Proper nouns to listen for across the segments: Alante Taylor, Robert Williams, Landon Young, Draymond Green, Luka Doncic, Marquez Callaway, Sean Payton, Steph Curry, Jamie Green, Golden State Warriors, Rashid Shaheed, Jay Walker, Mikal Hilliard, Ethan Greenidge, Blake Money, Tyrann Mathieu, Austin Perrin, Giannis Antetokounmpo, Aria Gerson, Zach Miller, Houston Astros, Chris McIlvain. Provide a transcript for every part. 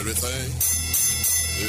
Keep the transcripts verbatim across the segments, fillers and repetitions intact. everything,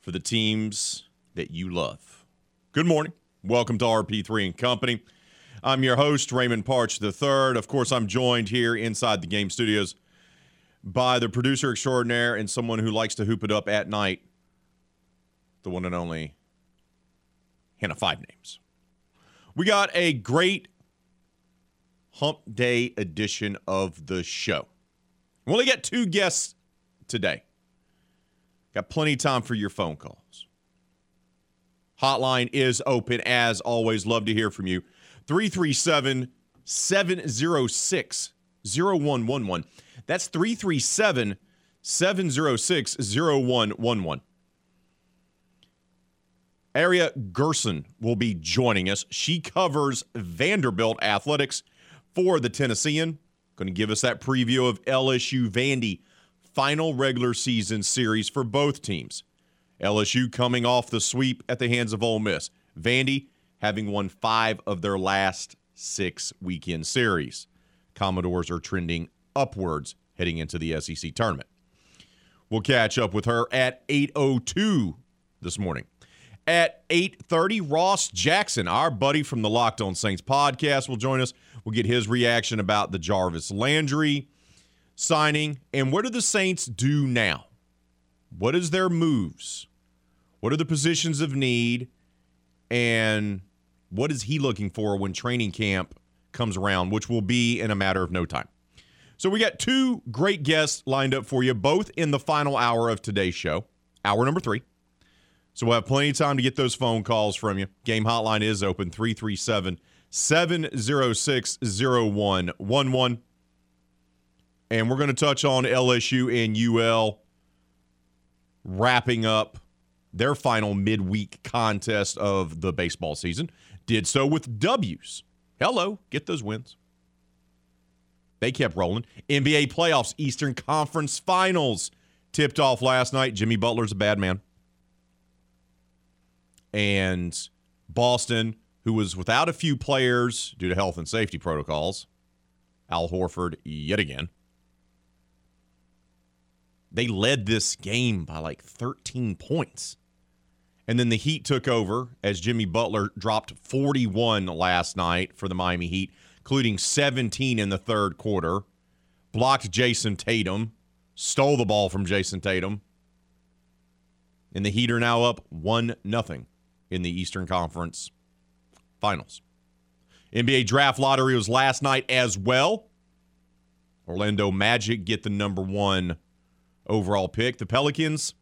for the teams that you love. Good morning. Welcome to R P three and Company. I'm your host, Raymond Parks the third. Of course, I'm joined here inside the game studios by the producer extraordinaire and someone who likes to hoop it up at night, the one and only Hannah Five Names. We got a great hump day edition of the show. We only got two guests today. Got plenty of time for your phone calls. Hotline is open, as always. Love to hear from you. three three seven, seven oh six, oh one one one. That's three three seven, seven oh six, oh one one one. Aria Gerson will be joining us. She covers Vanderbilt athletics for the Tennessean. Going to give us that preview of L S U Vandy final regular season series for both teams. L S U coming off the sweep at the hands of Ole Miss. Vandy having won five of their last six weekend series. Commodores are trending upwards heading into the S E C tournament. We'll catch up with her at eight oh two this morning. At eight thirty, Ross Jackson, our buddy from the Locked On Saints podcast, will join us. We'll get his reaction about the Jarvis Landry signing. And what do the Saints do now? What is their moves? What are the positions of need? And what is he looking for when training camp comes around, which will be in a matter of no time? So we got two great guests lined up for you, both in the final hour of today's show, hour number three. So we'll have plenty of time to get those phone calls from you. Game hotline is open, three three seven, seven oh six, oh one one one. And we're going to touch on L S U and U L wrapping up their final midweek contest of the baseball season. Did so with W's. Hello, get those wins. They kept rolling. N B A playoffs, Eastern Conference Finals tipped off last night. Jimmy Butler's a bad man. And Boston, who was without a few players due to health and safety protocols, Al Horford yet again. They led this game by like thirteen points. And then the Heat took over as Jimmy Butler dropped forty-one last night for the Miami Heat, including seventeen in the third quarter, blocked Jason Tatum, stole the ball from Jason Tatum, and the Heat are now up one nothing in the Eastern Conference Finals. N B A Draft Lottery was last night as well. Orlando Magic get the number one overall pick. The Pelicans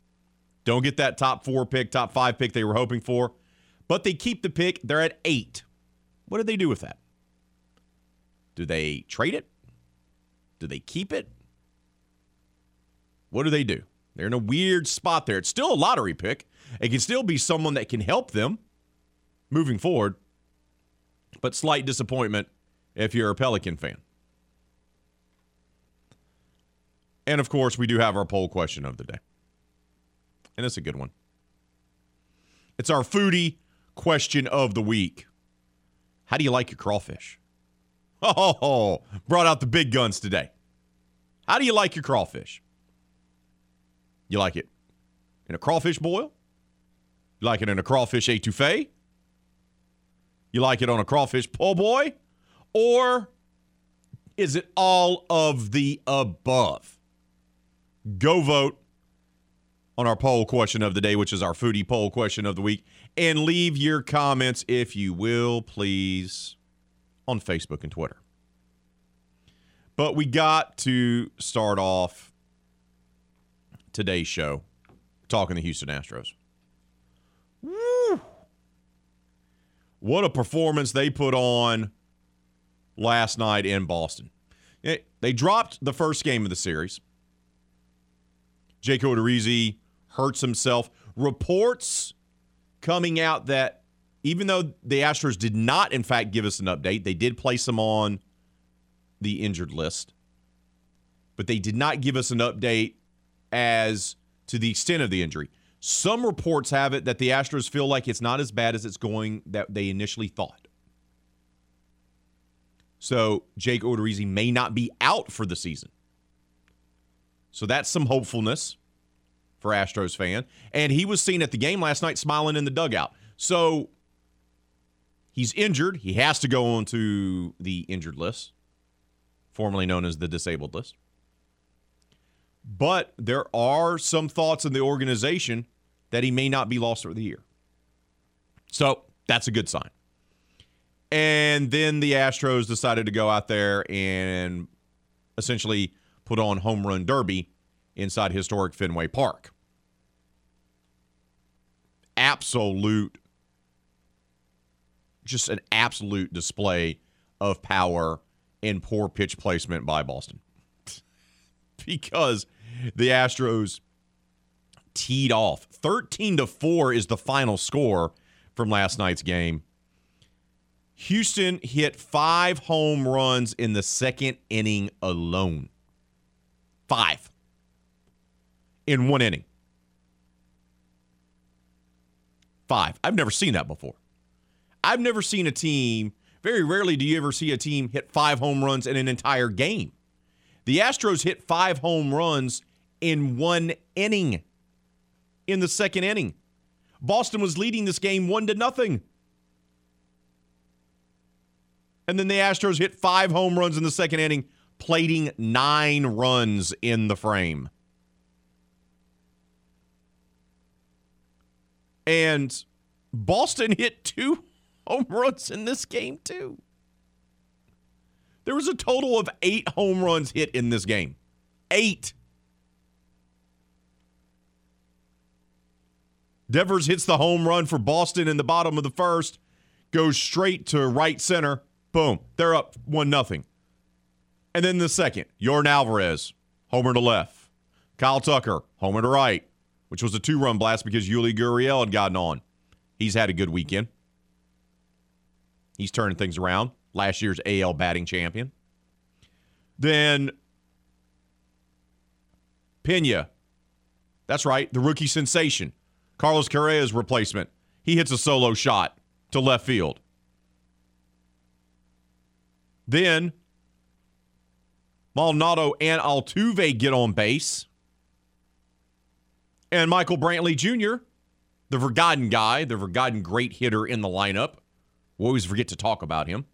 don't get that top four pick, top five pick they were hoping for, but they keep the pick. They're at eight. What do they do with that? Do they trade it? Do they keep it? What do they do? They're in a weird spot there. It's still a lottery pick. It can still be someone that can help them moving forward, but slight disappointment if you're a Pelican fan. And, of course, we do have our poll question of the day. And it's a good one. It's our foodie question of the week. How do you like your crawfish? Oh, brought out the big guns today. How do you like your crawfish? You like it in a crawfish boil? You like it in a crawfish étouffée? You like it on a crawfish po' boy? Or is it all of the above? Go vote on our poll question of the day, which is our foodie poll question of the week. And leave your comments, if you will, please, on Facebook and Twitter. But we got to start off today's show talking the Houston Astros. Woo! What a performance they put on last night in Boston. It, they dropped the first game of the series. Jake Odorizzi hurts himself. Reports coming out that even though the Astros did not, in fact, give us an update, they did place him on the injured list, but they did not give us an update as to the extent of the injury. Some reports have it that the Astros feel like it's not as bad as it's going that they initially thought. So Jake Odorizzi may not be out for the season. So that's some hopefulness for Astros fan. And he was seen at the game last night smiling in the dugout. So he's injured. He has to go on to the injured list, formerly known as the disabled list. But there are some thoughts in the organization that he may not be lost for the year. So that's a good sign. And then the Astros decided to go out there and essentially put on Home Run Derby inside historic Fenway Park. Absolute, just an absolute display of power and poor pitch placement by Boston. Because the Astros teed off. thirteen to four is the final score from last night's game. Houston hit five home runs in the second inning alone. Five. In one inning. Five. I've never seen that before. I've never seen a team, very rarely do you ever see a team hit five home runs in an entire game. The Astros hit five home runs in one inning, in the second inning. Boston was leading this game one to nothing. And then the Astros hit five home runs in the second inning, plating nine runs in the frame. And Boston hit two home runs in this game, too. There was a total of eight home runs hit in this game. Eight. Devers hits the home run for Boston in the bottom of the first. Goes straight to right center. Boom. They're up one nothing. And then the second, Yordan Alvarez, homer to left. Kyle Tucker, homer to right, which was a two-run blast because Yuli Gurriel had gotten on. He's had a good weekend. He's turning things around. Last year's A L batting champion. Then Pena. That's right, the rookie sensation. Carlos Correa's replacement. He hits a solo shot to left field. Then Maldonado and Altuve get on base. And Michael Brantley Junior, the forgotten guy, the forgotten great hitter in the lineup. We always forget to talk about him.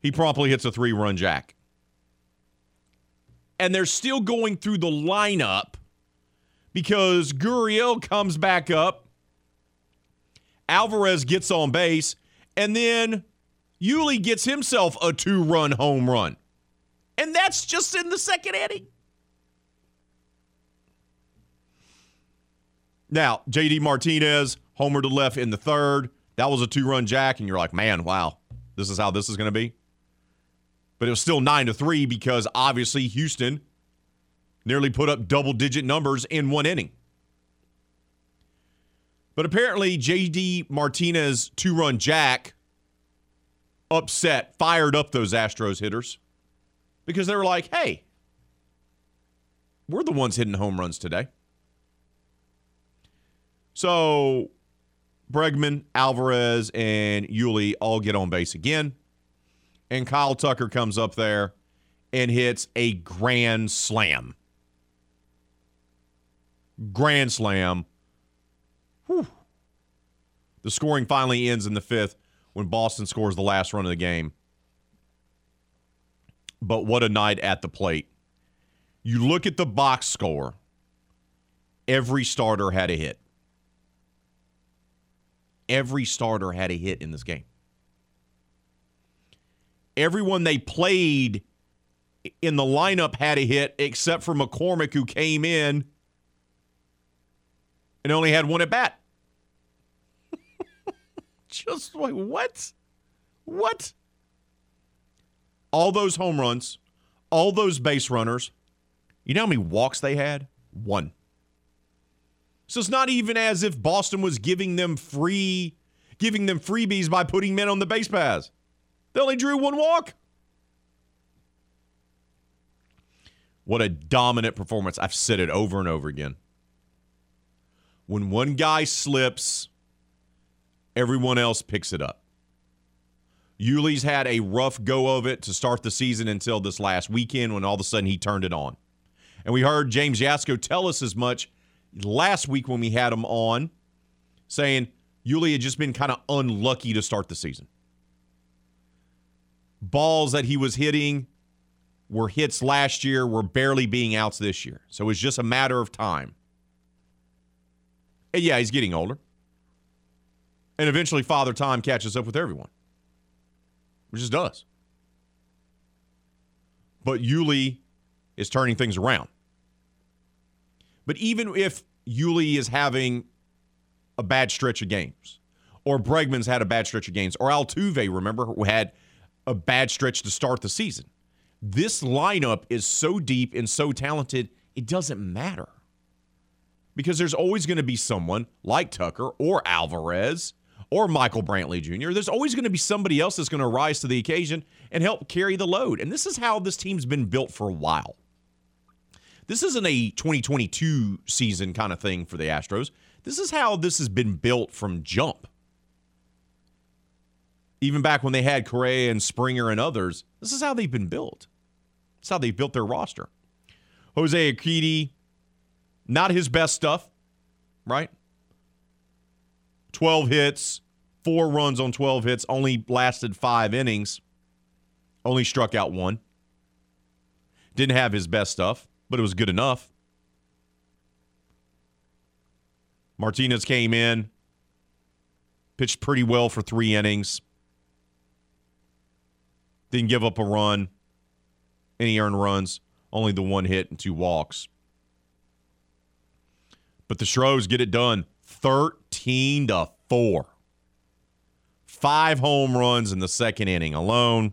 He promptly hits a three-run jack. And they're still going through the lineup because Gurriel comes back up, Alvarez gets on base, and then Yuli gets himself a two-run home run. And that's just in the second inning. Now, J D Martinez, homer to left in the third. That was a two-run jack, and you're like, man, wow, this is how this is going to be. But it was still nine to three because obviously Houston nearly put up double-digit numbers in one inning. But apparently J D Martinez two-run jack upset, fired up those Astros hitters because they were like, hey, we're the ones hitting home runs today. So Bregman, Alvarez, and Yuli all get on base again. And Kyle Tucker comes up there and hits a grand slam. Grand slam. Whew. The scoring finally ends in the fifth when Boston scores the last run of the game. But what a night at the plate. You look at the box score. Every starter had a hit. Every starter had a hit in this game. Everyone they played in the lineup had a hit except for McCormick, who came in and only had one at bat. Just like, what? What? All those home runs, all those base runners, you know how many walks they had? One. So it's not even as if Boston was giving them free, giving them freebies by putting men on the base paths. They only drew one walk. What a dominant performance. I've said it over and over again. When one guy slips, everyone else picks it up. Yuli's had a rough go of it to start the season until this last weekend when all of a sudden he turned it on. And we heard James Yasko tell us as much last week when we had him on, saying Yuli had just been kind of unlucky to start the season. Balls that he was hitting were hits last year, were barely being outs this year. So it's just a matter of time. And yeah, he's getting older. And eventually Father Time catches up with everyone. Which just does. But Yuli is turning things around. But even if Yuli is having a bad stretch of games, or Bregman's had a bad stretch of games, or Altuve, remember, who had a bad stretch to start the season, this lineup is so deep and so talented, it doesn't matter. Because there's always going to be someone like Tucker or Alvarez or Michael Brantley Junior There's always going to be somebody else that's going to rise to the occasion and help carry the load. And this is how this team's been built for a while. This isn't a twenty twenty-two season kind of thing for the Astros. This is how this has been built from jump. Even back when they had Correa and Springer and others, this is how they've been built. It's how they built their roster. Jose Urquidy, not his best stuff, right? twelve hits, four runs on twelve hits, only lasted five innings, only struck out one. Didn't have his best stuff, but it was good enough. Martinez came in, pitched pretty well for three innings, didn't give up a run, any earned runs, only the one hit and two walks. But the Stros get it done. thirteen to four. Five home runs in the second inning alone.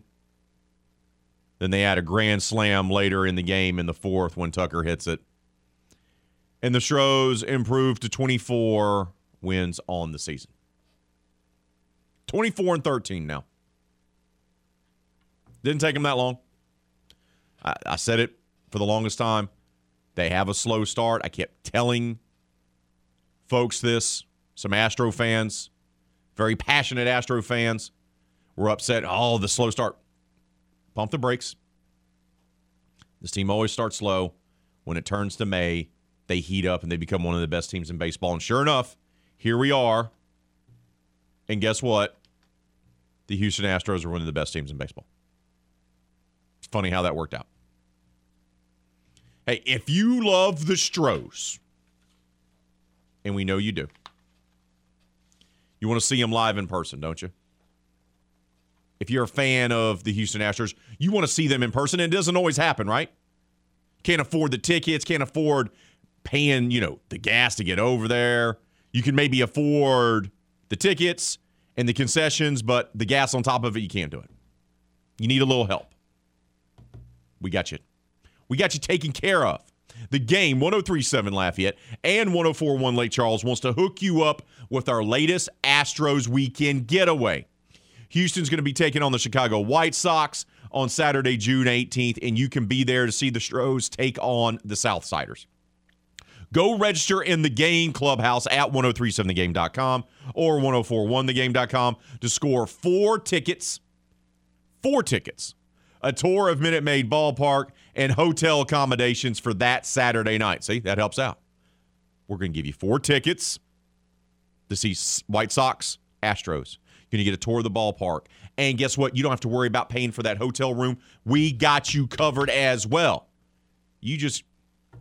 Then they had a grand slam later in the game in the fourth when Tucker hits it. And the Astros improved to twenty-four wins on the season. twenty-four and thirteen now. Didn't take them that long. I, I said it for the longest time. They have a slow start. I kept telling folks this. Some Astro fans, very passionate Astro fans, were upset. Oh, the slow start. Pump the brakes. This team always starts slow. When it turns to May, they heat up and they become one of the best teams in baseball. And sure enough, here we are. And guess what? The Houston Astros are one of the best teams in baseball. It's funny how that worked out. Hey, if you love the Astros, and we know you do, you want to see them live in person, don't you? If you're a fan of the Houston Astros, you want to see them in person. It doesn't always happen, right? Can't afford the tickets. Can't afford paying, you know, the gas to get over there. You can maybe afford the tickets and the concessions, but the gas on top of it, you can't do it. You need a little help. We got you. We got you taken care of. The Game, one oh three point seven Lafayette and one oh four point one Lake Charles, wants to hook you up with our latest Astros weekend getaway. Houston's going to be taking on the Chicago White Sox on Saturday, June eighteenth, and you can be there to see the Stros take on the Southsiders. Go register in the Game clubhouse at ten thirty-seven the game dot com or ten forty-one the game dot com to score four tickets, four tickets, a tour of Minute Maid Ballpark, and hotel accommodations for that Saturday night. See, that helps out. We're going to give you four tickets to see White Sox, Astros. You're going to get a tour of the ballpark. And guess what? You don't have to worry about paying for that hotel room. We got you covered as well. You just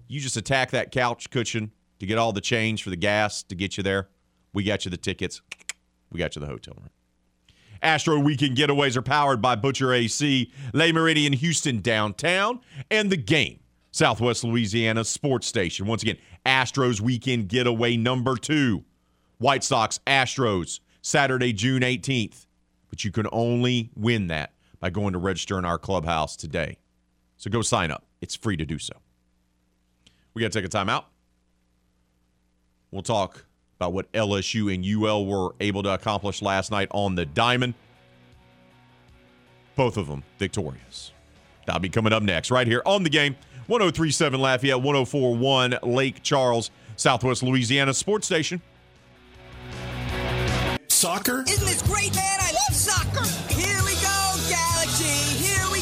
you just attack that couch cushion to get all the change for the gas to get you there. We got you the tickets. We got you the hotel room. Astro Weekend Getaways are powered by Butcher A C, Le Meridian Houston Downtown, and The Game, Southwest Louisiana Sports Station. Once again, Astros Weekend Getaway number two. White Sox, Astros, Saturday, June eighteenth. But you can only win that by going to register in our clubhouse today. So go sign up. It's free to do so. We got to take a timeout. We'll talk about what L S U and U L were able to accomplish last night on the diamond. Both of them victorious. That'll be coming up next right here on The Game. one oh three point seven Lafayette, one oh four point one Lake Charles, Southwest Louisiana Sports Station. Soccer? Isn't this great, man? I love soccer. Here we go, Galaxy. Here we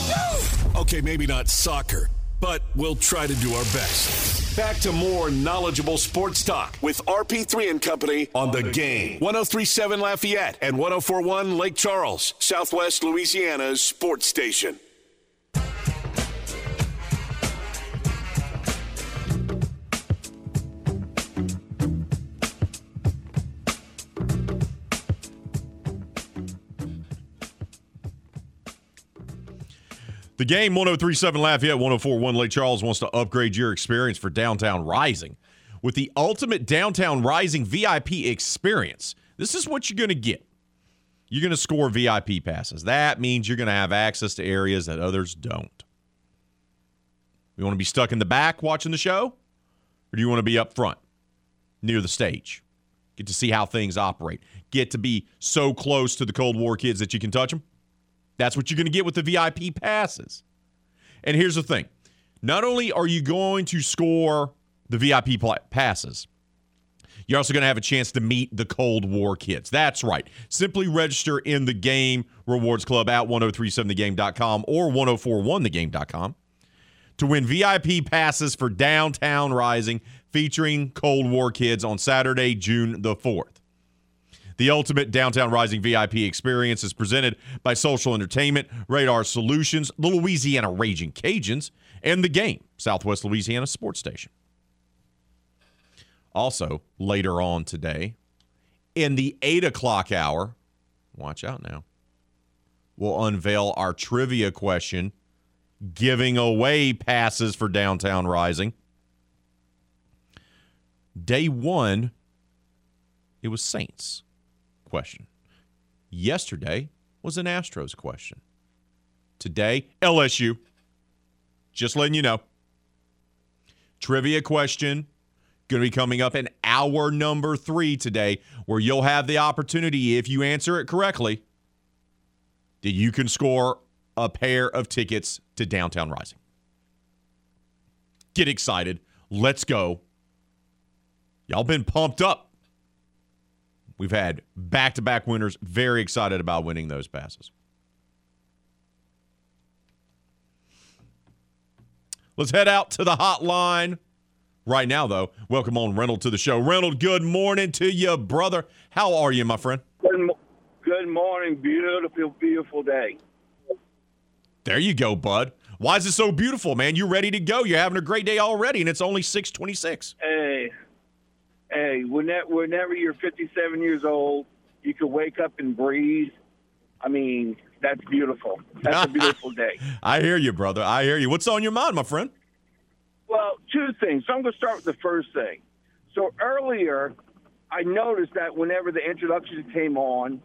go. Okay, maybe not soccer, but we'll try to do our best. Back to more knowledgeable sports talk with R P three and Company on, on the, the game. game. one oh three point seven Lafayette and one oh four point one Lake Charles, Southwest Louisiana's sports station. The Game, one oh three point seven Lafayette, one oh four point one Lake Charles wants to upgrade your experience for Downtown Rising with the ultimate Downtown Rising V I P experience. This is what you're going to get. You're going to score V I P passes. That means you're going to have access to areas that others don't. You want to be stuck in the back watching the show? Or do you want to be up front near the stage? Get to see how things operate. Get to be so close to the Cold War kids that you can touch them? That's what you're going to get with the V I P passes. And here's the thing. Not only are you going to score the V I P passes, you're also going to have a chance to meet the Cold War kids. That's right. Simply register in the Game Rewards Club at ten thirty-seven the game dot com or ten forty-one the game dot com to win V I P passes for Downtown Rising featuring Cold War kids on Saturday, June the fourth. The ultimate Downtown Rising V I P experience is presented by Social Entertainment, Radar Solutions, the Louisiana Ragin' Cajuns, and The Game, Southwest Louisiana Sports Station. Also, later on today, in the eight o'clock hour, watch out now, we'll unveil our trivia question, giving away passes for Downtown Rising. Day one, it was Saints question. Yesterday was an Astros question. Today, L S U. Just letting you know. Trivia question going to be coming up in hour number three today, where you'll have the opportunity, if you answer it correctly, that you can score a pair of tickets to Downtown Rising. Get excited. Let's go. Y'all been pumped up. We've had back-to-back winners. Very excited about winning those passes. Let's head out to the hotline right now, though. Welcome on, Reynold, to the show. Reynold, good morning to you, brother. How are you, my friend? Good, mo- good morning. Beautiful, beautiful day. There you go, bud. Why is it so beautiful, man? You're ready to go. You're having a great day already, and it's only six twenty-six. Hey. Hey, whenever you're fifty-seven years old, you can wake up and breathe. I mean, that's beautiful. That's a beautiful day. I hear you, brother. I hear you. What's on your mind, my friend? Well, two things. So I'm going to start with the first thing. So earlier, I noticed that whenever the introduction came on,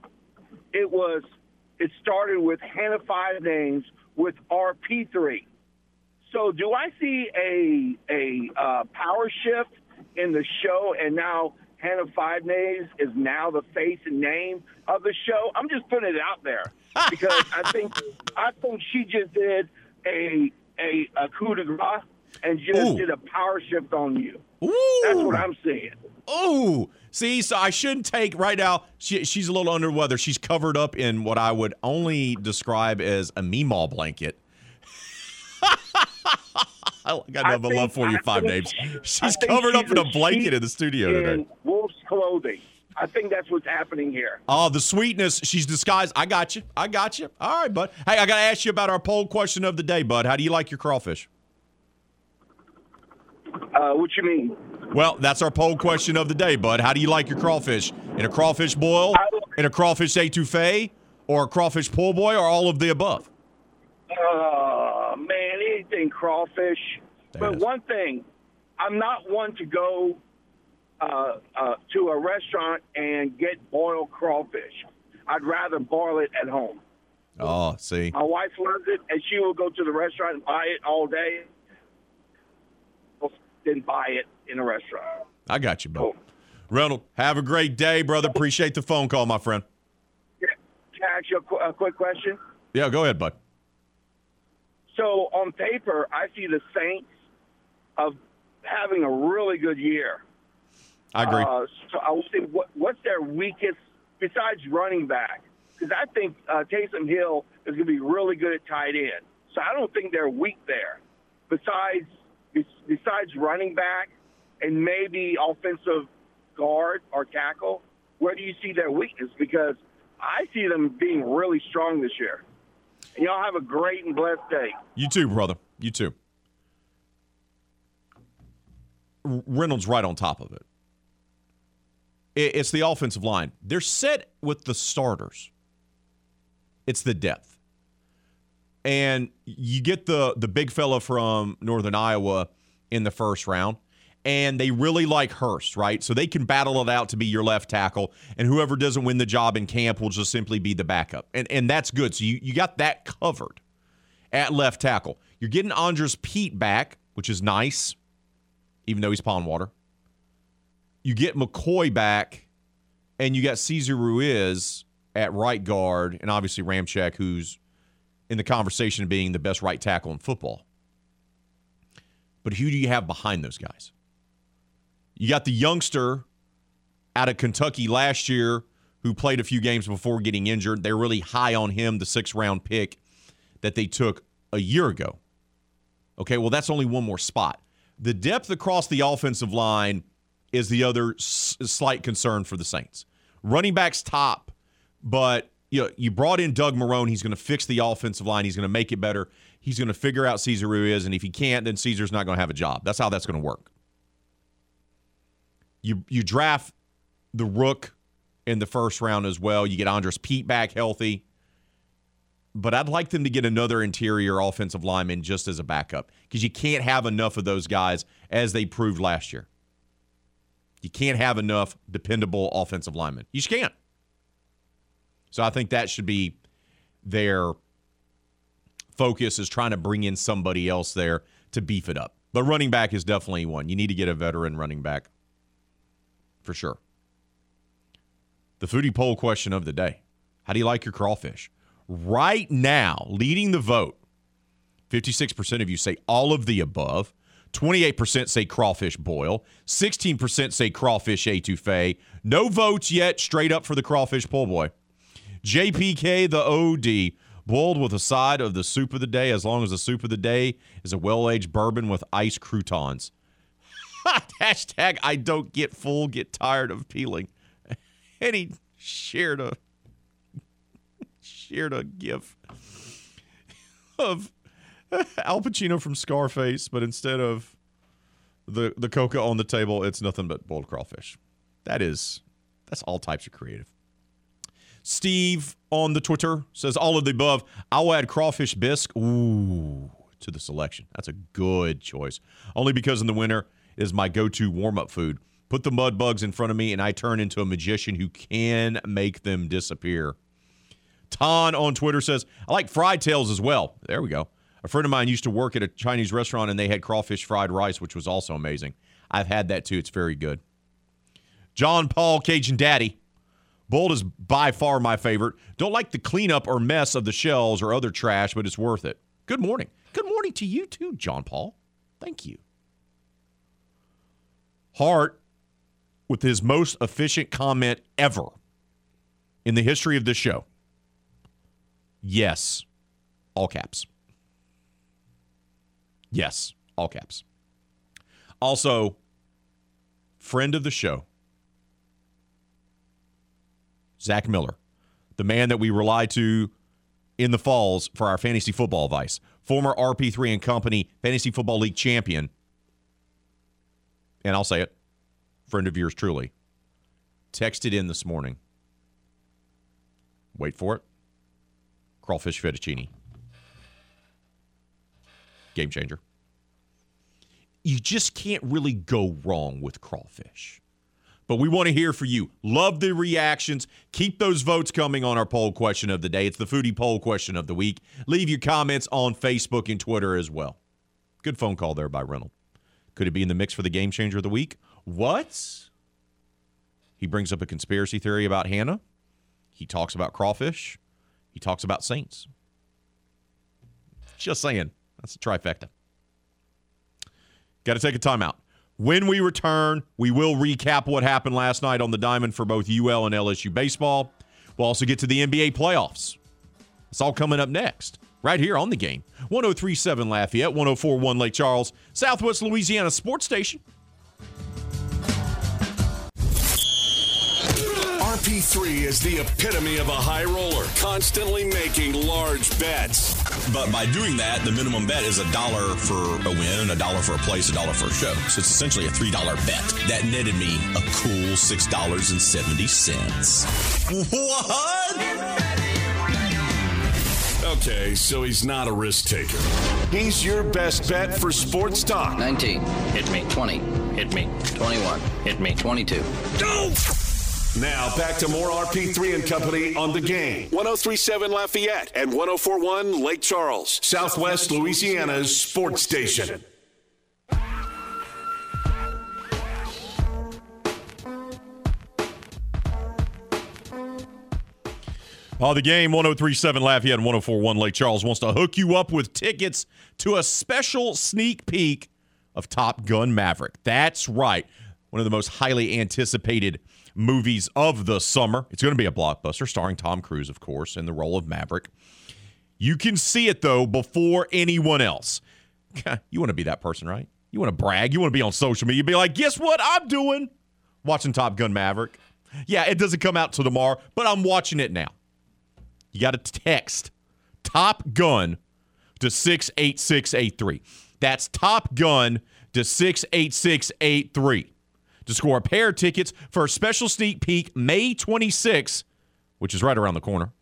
it was it started with Hannah Five Names with R P three. So do I see a a uh, power shift in the show, and now Hannah Five Names is now the face and name of the show? I'm just putting it out there because I think I think she just did a a, a coup de grace and just Ooh. did a power shift on you. Ooh. That's what I'm seeing. Oh, see, so I shouldn't take right now. She, she's a little under weather. She's covered up in what I would only describe as a meemaw blanket. I got nothing but love for you, Five Names. She's covered up in a blanket in the studio today. Wolf's clothing. I think that's what's happening here. Oh, the sweetness. She's disguised. I got you. I got you. All right, bud. Hey, I got to ask you about our poll question of the day, bud. How do you like your crawfish? Uh, what you mean? Well, that's our poll question of the day, bud. How do you like your crawfish? In a crawfish boil, in a crawfish étouffée, or a crawfish po' boy, or all of the above? Oh, man, anything crawfish. There but one thing, I'm not one to go uh, uh, to a restaurant and get boiled crawfish. I'd rather boil it at home. Oh, see. My wife loves it, and she will go to the restaurant and buy it all day, then buy it in a restaurant. I got you, bud. Cool. Reynolds, have a great day, brother. Appreciate the phone call, my friend. Can I ask you a, qu- a quick question? Yeah, go ahead, bud. So, on paper, I see the Saints of having a really good year. I agree. Uh, so, I would say, what, what's their weakest, besides running back? Because I think uh, Taysom Hill is going to be really good at tight end. So, I don't think they're weak there. Besides besides running back and maybe offensive guard or tackle, where do you see their weakness? Because I see them being really strong this year. And y'all have a great and blessed day. You too, brother. You too. Reynolds right on top of it. It's the offensive line. They're set with the starters. It's the depth. And you get the, the big fella from Northern Iowa in the first round. And they really like Hurst, right? So they can battle it out to be your left tackle. And whoever doesn't win the job in camp will just simply be the backup. And and that's good. So you, you got that covered at left tackle. You're getting Andres Pete back, which is nice, even though he's pond water. You get McCoy back, and you got Cesar Ruiz at right guard, and obviously Ramczyk, who's in the conversation of being the best right tackle in football. But who do you have behind those guys? You got the youngster out of Kentucky last year who played a few games before getting injured. They're really high on him, the sixth-round pick that they took a year ago. Okay, well, that's only one more spot. The depth across the offensive line is the other s- slight concern for the Saints. Running back's top, but you know, you brought in Doug Marrone. He's going to fix the offensive line. He's going to make it better. He's going to figure out Cesar Ruiz, and if he can't, then Caesar's not going to have a job. That's how that's going to work. You you draft the Rook in the first round as well. You get Andres Pete back healthy. But I'd like them to get another interior offensive lineman just as a backup because you can't have enough of those guys as they proved last year. You can't have enough dependable offensive linemen. You just can't. So I think that should be their focus is trying to bring in somebody else there to beef it up. But running back is definitely one. You need to get a veteran running back. For sure. The foodie poll question of the day. How do you like your crawfish? Right now, leading the vote, fifty-six percent of you say all of the above. twenty-eight percent say crawfish boil. sixteen percent say crawfish etouffee. No votes yet. Straight up for the crawfish poll boy. J P K the O D. Boiled with a side of the soup of the day as long as the soup of the day is a well-aged bourbon with ice croutons. Hashtag I don't get full, get tired of peeling. And he shared a shared a gif of Al Pacino from Scarface, but instead of the the coca on the table, it's nothing but boiled crawfish. That is that's all types of creative. Steve on the Twitter says all of the above. I'll add crawfish bisque. Ooh, to the selection. That's a good choice. Only because in the winter is my go-to warm-up food. Put the mud bugs in front of me, and I turn into a magician who can make them disappear. Ton on Twitter says, I like fried tails as well. There we go. A friend of mine used to work at a Chinese restaurant, and they had crawfish fried rice, which was also amazing. I've had that, too. It's very good. John Paul, Cajun Daddy. Boiled is by far my favorite. Don't like the cleanup or mess of the shells or other trash, but it's worth it. Good morning. Good morning to you, too, John Paul. Thank you. Hart with his most efficient comment ever in the history of this show. Yes, all caps. Yes, all caps. Also, friend of the show, Zach Miller, the man that we rely to in the falls for our fantasy football advice, former R P three and Company Fantasy Football League champion. And I'll say it, friend of yours truly, texted in this morning. Wait for it. Crawfish fettuccine. Game changer. You just can't really go wrong with crawfish. But we want to hear from you. Love the reactions. Keep those votes coming on our poll question of the day. It's the foodie poll question of the week. Leave your comments on Facebook and Twitter as well. Good phone call there by Reynolds. Could it be in the mix for the game changer of the week? What? He brings up a conspiracy theory about Hannah. He talks about crawfish. He talks about Saints. Just saying. That's a trifecta. Got to take a timeout. When we return, we will recap what happened last night on the diamond for both U L and L S U baseball. We'll also get to the N B A playoffs. It's all coming up next, right here on The Game. one oh three point seven Lafayette, one oh four point one Lake Charles, Southwest Louisiana Sports Station. R P three is the epitome of a high roller, constantly making large bets. But by doing that, the minimum bet is a dollar for a win, a dollar for a place, a dollar for a show. So it's essentially a three dollar bet. That netted me a cool six dollars and seventy cents. What? Okay, so he's not a risk taker. He's your best bet for sports talk. nineteen. Hit me. twenty. Hit me. twenty-one. Hit me. twenty-two. Go! Now, back to more R P three and Company on The Game. one oh three point seven Lafayette and one oh four point one Lake Charles, Southwest Louisiana's sports station. Uh, the Game, one oh three point seven Lafayette and one oh four point one Lake Charles wants to hook you up with tickets to a special sneak peek of Top Gun Maverick. That's right. One of the most highly anticipated movies of the summer. It's going to be a blockbuster starring Tom Cruise, of course, in the role of Maverick. You can see it, though, before anyone else. You want to be that person, right? You want to brag. You want to be on social media. You'd be like, guess what I'm doing? Watching Top Gun Maverick. Yeah, it doesn't come out till tomorrow, but I'm watching it now. You got to text Top Gun to six eight six eight three. That's Top Gun to six eight six eight three. To score a pair of tickets for a special sneak peek May twenty-sixth, which is right around the corner,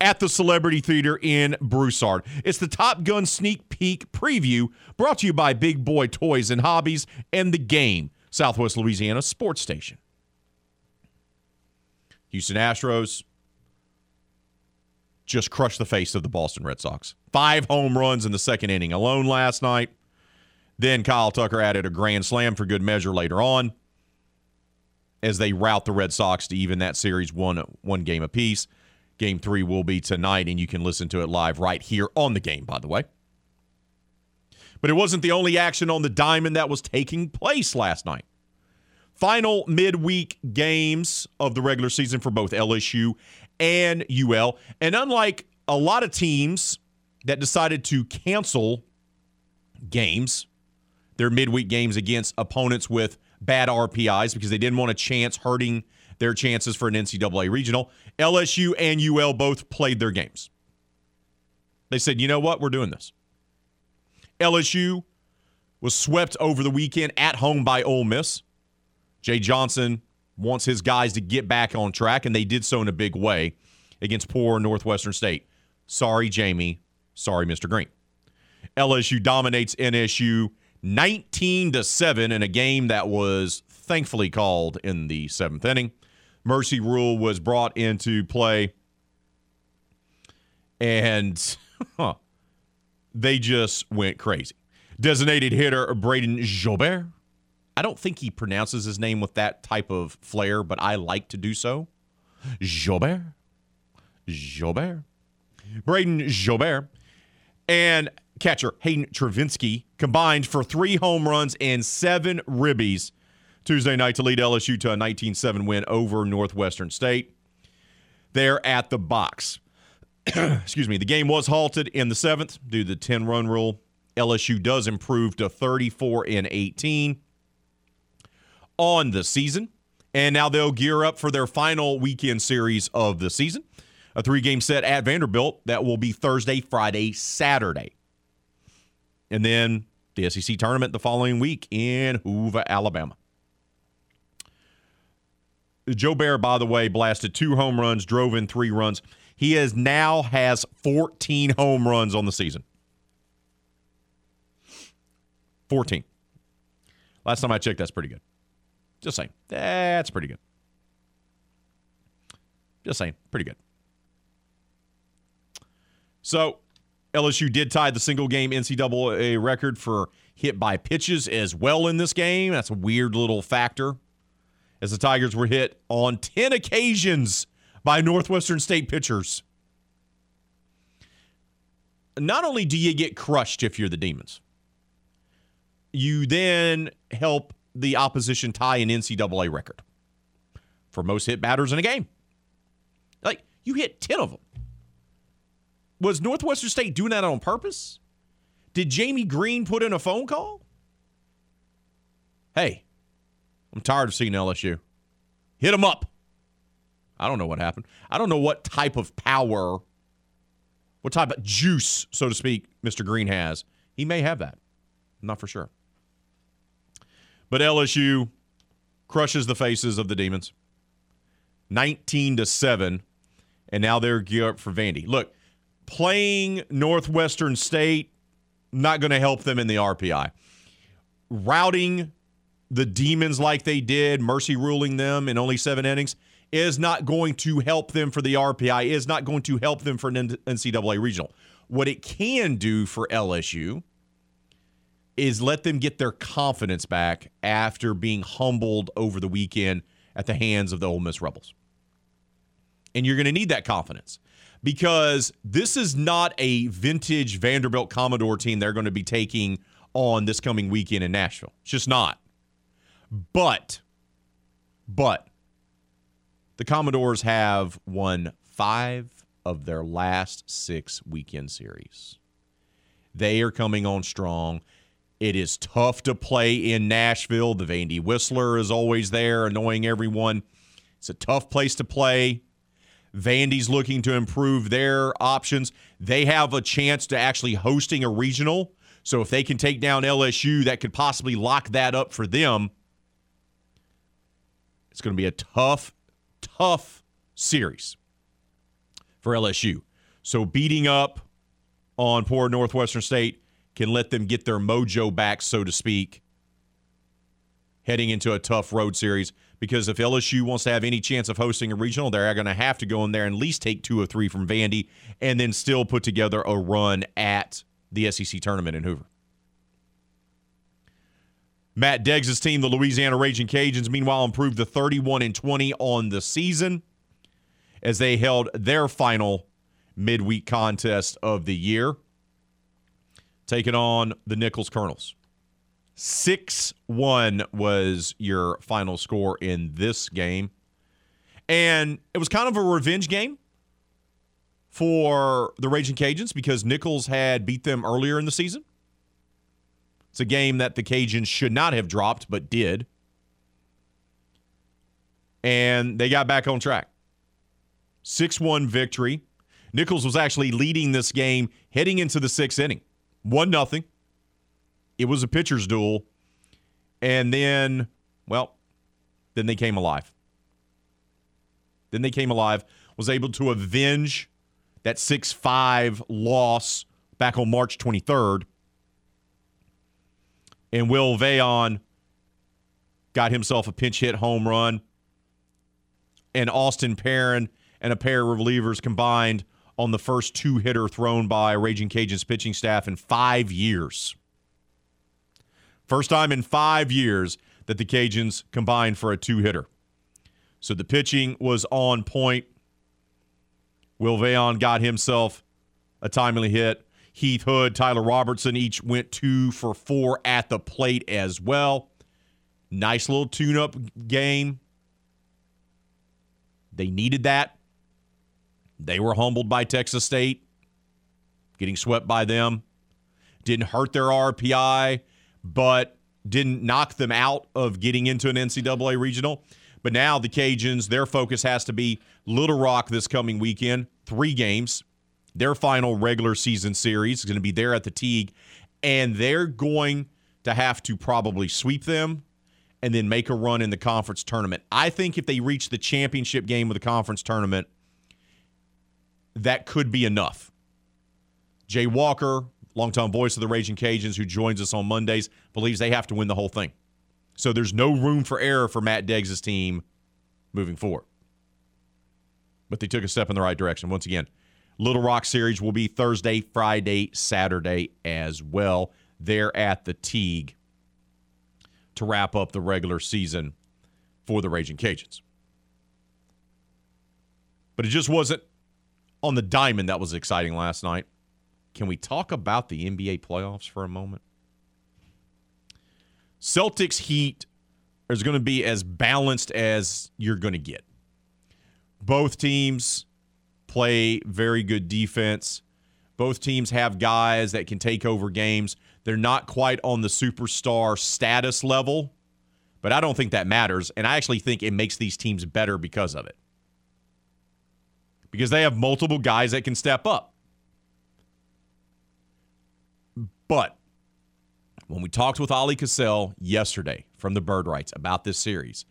at the Celebrity Theater in Broussard. It's the Top Gun sneak peek preview brought to you by Big Boy Toys and Hobbies and The Game, Southwest Louisiana Sports Station. Houston Astros just crushed the face of the Boston Red Sox. Five home runs in the second inning alone last night. Then Kyle Tucker added a grand slam for good measure later on, as they rout the Red Sox to even that series one one game apiece. Game three will be tonight, and you can listen to it live right here on The Game, by the way. But it wasn't the only action on the diamond that was taking place last night. Final midweek games of the regular season for both L S U and U L. And unlike a lot of teams that decided to cancel games, their midweek games against opponents with bad R P Is because they didn't want a chance hurting their chances for an N C double A regional, L S U and U L both played their games. They said, you know what? We're doing this. L S U was swept over the weekend at home by Ole Miss. Jay Johnson wants his guys to get back on track, and they did so in a big way against poor Northwestern State. Sorry, Jamie. Sorry, Mister Green. L S U dominates N S U nineteen to seven in a game that was thankfully called in the seventh inning. Mercy rule was brought into play, and huh, they just went crazy. Designated hitter Braden Joubert. I don't think he pronounces his name with that type of flair, but I like to do so. Joubert. Joubert. Braden Joubert. And catcher Hayden Travinsky combined for three home runs and seven ribbies Tuesday night to lead L S U to a nineteen seven win over Northwestern State. They're at the box. Excuse me. The game was halted in the seventh due to the ten-run rule. L S U does improve to thirty-four and eighteen on the season, and now they'll gear up for their final weekend series of the season, a three-game set at Vanderbilt that will be Thursday, Friday, Saturday. And then the S E C tournament the following week in Hoover, Alabama. Joubert, by the way, blasted two home runs, drove in three runs. He is now has fourteen home runs on the season. fourteen. Last time I checked, that's pretty good. Just saying. That's pretty good. Just saying. Pretty good. So L S U did tie the single-game N C double A record for hit-by-pitches as well in this game. That's a weird little factor. as the Tigers were hit on ten occasions by Northwestern State pitchers. Not only do you get crushed if you're the Demons, you then help the opposition tie an N C double A record for most hit batters in a game. Like, you hit ten of them. Was Northwestern State doing that on purpose? Did Jamie Green put in a phone call? Hey, I'm tired of seeing L S U. Hit them up. I don't know what happened. I don't know what type of power, what type of juice, so to speak, Mister Green has. He may have that. I'm not for sure. But L S U crushes the faces of the Demons, nineteen to seven, and now they're geared up for Vandy. Look, playing Northwestern State, not going to help them in the R P I. Routing the Demons like they did, mercy ruling them in only seven innings, is not going to help them for the R P I, is not going to help them for an N C double A regional. What it can do for L S U is let them get their confidence back after being humbled over the weekend at the hands of the Ole Miss Rebels. And you're going to need that confidence, because this is not a vintage Vanderbilt Commodore team they're going to be taking on this coming weekend in Nashville. It's just not. But, but, the Commodores have won five of their last six weekend series. They are coming on strong. It is tough to play in Nashville. The Vandy Whistler is always there, annoying everyone. It's a tough place to play. Vandy's looking to improve their options. They have a chance to actually hosting a regional. So if they can take down L S U, that could possibly lock that up for them. It's going to be a tough, tough series for L S U. So beating up on poor Northwestern State can let them get their mojo back, so to speak, heading into a tough road series. Because if L S U wants to have any chance of hosting a regional, they're going to have to go in there and at least take two or three from Vandy and then still put together a run at the S E C tournament in Hoover. Matt Deggs' team, the Louisiana Ragin' Cajuns, meanwhile improved to thirty-one and twenty on the season as they held their final midweek contest of the year, taking on the Nicholls Colonels. six one was your final score in this game. And it was kind of a revenge game for the Ragin' Cajuns because Nicholls had beat them earlier in the season. It's a game that the Cajuns should not have dropped, but did. And they got back on track. six one victory. Nicholls was actually leading this game heading into the sixth inning. one nothing. It was a pitcher's duel. And then, well, then they came alive. Then they came alive, was able to avenge that six five loss back on March twenty-third. And Will Veillon got himself a pinch hit home run. And Austin Perrin and a pair of relievers combined on the first two-hitter thrown by Ragin' Cajuns pitching staff in five years. First time in five years that the Cajuns combined for a two-hitter. So the pitching was on point. Will Veillon got himself a timely hit. Heath Hood, Tyler Robertson each went two for four at the plate as well. Nice little tune-up game. They needed that. They were humbled by Texas State, getting swept by them. Didn't hurt their R P I, but didn't knock them out of getting into an N C double A regional. But now the Cajuns, their focus has to be Little Rock this coming weekend, three games. Their final regular season series is going to be there at the Teague, and they're going to have to probably sweep them and then make a run in the conference tournament. I think if they reach the championship game of the conference tournament, that could be enough. Jay Walker, longtime voice of the Ragin' Cajuns, who joins us on Mondays, believes they have to win the whole thing. So there's no room for error for Matt Deggs' team moving forward. But they took a step in the right direction. Once again, Little Rock Series will be Thursday, Friday, Saturday as well. They're at the Teague to wrap up the regular season for the Ragin' Cajuns. But it just wasn't on the diamond that was exciting last night. Can we talk about the N B A playoffs for a moment? Celtics Heat is going to be as balanced as you're going to get. Both teams play very good defense. Both teams have guys that can take over games. They're not quite on the superstar status level, but I don't think that matters, and I actually think it makes these teams better because of it. Because they have multiple guys that can step up. But when we talked with Ali Cassell yesterday from the Bird Rights about this series,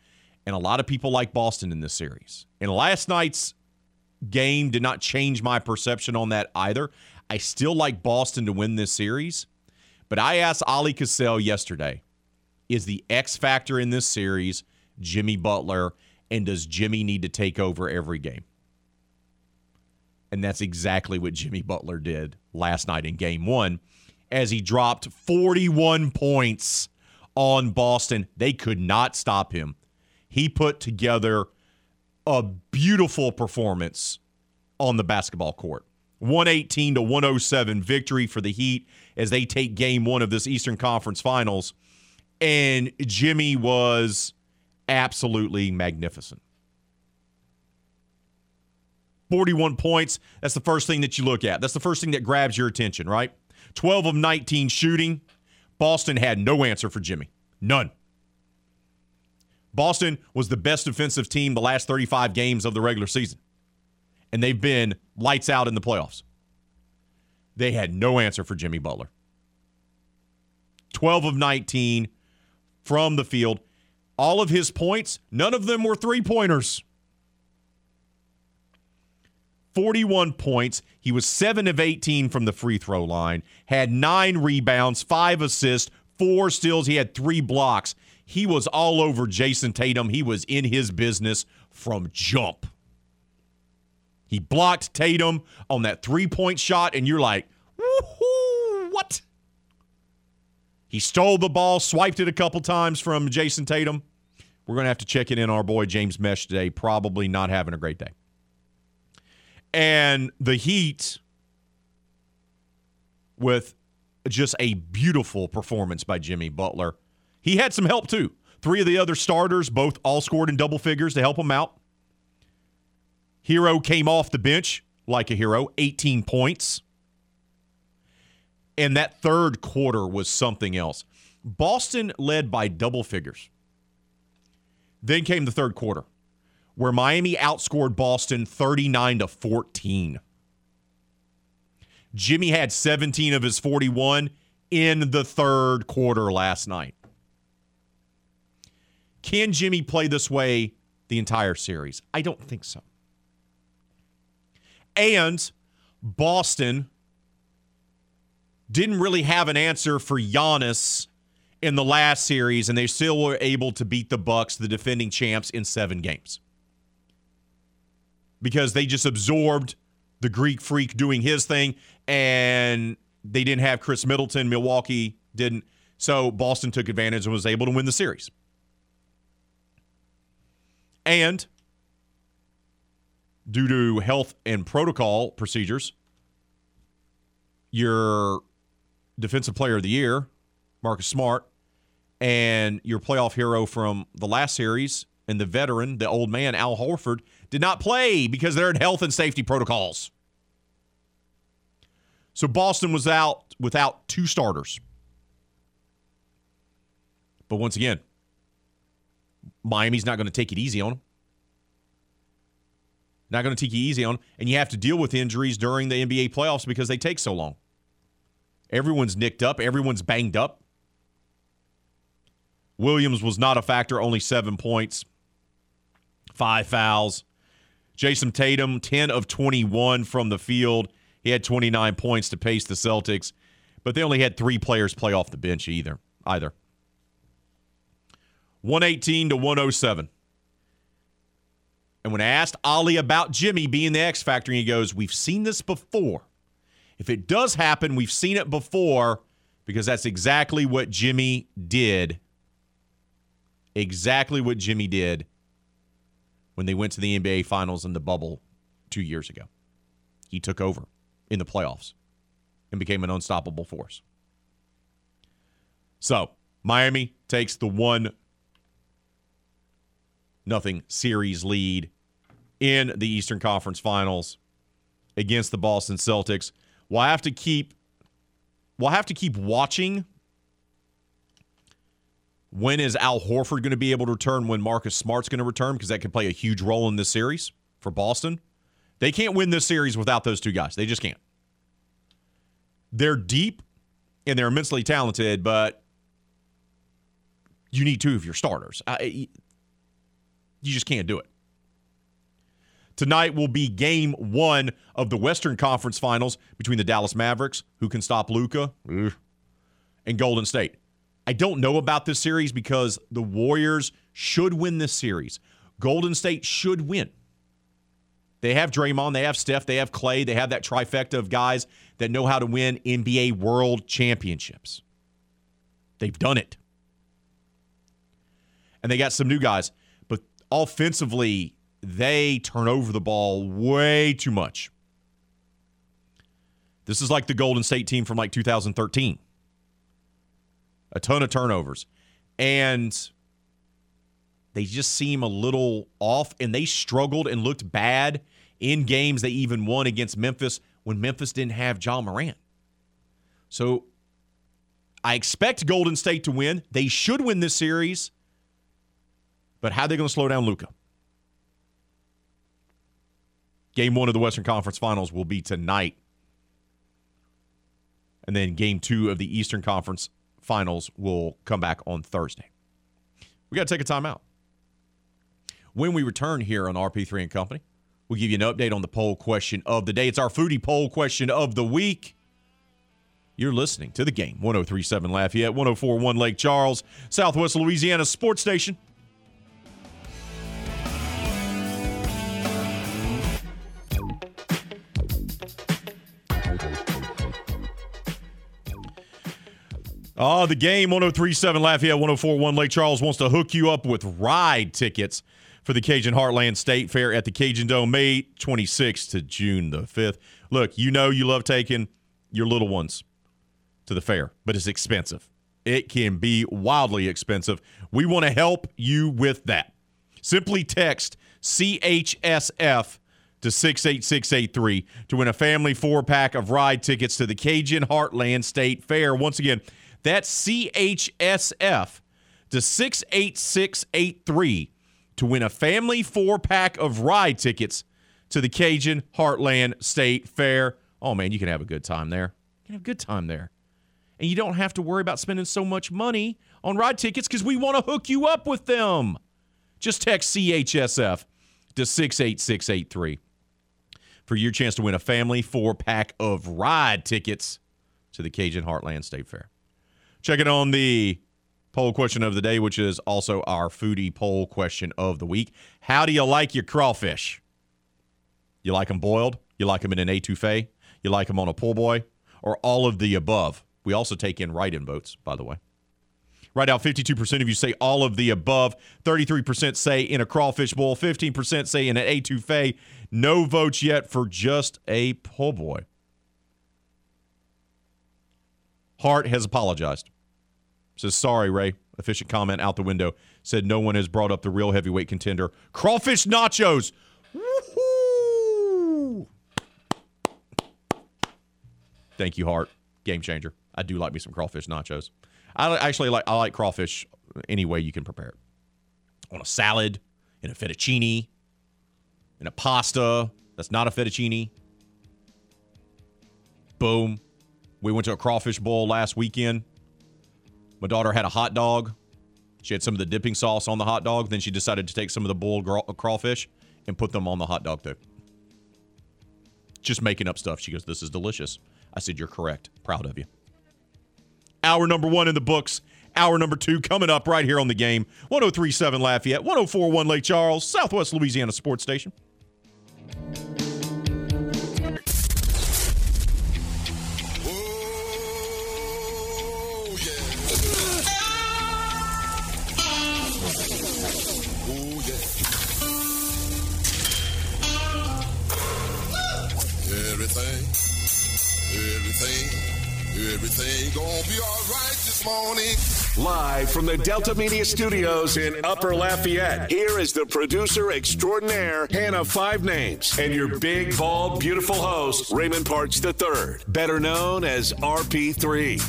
and a lot of people like Boston in this series, and last night's game did not change my perception on that either. I still like Boston to win this series, but I asked Ali Cassell yesterday, is the X factor in this series Jimmy Butler, and does Jimmy need to take over every game? And that's exactly what Jimmy Butler did last night in game one as he dropped forty-one points on Boston. They could not stop him. He put together a beautiful performance on the basketball court. one eighteen to one oh seven victory for the Heat as they take game one of this Eastern Conference Finals. And Jimmy was absolutely magnificent. forty-one points, that's the first thing that you look at. That's the first thing that grabs your attention, right? twelve of nineteen shooting. Boston had no answer for Jimmy. None. Boston was the best defensive team the last thirty-five games of the regular season. And they've been lights out in the playoffs. They had no answer for Jimmy Butler. twelve of nineteen from the field. All of his points, none of them were three-pointers. forty-one points. He was seven of eighteen from the free throw line, had nine rebounds, five assists, four steals. He had three blocks. He was all over Jason Tatum. He was in his business from jump. He blocked Tatum on that three-point shot, and you're like, woohoo, what? He stole the ball, swiped it a couple times from Jason Tatum. We're going to have to check it in our boy James Mesh today, probably not having a great day. And the Heat, with just a beautiful performance by Jimmy Butler. He had some help, too. Three of the other starters, both all scored in double figures to help him out. Hero came off the bench like a hero, eighteen points. And that third quarter was something else. Boston led by double figures. Then came the third quarter, where Miami outscored Boston thirty-nine to fourteen. Jimmy had seventeen of his forty-one in the third quarter last night. Can Jimmy play this way the entire series? I don't think so. And Boston didn't really have an answer for Giannis in the last series, and they still were able to beat the Bucks, the defending champs, in seven games. Because they just absorbed the Greek Freak doing his thing, and they didn't have Chris Middleton. Milwaukee didn't. So Boston took advantage and was able to win the series. And due to health and protocol procedures, your defensive player of the year, Marcus Smart, and your playoff hero from the last series, and the veteran, the old man, Al Horford, did not play because they're in health and safety protocols. So Boston was out without two starters. But once again, Miami's not going to take it easy on them. Not going to take it easy on them. And you have to deal with injuries during the N B A playoffs because they take so long. Everyone's nicked up. Everyone's banged up. Williams was not a factor, only seven points. Five fouls. Jason Tatum, ten of twenty-one from the field. He had twenty-nine points to pace the Celtics, but they only had three players play off the bench either. Either. one eighteen to one oh seven. And when I asked Ali about Jimmy being the X factor, he goes, we've seen this before. If it does happen, we've seen it before, because that's exactly what Jimmy did. Exactly what Jimmy did when they went to the N B A Finals in the bubble two years ago. He took over in the playoffs and became an unstoppable force. So, Miami takes the one nothing series lead in the Eastern Conference Finals against the Boston Celtics. We'll have to keep we'll have to keep watching. When is Al Horford going to be able to return? When Marcus Smart's going to return? Because that could play a huge role in this series for Boston. They can't win this series without those two guys. They just can't. They're deep and they're immensely talented, but you need two of your starters. I, you just can't do it. Tonight will be game one of the Western Conference Finals between the Dallas Mavericks, who can stop Luka, and Golden State. I don't know about this series because the Warriors should win this series. Golden State should win. They have Draymond, they have Steph, they have Clay, they have that trifecta of guys that know how to win N B A World Championships. They've done it. And they got some new guys. But offensively, they turn over the ball way too much. This is like the Golden State team from like two thousand thirteen. A ton of turnovers. And they just seem a little off, and they struggled and looked bad in games they even won against Memphis when Memphis didn't have John Morant. So I expect Golden State to win. They should win this series. But how are they going to slow down Luka? Game one of the Western Conference Finals will be tonight. And then game two of the Eastern Conference Finals will come back on Thursday. We got to take a timeout. When we return here on R P three and Company, we'll give you an update on the poll question of the day. It's our foodie poll question of the week. You're listening to The Game, one oh three point seven Lafayette, one oh four point one Lake Charles, Southwest Louisiana Sports Station. Oh, The Game, one oh three point seven Lafayette, one oh four point one Lake Charles wants to hook you up with ride tickets for the Cajun Heartland State Fair at the Cajun Dome, May twenty-sixth to June the fifth. Look, you know you love taking your little ones to the fair, but it's expensive. It can be wildly expensive. We want to help you with that. Simply text C H S F to six eight six eight three to win a family four-pack of ride tickets to the Cajun Heartland State Fair. Once again, that's C H S F to six eight six eight three to win a family four-pack of ride tickets to the Cajun Heartland State Fair. Oh, man, you can have a good time there. You can have a good time there. And you don't have to worry about spending so much money on ride tickets because we want to hook you up with them. Just text C H S F to six eight six eight three for your chance to win a family four-pack of ride tickets to the Cajun Heartland State Fair. Check it on the poll question of the day, which is also our foodie poll question of the week. How do you like your crawfish? You like them boiled? You like them in an etouffee? You like them on a po' boy? Or all of the above? We also take in write-in votes, by the way. Right now, fifty-two percent of you say all of the above. thirty-three percent say in a crawfish bowl. fifteen percent say in an etouffee. No votes yet for just a po' boy. Hart has apologized. Says, sorry, Ray. Official comment out the window. Said, no one has brought up the real heavyweight contender. Crawfish nachos. Woohoo! Thank you, Hart. Game changer. I do like me some crawfish nachos. I actually like I like crawfish any way you can prepare it. On a salad, in a fettuccine, in a pasta. That's not a fettuccine. Boom. We went to a crawfish bowl last weekend. My daughter had a hot dog. She had some of the dipping sauce on the hot dog. Then she decided to take some of the boiled crawfish and put them on the hot dog, too. Just making up stuff. She goes, this is delicious. I said, you're correct. Proud of you. Hour number one in the books. Hour number two coming up right here on The Game. one oh three point seven Lafayette, one oh four point one Lake Charles, Southwest Louisiana Sports Station. everything, everything, everything gonna be all right this morning. Live from the Delta Media Studios in Upper Lafayette, here is the producer extraordinaire, Hannah Five Names, and your big, bald, beautiful host, Raymond Parks the third, better known as R P three.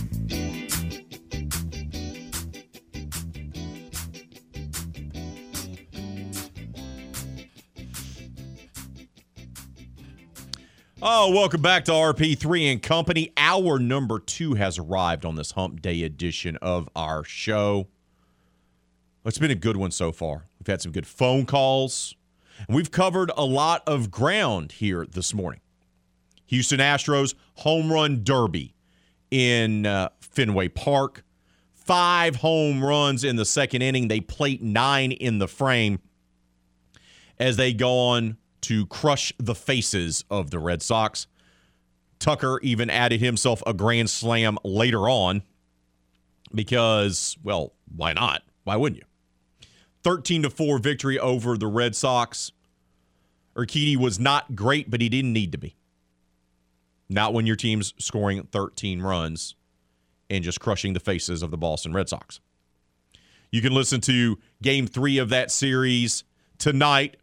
Oh, welcome back to R P three and Company. Hour number two has arrived on this Hump Day edition of our show. It's been a good one so far. We've had some good phone calls, and we've covered a lot of ground here this morning. Houston Astros home run derby in uh, Fenway Park. Five home runs in the second inning. They plate nine in the frame as they go on to crush the faces of the Red Sox. Tucker even added himself a grand slam later on because, well, why not? Why wouldn't you? thirteen to four victory over the Red Sox. Urquidy was not great, but he didn't need to be. Not when your team's scoring thirteen runs and just crushing the faces of the Boston Red Sox. You can listen to game three of that series tonight.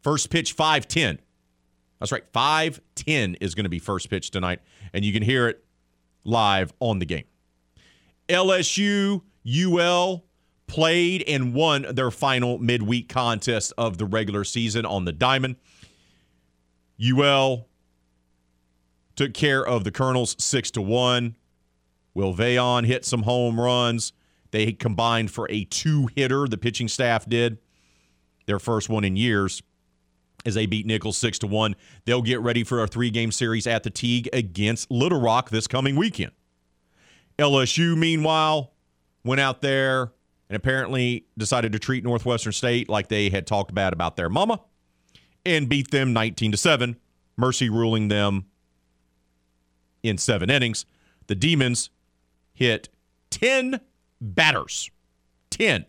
First pitch, five ten. That's right, five ten is going to be first pitch tonight, and you can hear it live on the game. L S U, U L played and won their final midweek contest of the regular season on the diamond. U L took care of the Colonels six to one. Will Veillon hit some home runs. They combined for a two-hitter, the pitching staff did, their first one in years, as they beat Nicholls six to one. They'll get ready for a three-game series at the Teague against Little Rock this coming weekend. L S U, meanwhile, went out there and apparently decided to treat Northwestern State like they had talked bad about their mama and beat them nineteen to seven, Mercy ruling them in seven innings. The Demons hit ten batters, ten.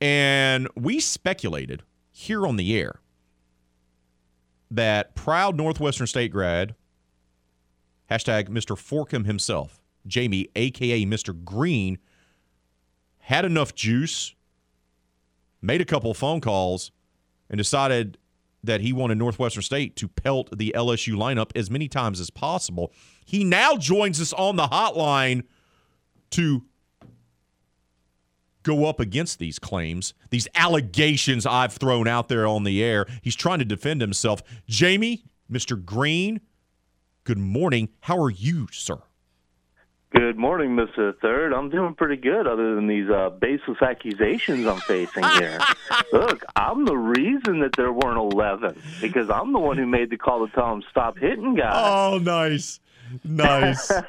And we speculated here on the air that proud Northwestern State grad, hashtag Mister Forkham himself, Jamie, a k a. Mister Green, had enough juice, made a couple phone calls, and decided that he wanted Northwestern State to pelt the L S U lineup as many times as possible. He now joins us on the hotline to go up against these claims, these allegations I've thrown out there on the air. He's trying to defend himself. Jamie, Mister Green, good morning. How are you, sir? Good morning, Mister Third. I'm doing pretty good other than these uh, baseless accusations I'm facing here. Look, I'm the reason that there weren't eleven because I'm the one who made the call to tell them stop hitting guys. Oh, nice. Nice. It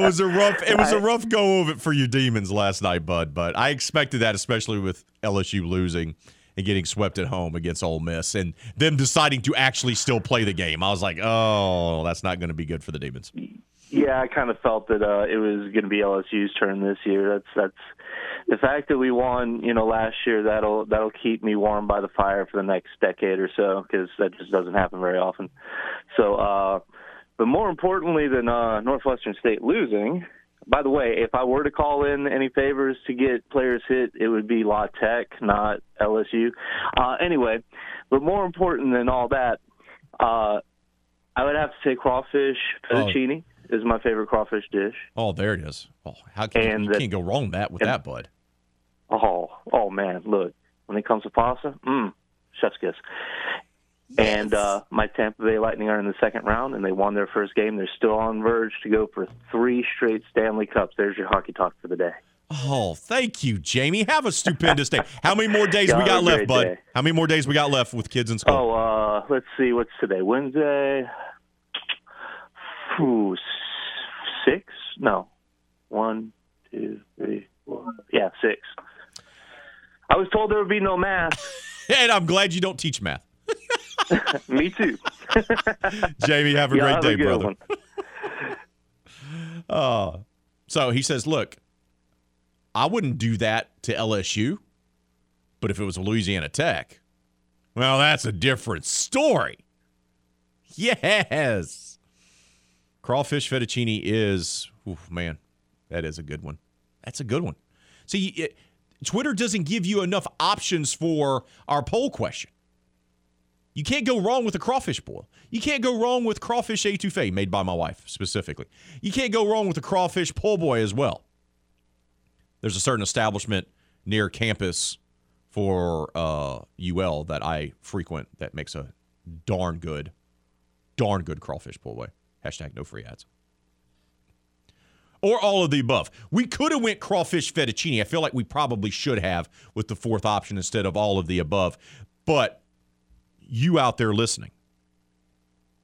was a rough. It was a rough go of it for you Demons last night, bud. But I expected that, especially with L S U losing and getting swept at home against Ole Miss, and them deciding to actually still play the game. I was like, oh, that's not going to be good for the Demons. Yeah, I kind of felt that uh, it was going to be L S U's turn this year. That's that's the fact that we won, you know, last year. That'll that'll keep me warm by the fire for the next decade or so because that just doesn't happen very often. So. Uh, But more importantly than uh, Northwestern State losing, by the way, if I were to call in any favors to get players hit, it would be La Tech, not L S U. Uh, anyway, but more important than all that, uh, I would have to say crawfish fettuccine oh. is my favorite crawfish dish. Oh, there it is. Oh, how can and you that, can't go wrong that with and, that, bud? Oh, oh man, look, when it comes to pasta, mmm, chef's kiss. Yes. And uh, my Tampa Bay Lightning are in the second round, and they won their first game. They're still on verge to go for three straight Stanley Cups. There's your hockey talk for the day. Oh, thank you, Jamie. Have a stupendous day. How many more days we got left, bud? Day. How many more days we got left with kids in school? Oh, uh, let's see. What's today? Wednesday? Ooh, six? No. One, two, three, four. Yeah, six. I was told there would be no math. And I'm glad you don't teach math. Me too. Jamie, have a yeah, great have day, a brother. uh, so he says, look, I wouldn't do that to L S U, but if it was Louisiana Tech, well, that's a different story. Yes. Crawfish fettuccine is, oof, man, that is a good one. That's a good one. See, it, Twitter doesn't give you enough options for our poll question. You can't go wrong with a crawfish boil. You can't go wrong with crawfish étouffée, made by my wife specifically. You can't go wrong with a crawfish po' boy as well. There's a certain establishment near campus for uh, U L that I frequent that makes a darn good, darn good crawfish po' boy. Hashtag no free ads. Or all of the above. We could have went crawfish fettuccine. I feel like we probably should have with the fourth option instead of all of the above. But you out there listening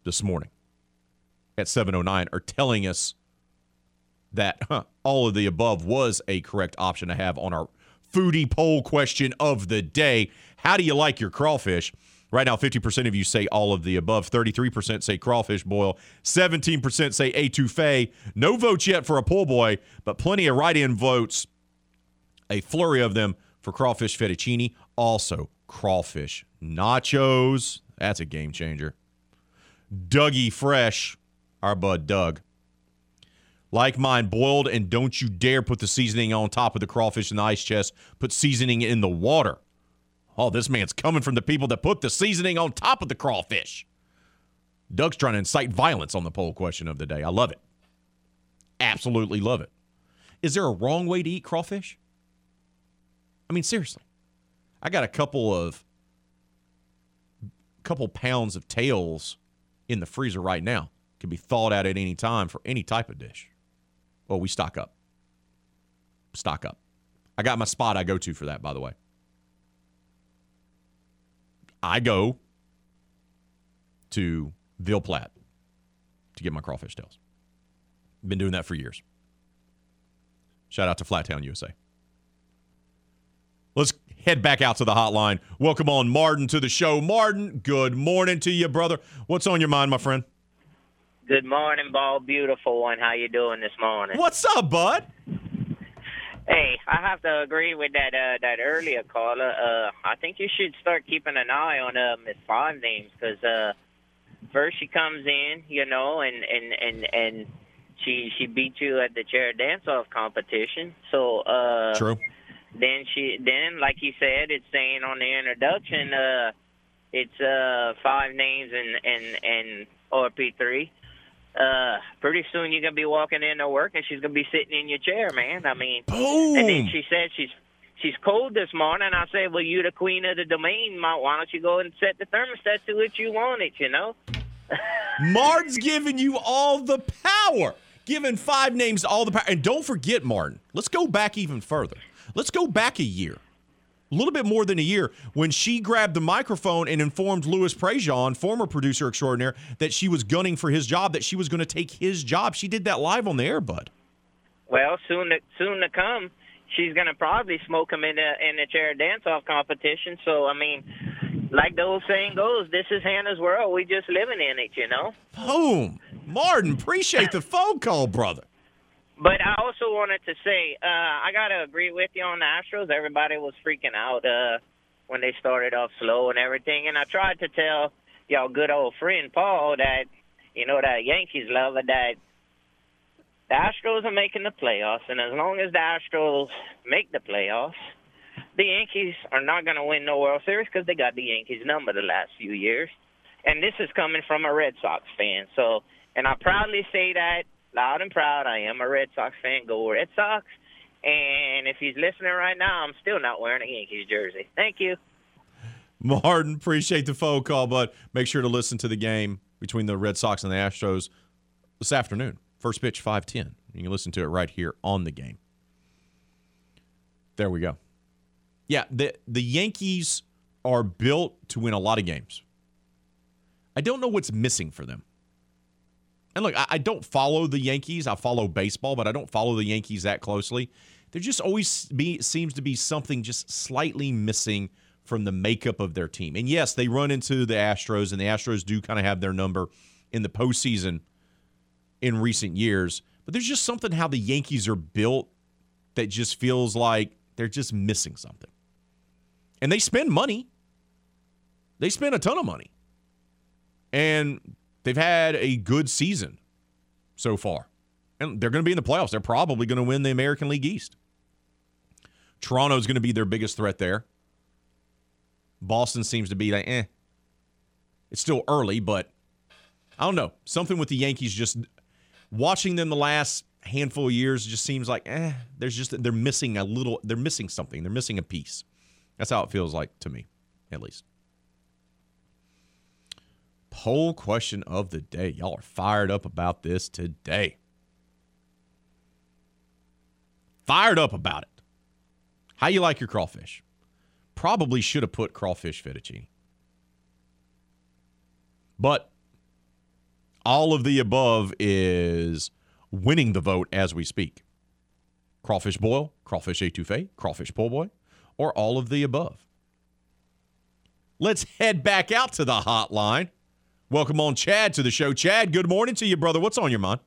this morning at seven oh nine are telling us that huh, all of the above was a correct option to have on our foodie poll question of the day. How do you like your crawfish? Right now, fifty percent of you say all of the above. thirty-three percent say crawfish boil. seventeen percent say étouffée. No votes yet for a po' boy, but plenty of write-in votes. A flurry of them for crawfish fettuccine. Also, crawfish nachos. That's a game changer. Dougie Fresh, our bud Doug. Like mine, boiled, and don't you dare put the seasoning on top of the crawfish in the ice chest. Put seasoning in the water. Oh, this man's coming from the people that put the seasoning on top of the crawfish. Doug's trying to incite violence on the poll question of the day. I love it. Absolutely love it. Is there a wrong way to eat crawfish? I mean, seriously. I got a couple of couple pounds of tails in the freezer right now. Can be thawed out at any time for any type of dish. Well, we stock up. Stock up. I got my spot I go to for that, by the way. I go to Ville Platte to get my crawfish tails. Been doing that for years. Shout out to Flattown, U S A. Let's head back out to the hotline. Welcome on Martin to the show. Martin, good morning to you, brother. What's on your mind, my friend? Good morning, bald beautiful one. How you doing this morning? What's up, bud? Hey, I have to agree with that uh, that earlier caller. Uh, I think you should start keeping an eye on uh, Miss Five Names because uh, first she comes in, you know, and, and, and, and she she beat you at the chair dance-off competition. So uh, true. Then she then like you said, it's saying on the introduction, uh, it's uh, Five Names and and and R P three. Uh, pretty soon you're gonna be walking into work and she's gonna be sitting in your chair, man. I mean, boom. And then she said she's she's cold this morning. I said, well, you're the queen of the domain. Why don't you go and set the thermostat to what you want it? You know, Martin's giving you all the power, giving Five Names all the power. And don't forget, Martin. Let's go back even further. Let's go back a year, a little bit more than a year, when she grabbed the microphone and informed Louis Prejean, former producer extraordinaire, that she was gunning for his job, that she was going to take his job. She did that live on the air, bud. Well, soon to, soon to come, she's going to probably smoke him in the, in the chair dance-off competition. So, I mean, like the old saying goes, this is Hannah's world. We just living in it, you know? Boom. Martin, appreciate the phone call, brother. But I also wanted to say, uh, I got to agree with you on the Astros. Everybody was freaking out uh, when they started off slow and everything. And I tried to tell y'all good old friend Paul that, you know, that Yankees lover, that the Astros are making the playoffs. And as long as the Astros make the playoffs, the Yankees are not going to win no World Series because they got the Yankees number the last few years. And this is coming from a Red Sox fan. So, and I proudly say that. Loud and proud, I am a Red Sox fan. Go Red Sox. And if he's listening right now, I'm still not wearing a Yankees jersey. Thank you. Martin, appreciate the phone call, but make sure to listen to the game between the Red Sox and the Astros this afternoon. First pitch, five ten. You can listen to it right here on the game. There we go. Yeah, the, the Yankees are built to win a lot of games. I don't know what's missing for them. And look, I don't follow the Yankees. I follow baseball, but I don't follow the Yankees that closely. There just always be, seems to be something just slightly missing from the makeup of their team. And yes, they run into the Astros, and the Astros do kind of have their number in the postseason in recent years. But there's just something how the Yankees are built that just feels like they're just missing something. And they spend money. They spend a ton of money. And they've had a good season so far. And they're going to be in the playoffs. They're probably going to win the American League East. Toronto's going to be their biggest threat there. Boston seems to be like, eh. It's still early, but I don't know. Something with the Yankees, just watching them the last handful of years, just seems like, eh, there's just, they're missing a little, they're missing something. They're missing a piece. That's how it feels like to me, at least. Poll question of the day. Y'all are fired up about this today. Fired up about it. How you like your crawfish? Probably should have put crawfish fettuccine. But all of the above is winning the vote as we speak. Crawfish boil, crawfish étouffée, crawfish po' boy, or all of the above. Let's head back out to the hotline. Welcome on Chad to the show. Chad, good morning to you, brother. What's on your mind?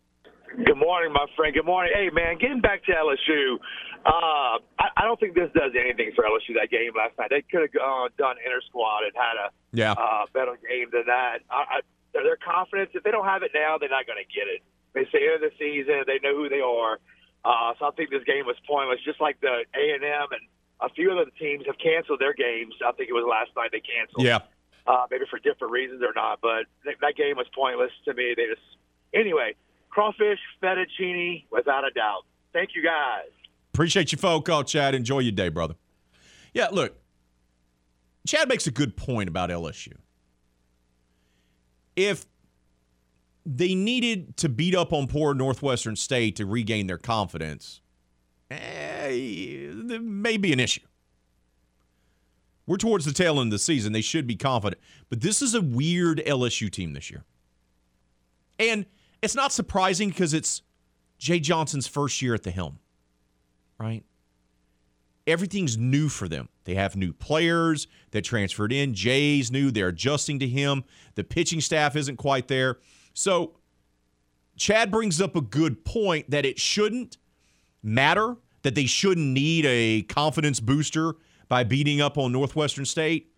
Good morning, my friend. Good morning. Hey, man, getting back to L S U, uh, I, I don't think this does anything for L S U, that game last night. They could have uh, done inter-squad and had a yeah. uh, better game than that. I, I, their confidence, if they don't have it now, they're not going to get it. They say end of the season, they know who they are. Uh, so I think this game was pointless, just like the A and M and a few other teams have canceled their games. I think it was last night they canceled. Yeah. Uh, maybe for different reasons or not, but th- that game was pointless to me. They just anyway, crawfish fettuccine, without a doubt. Thank you, guys. Appreciate your phone call, Chad. Enjoy your day, brother. Yeah, look, Chad makes a good point about L S U. If they needed to beat up on poor Northwestern State to regain their confidence, eh, there may be an issue. We're towards the tail end of the season. They should be confident. But this is a weird L S U team this year. And it's not surprising because it's Jay Johnson's first year at the helm, right? Everything's new for them. They have new players that transferred in. Jay's new. They're adjusting to him. The pitching staff isn't quite there. So Chad brings up a good point that it shouldn't matter, that they shouldn't need a confidence booster by beating up on Northwestern State.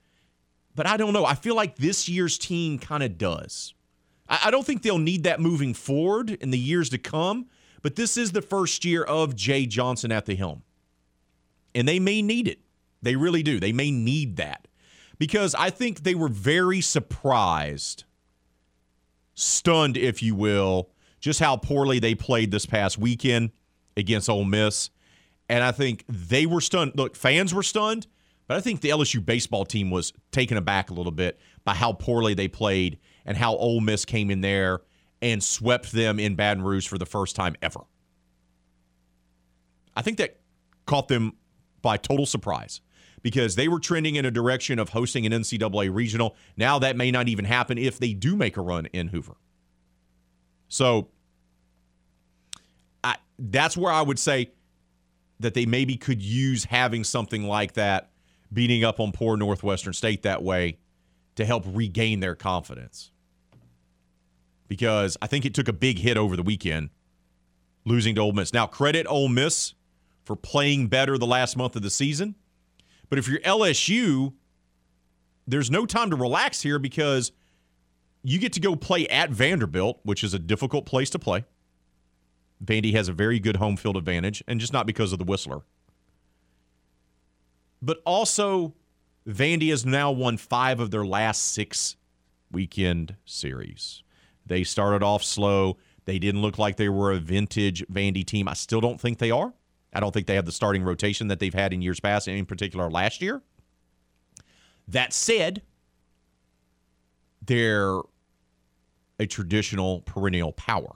But I don't know. I feel like this year's team kind of does. I, I don't think they'll need that moving forward in the years to come, but this is the first year of Jay Johnson at the helm. And they may need it. They really do. They may need that. Because I think they were very surprised, stunned, if you will, just how poorly they played this past weekend against Ole Miss. And I think they were stunned. Look, fans were stunned, but I think the L S U baseball team was taken aback a little bit by how poorly they played and how Ole Miss came in there and swept them in Baton Rouge for the first time ever. I think that caught them by total surprise because they were trending in a direction of hosting an N C double A regional. Now that may not even happen if they do make a run in Hoover. So I, that's where I would say that they maybe could use having something like that, beating up on poor Northwestern State that way, to help regain their confidence. Because I think it took a big hit over the weekend, losing to Ole Miss. Now, credit Ole Miss for playing better the last month of the season. But if you're L S U, there's no time to relax here because you get to go play at Vanderbilt, which is a difficult place to play. Vandy has a very good home field advantage, and just not because of the Whistler. But also, Vandy has now won five of their last six weekend series. They started off slow. They didn't look like they were a vintage Vandy team. I still don't think they are. I don't think they have the starting rotation that they've had in years past, and in particular last year. That said, they're a traditional perennial power.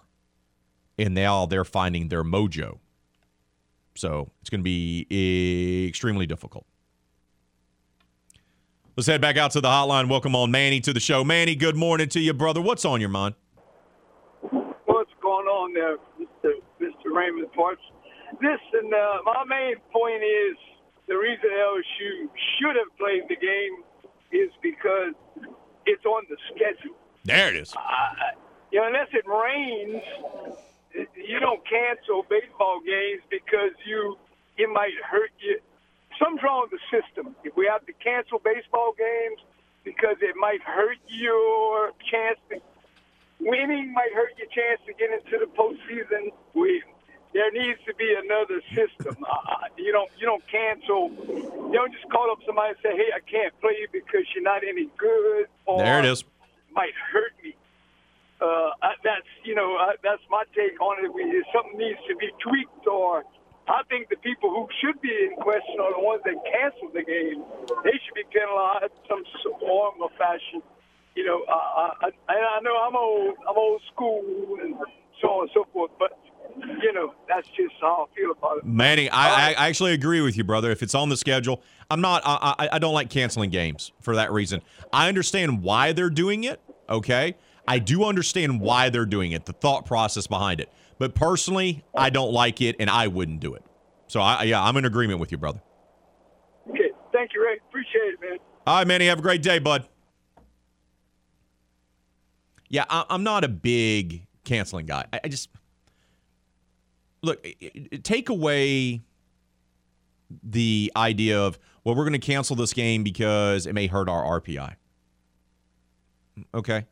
And now they're finding their mojo. So it's going to be extremely difficult. Let's head back out to the hotline. Welcome on Manny to the show. Manny, good morning to you, brother. What's on your mind? What's going on there, Mister Mister Raymond Parks? Listen, uh, my main point is the reason L S U should have played the game is because it's on the schedule. There it is. Uh, you know, unless it rains, you don't cancel baseball games because you it might hurt you. Something's wrong with the system. If we have to cancel baseball games because it might hurt your chance to winning might hurt your chance to get into the postseason. We, there needs to be another system. Uh, you don't you don't cancel. You don't just call up somebody and say, hey, I can't play you because you're not any good. Or there it is. Might hurt me. Uh, I, that's, you know, I, that's my take on it. We, something needs to be tweaked, or I think the people who should be in question are the ones that canceled the game. They should be penalized in some form or fashion. You know, I, I, I know I'm old, I'm old school and so on and so forth, but, you know, that's just how I feel about it. Manny, I, uh, I actually agree with you, brother. If it's on the schedule, I'm not, I, I, I don't like canceling games for that reason. I understand why they're doing it, okay? I do understand why they're doing it, the thought process behind it. But personally, I don't like it, and I wouldn't do it. So, I, yeah, I'm in agreement with you, brother. Okay. Thank you, Ray. Appreciate it, man. All right, Manny. Have a great day, bud. Yeah, I, I'm not a big canceling guy. I, I just – look, it, it, take away the idea of, well, we're going to cancel this game because it may hurt our R P I. Okay.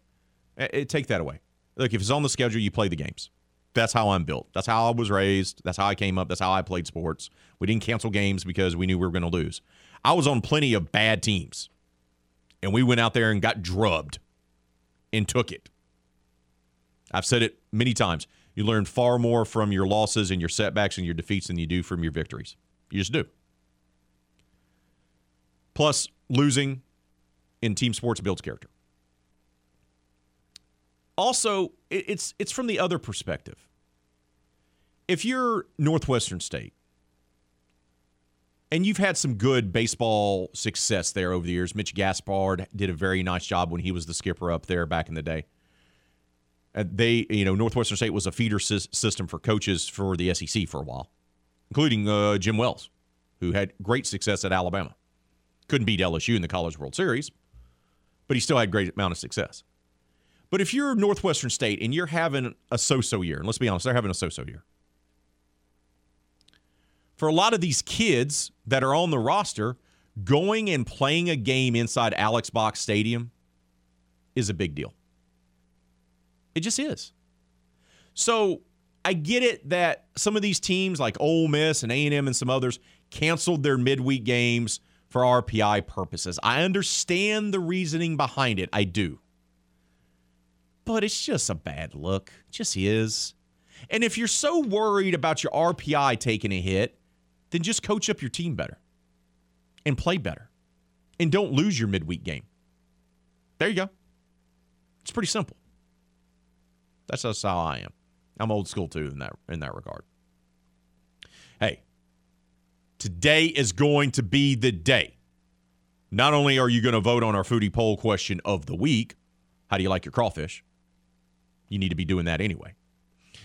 Take that away. Look, if it's on the schedule, you play the games. That's how I'm built. That's how I was raised. That's how I came up. That's how I played sports. We didn't cancel games because we knew we were going to lose. I was on plenty of bad teams, and we went out there and got drubbed and took it. I've said it many times. You learn far more from your losses and your setbacks and your defeats than you do from your victories. You just do. Plus, losing in team sports builds character. Also, it's it's from the other perspective. If you're Northwestern State, and you've had some good baseball success there over the years, Mitch Gaspard did a very nice job when he was the skipper up there back in the day. And they, you know, Northwestern State was a feeder sy- system for coaches for the S E C for a while, including uh, Jim Wells, who had great success at Alabama. Couldn't beat L S U in the College World Series, but he still had a great amount of success. But if you're Northwestern State and you're having a so-so year, and let's be honest, they're having a so-so year. For a lot of these kids that are on the roster, going and playing a game inside Alex Box Stadium is a big deal. It just is. So I get it that some of these teams like Ole Miss and A and M and some others canceled their midweek games for R P I purposes. I understand the reasoning behind it. I do. But it's just a bad look. It just is. And if you're so worried about your R P I taking a hit, then just coach up your team better and play better and don't lose your midweek game. There you go. It's pretty simple. That's just how I am. I'm old school too in that in that regard. Hey, today is going to be the day. Not only are you going to vote on our foodie poll question of the week, how do you like your crawfish? You need to be doing that anyway.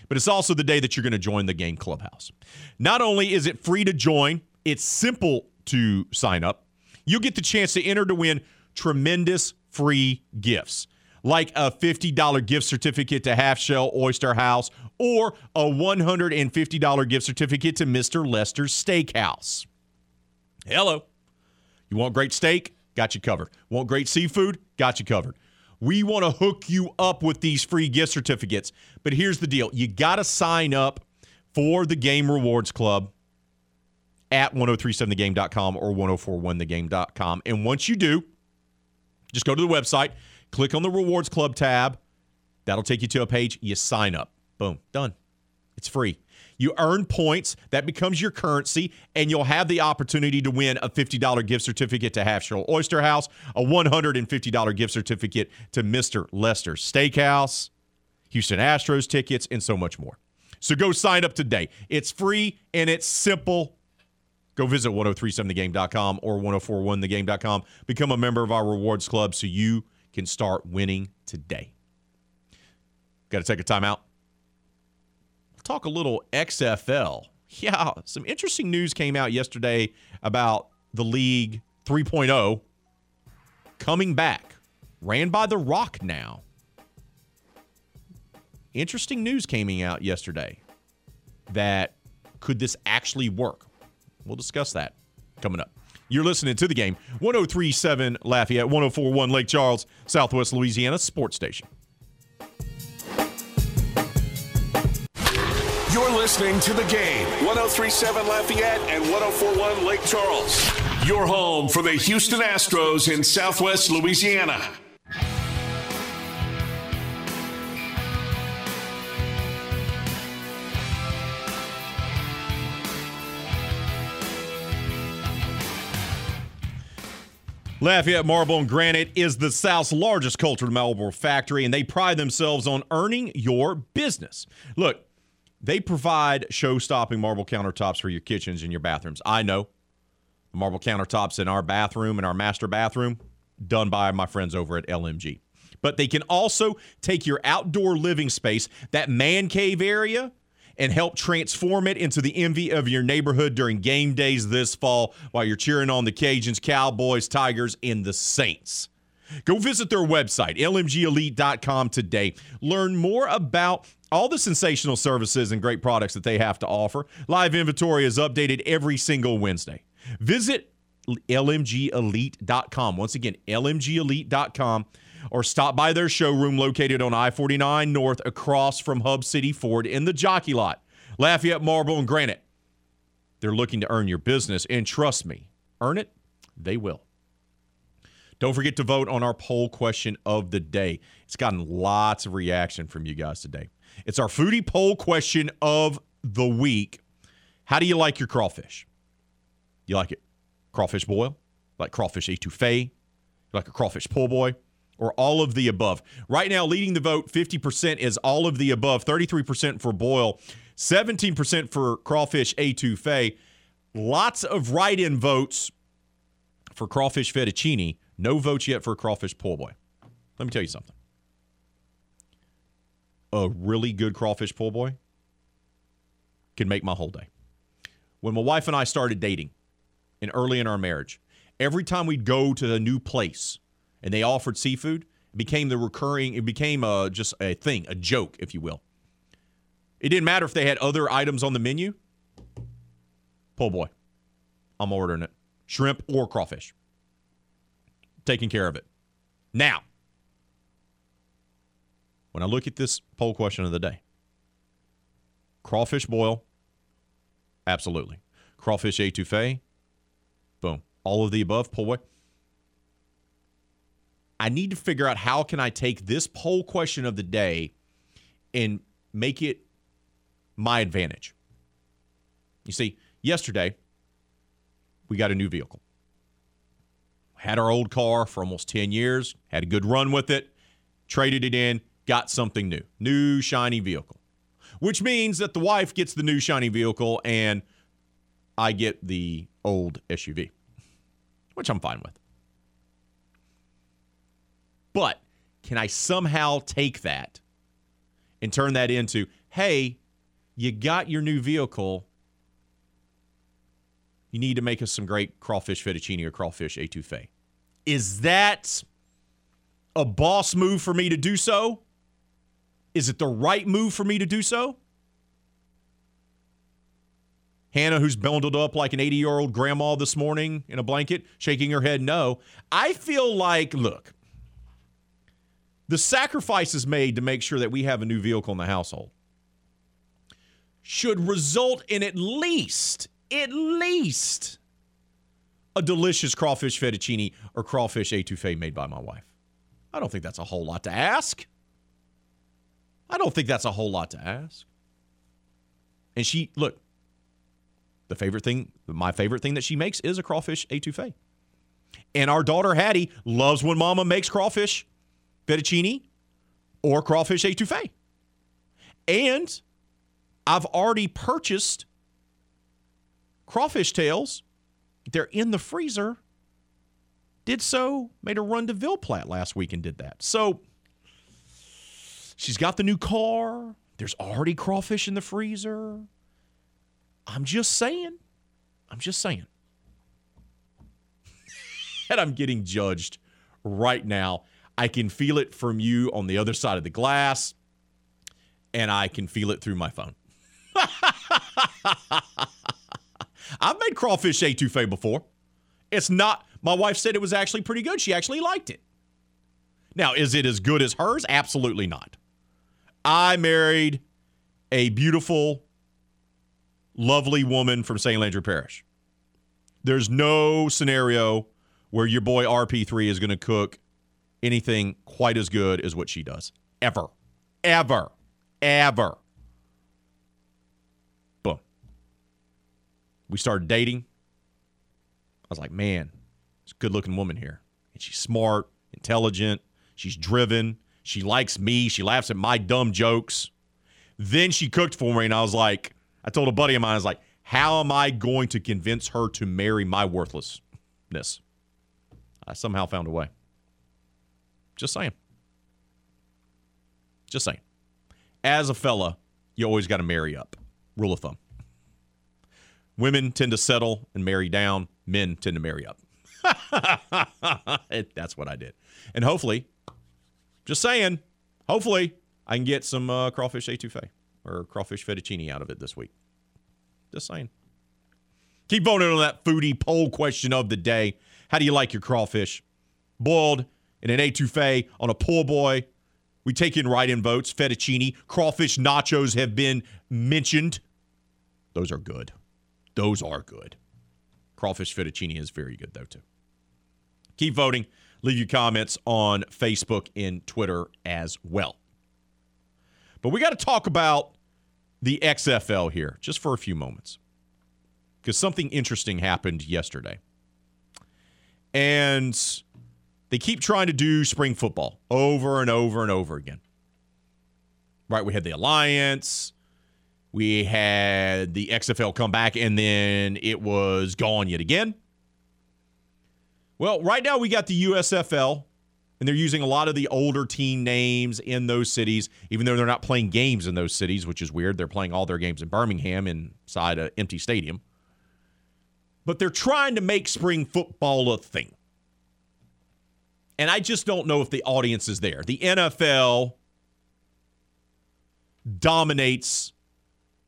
But it's also the day that you're going to join the Game Clubhouse. Not only is it free to join, it's simple to sign up. You'll get the chance to enter to win tremendous free gifts, like a fifty dollars gift certificate to Half Shell Oyster House or a one hundred fifty dollars gift certificate to Mister Lester's Steakhouse. Hello. You want great steak? Got you covered. Want great seafood? Got you covered. We want to hook you up with these free gift certificates. But here's the deal. You got to sign up for the Game Rewards Club at ten thirty-seven the game dot com or ten forty-one the game dot com. And once you do, just go to the website, click on the Rewards Club tab. That'll take you to a page. You sign up. Boom. Done. It's free. You earn points. That becomes your currency, and you'll have the opportunity to win a fifty dollars gift certificate to Half Shell Oyster House, a one hundred fifty dollars gift certificate to Mister Lester's Steakhouse, Houston Astros tickets, and so much more. So go sign up today. It's free, and it's simple. Go visit ten thirty-seven the game dot com or ten forty-one the game dot com. Become a member of our Rewards Club so you can start winning today. Got to take a timeout. Talk a little X F L. Yeah, some interesting news came out yesterday about the League three point oh coming back. Ran by The Rock now. Interesting news came out yesterday that could this actually work? We'll discuss that coming up. You're listening to The Game, ten thirty-seven Lafayette, ten forty-one Lake Charles, Southwest Louisiana Sports Station. listening to The Game. one oh three point seven Lafayette and one oh four point one Lake Charles. Your home for the Houston Astros in Southwest Louisiana. Lafayette Marble and Granite is the South's largest cultured marble factory, and they pride themselves on earning your business. Look, they provide show-stopping marble countertops for your kitchens and your bathrooms. I know the marble countertops in our bathroom, in our master bathroom, done by my friends over at L M G. But they can also take your outdoor living space, that man cave area, and help transform it into the envy of your neighborhood during game days this fall while you're cheering on the Cajuns, Cowboys, Tigers, and the Saints. Go visit their website, L M G elite dot com today. Learn more about all the sensational services and great products that they have to offer. Live inventory is updated every single Wednesday. Visit L M G elite dot com. Once again, L M G elite dot com. Or stop by their showroom located on I forty-nine North across from Hub City Ford in the Jockey Lot. Lafayette Marble and Granite. They're looking to earn your business, and trust me, earn it, they will. Don't forget to vote on our poll question of the day. It's gotten lots of reaction from you guys today. It's our foodie poll question of the week. How do you like your crawfish? You like it crawfish boil? Like crawfish étouffée? Like a crawfish po' boy? Or all of the above? Right now, leading the vote, fifty percent is all of the above, thirty-three percent for boil, seventeen percent for crawfish étouffée. Lots of write-in votes for crawfish fettuccine. No votes yet for crawfish po' boy. Let me tell you something. A really good crawfish po' boy can make my whole day. When my wife and I started dating, and early in our marriage, every time we'd go to a new place, and they offered seafood, it became the recurring, it became a, just a thing, a joke, if you will. It didn't matter if they had other items on the menu. Po' boy. I'm ordering it. Shrimp or crawfish. Taking care of it. Now, when I look at this poll question of the day, crawfish boil, absolutely. Crawfish étouffée, boom. All of the above, po' boy. I need to figure out how can I take this poll question of the day and make it my advantage. You see, yesterday, we got a new vehicle. Had our old car for almost ten years, had a good run with it, traded it in, got something new. New, shiny vehicle. Which means that the wife gets the new, shiny vehicle, and I get the old S U V, which I'm fine with. But can I somehow take that and turn that into, hey, you got your new vehicle. You need to make us some great crawfish fettuccine or crawfish étouffée. Is that a boss move for me to do so? Is it the right move for me to do so? Hannah, who's bundled up like an eighty-year-old grandma this morning in a blanket, shaking her head no. I feel like, look. The sacrifices made to make sure that we have a new vehicle in the household should result in at least, at least a delicious crawfish fettuccine or crawfish étouffée made by my wife. I don't think that's a whole lot to ask. I don't think that's a whole lot to ask. And she, look, the favorite thing, my favorite thing that she makes is a crawfish étouffée. And our daughter Hattie loves when mama makes crawfish fettuccine or crawfish étouffée. And I've already purchased crawfish tails. They're in the freezer. Did so, made a run to Ville Platte last week and did that. So she's got the new car. There's already crawfish in the freezer. I'm just saying. I'm just saying. And I'm getting judged right now. I can feel it from you on the other side of the glass, and I can feel it through my phone. I've made crawfish étouffée before. It's not, my wife said it was actually pretty good. She actually liked it. Now, is it as good as hers? Absolutely not. I married a beautiful lovely woman from Saint Landry Parish. There's no scenario where your boy R P three is going to cook anything quite as good as what she does. Ever. Ever. Ever. Boom. We started dating. I was like, man, it's a good-looking woman here. And she's smart, intelligent. She's driven. She likes me. She laughs at my dumb jokes. Then she cooked for me, and I was like, I told a buddy of mine, I was like, how am I going to convince her to marry my worthlessness? I somehow found a way. Just saying. Just saying. As a fella, you always got to marry up. Rule of thumb. Women tend to settle and marry down. Men tend to marry up. That's what I did. And hopefully, just saying, hopefully I can get some uh, crawfish etouffee or crawfish fettuccine out of it this week. Just saying. Keep voting on that foodie poll question of the day. How do you like your crawfish? Boiled in an etouffee on a pool boy. We take in write-in votes, fettuccine. Crawfish nachos have been mentioned. Those are good. Those are good. Crawfish fettuccine is very good, though, too. Keep voting. Leave your comments on Facebook and Twitter as well. But we got to talk about the X F L here just for a few moments because something interesting happened yesterday. And they keep trying to do spring football over and over and over again. Right, we had the Alliance. We had the X F L come back, and then it was gone yet again. Well, right now we got the U S F L, and they're using a lot of the older team names in those cities, even though they're not playing games in those cities, which is weird. They're playing all their games in Birmingham inside an empty stadium. But they're trying to make spring football a thing. And I just don't know if the audience is there. The N F L dominates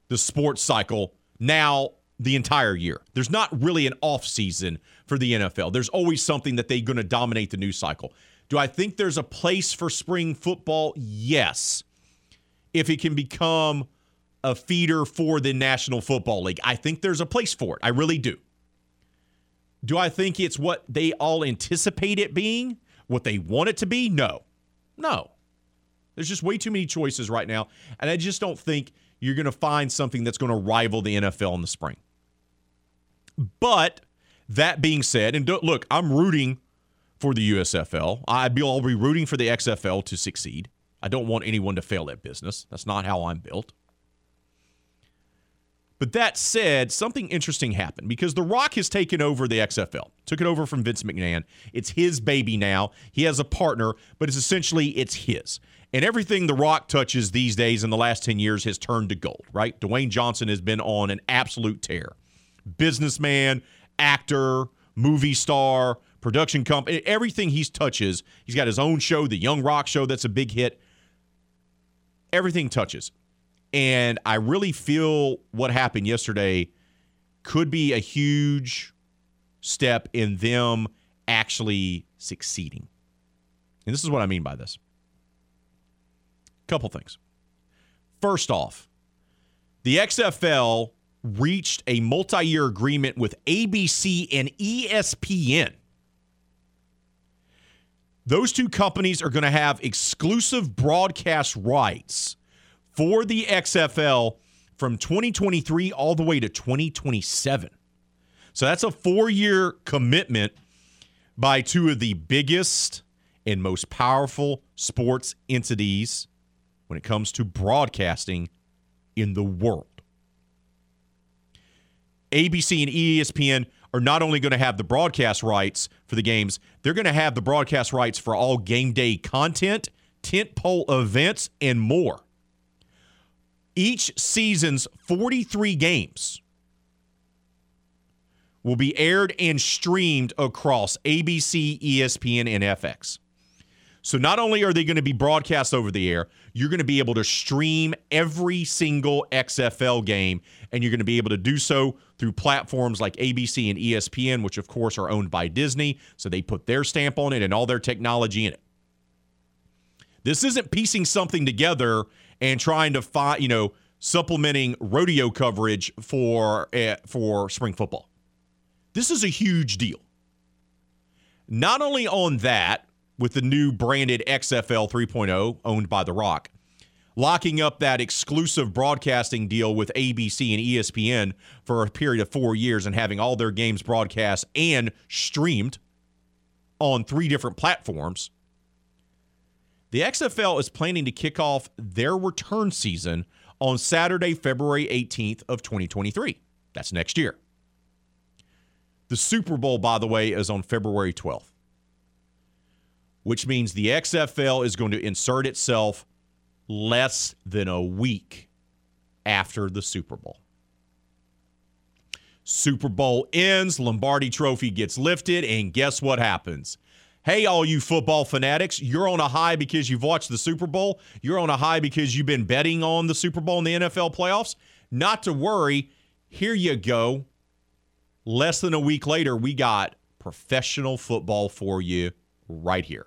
the sports cycle now the entire year. There's not really an offseason for the N F L. There's always something that they're going to dominate the news cycle. Do I think there's a place for spring football? Yes. If it can become a feeder for the National Football League, I think there's a place for it. I really do. Do I think it's what they all anticipate it being? What they want it to be? No. No. There's just way too many choices right now, and I just don't think you're going to find something that's going to rival the N F L in the spring. But that being said, and look, I'm rooting for the U S F L. I'll be, I'll be rooting for the X F L to succeed. I don't want anyone to fail at business. That's not how I'm built. But that said, something interesting happened because The Rock has taken over the X F L, took it over from Vince McMahon. It's his baby now. He has a partner, but it's essentially it's his. And everything The Rock touches these days in the last ten years has turned to gold, right? Dwayne Johnson has been on an absolute tear. Businessman, actor, movie star, production company, everything he touches. He's got his own show, The Young Rock Show, that's a big hit. Everything touches. And I really feel what happened yesterday could be a huge step in them actually succeeding. And this is what I mean by this. Couple things. First off, the X F L reached a multi-year agreement with A B C and E S P N. Those two companies are going to have exclusive broadcast rights for the X F L from twenty twenty-three all the way to twenty twenty-seven. So that's a four-year commitment by two of the biggest and most powerful sports entities when it comes to broadcasting in the world. A B C and E S P N are not only going to have the broadcast rights for the games, they're going to have the broadcast rights for all game day content, tentpole events, and more. Each season's forty-three games will be aired and streamed across A B C, E S P N, and F X. So not only are they going to be broadcast over the air, you're going to be able to stream every single X F L game, and you're going to be able to do so through platforms like A B C and E S P N, which, of course, are owned by Disney, so they put their stamp on it and all their technology in it. This isn't piecing something together and trying to find, you know, supplementing rodeo coverage for uh, for spring football. This is a huge deal. Not only on that, with the new branded X F L three point oh owned by The Rock, locking up that exclusive broadcasting deal with A B C and E S P N for a period of four years and having all their games broadcast and streamed on three different platforms, the X F L is planning to kick off their return season on Saturday, February eighteenth of twenty twenty-three. That's next year. The Super Bowl, by the way, is on February twelfth, which means the X F L is going to insert itself less than a week after the Super Bowl. Super Bowl ends, Lombardi Trophy gets lifted, and guess what happens? Hey, all you football fanatics, you're on a high because you've watched the Super Bowl. You're on a high because you've been betting on the Super Bowl and the N F L playoffs. Not to worry. Here you go. Less than a week later, we got professional football for you right here.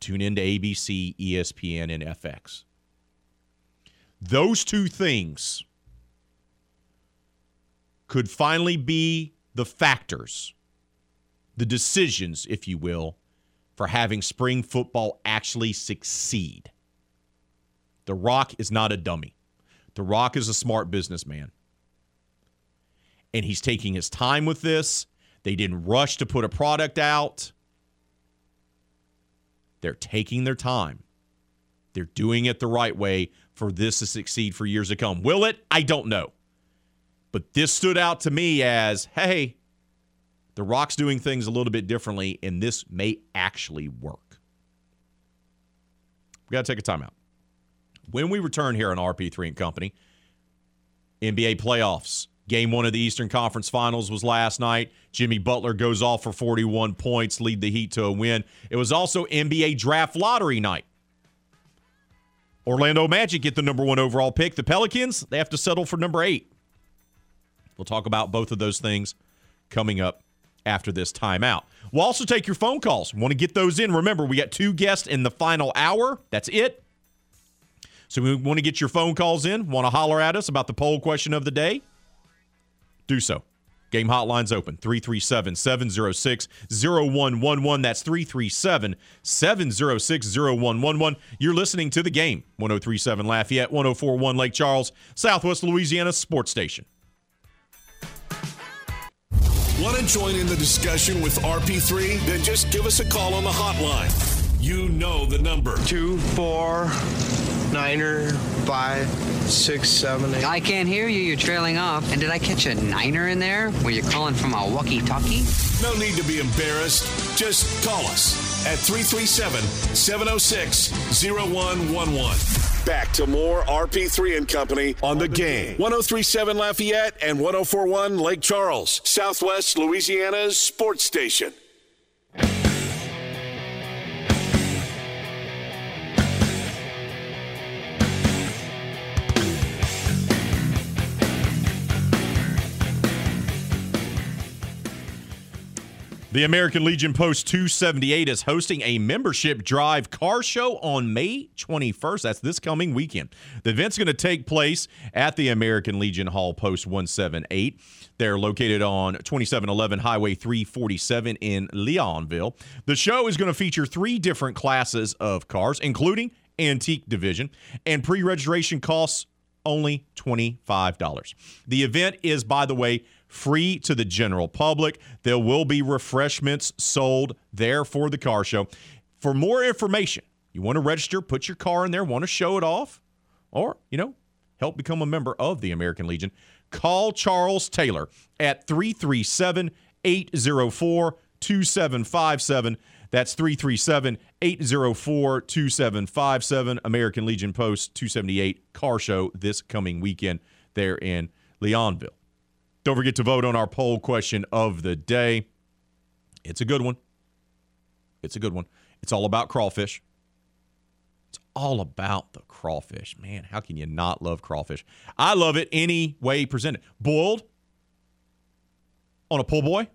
Tune in to A B C, E S P N, and F X. Those two things could finally be the factors, the decisions, if you will, for having spring football actually succeed. The Rock is not a dummy. The Rock is a smart businessman. And he's taking his time with this. They didn't rush to put a product out. They're taking their time. They're doing it the right way for this to succeed for years to come. Will it? I don't know. But this stood out to me as, hey, The Rock's doing things a little bit differently, and this may actually work. We've got to take a timeout. When we return here on R P three and Company, N B A playoffs. Game one of the Eastern Conference Finals was last night. Jimmy Butler goes off for forty-one points, lead the Heat to a win. It was also N B A Draft Lottery night. Orlando Magic get the number one overall pick. The Pelicans, they have to settle for number eight. We'll talk about both of those things coming up after this timeout. We'll also take your phone calls. Want to get those in. Remember, we got two guests in the final hour. That's it. So we want to get your phone calls in. Want to holler at us about the poll question of the day? Do so. Game hotline's open. three three seven, seven oh six, oh one one one. That's three three seven, seven oh six, oh one one one. You're listening to The Game. one oh three point seven Lafayette, one oh four point one Lake Charles, Southwest Louisiana Sports Station. Want to join in the discussion with R P three? Then just give us a call on the hotline. You know the number. two four niner five six seven eight. I can't hear you. You're trailing off. And did I catch a niner in there? Were you calling from a walkie-talkie? No need to be embarrassed. Just call us at three three seven, seven oh six, oh one one one. Back to more R P three and Company on The Game. one oh three point seven Lafayette and one oh four point one Lake Charles, Southwest Louisiana's sports station. The American Legion Post two seventy-eight is hosting a membership drive car show on May twenty-first. That's this coming weekend. The event's going to take place at the American Legion Hall, Post one seventy-eight. They're located on twenty-seven eleven Highway three forty-seven in Leonville. The show is going to feature three different classes of cars, including antique division, and pre-registration costs only twenty-five dollars. The event is, by the way, free to the general public. There will be refreshments sold there for the car show. For more information, you want to register, put your car in there, want to show it off, or, you know, help become a member of the American Legion, call Charles Taylor at three three seven, eight oh four, two seven five seven. That's three three seven, eight oh four, two seven five seven. American Legion Post two seventy-eight car show this coming weekend there in Leonville. Don't forget to vote on our poll question of the day. It's a good one. It's a good one. It's all about crawfish. It's all about the crawfish. Man, how can you not love crawfish? I love it any way presented. Boiled on a po' boy.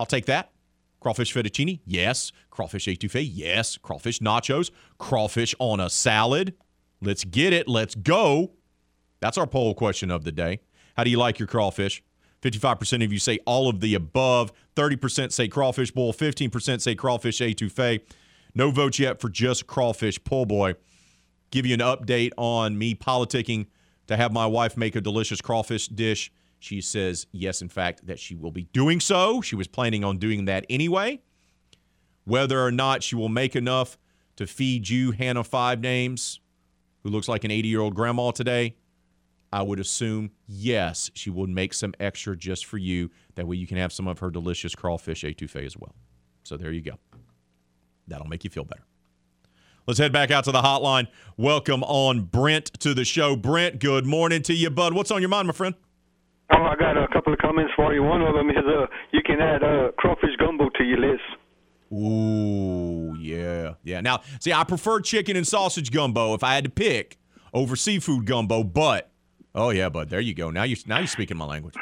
I'll take that. Crawfish fettuccine? Yes. Crawfish etouffee? Yes. Crawfish nachos? Crawfish on a salad? Let's get it. Let's go. That's our poll question of the day. How do you like your crawfish? fifty-five percent of you say all of the above. thirty percent say crawfish boil. fifteen percent say crawfish étouffée. No vote yet for just crawfish po' boy. Give you an update on me politicking to have my wife make a delicious crawfish dish. She says, yes, in fact, that she will be doing so. She was planning on doing that anyway. Whether or not she will make enough to feed you, Hannah Five Names, who looks like an eighty-year-old grandma today, I would assume, yes, she will make some extra just for you. That way you can have some of her delicious crawfish étouffée as well. So there you go. That'll make you feel better. Let's head back out to the hotline. Welcome on Brent to the show. Brent, good morning to you, bud. What's on your mind, my friend? Oh, I got a couple of comments for you. One of them is uh, you can add uh, crawfish gumbo to your list. Ooh, yeah. Yeah. Now, see, I prefer chicken and sausage gumbo if I had to pick over seafood gumbo, but, oh, yeah, bud, there you go. Now you're, now you're speaking my language.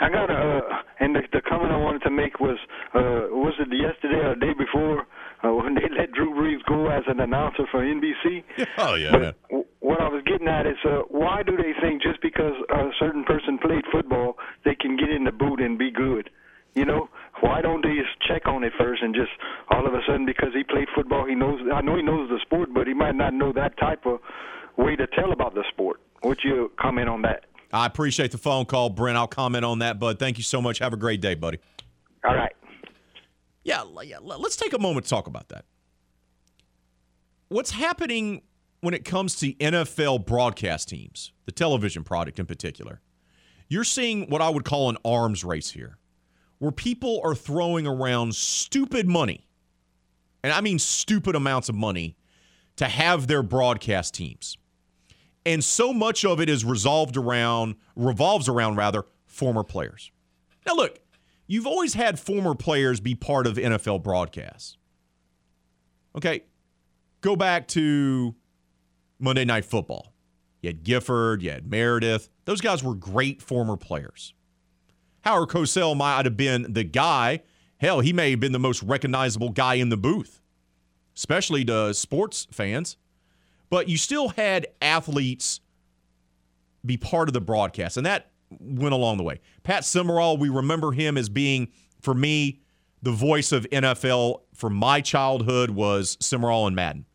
I got a, uh, and the, the comment I wanted to make was, uh, was it yesterday or the day before? Uh, when they let Drew Brees go as an announcer for N B C. Oh, yeah. But w- what I was getting at is uh, why do they think just because a certain person played football, they can get in the boot and be good? You know, why don't they just check on it first and just all of a sudden because he played football, he knows. I know he knows the sport, but he might not know that type of way to tell about the sport. What's your comment on that? I appreciate the phone call, Brent. I'll comment on that, bud. Thank you so much. Have a great day, buddy. All right. Yeah, let's take a moment to talk about that. What's happening when it comes to N F L broadcast teams, the television product in particular, you're seeing what I would call an arms race here, where people are throwing around stupid money, and I mean stupid amounts of money, to have their broadcast teams. And so much of it is resolved around, revolves around, rather, former players. Now, look. You've always had former players be part of N F L broadcasts. Okay, go back to Monday Night Football. You had Gifford, you had Meredith. Those guys were great former players. Howard Cosell might have been the guy. Hell, he may have been the most recognizable guy in the booth, especially to sports fans. But you still had athletes be part of the broadcast, and that went along the way. Pat Summerall, we remember him as being, for me, the voice of N F L for my childhood was Summerall and Madden.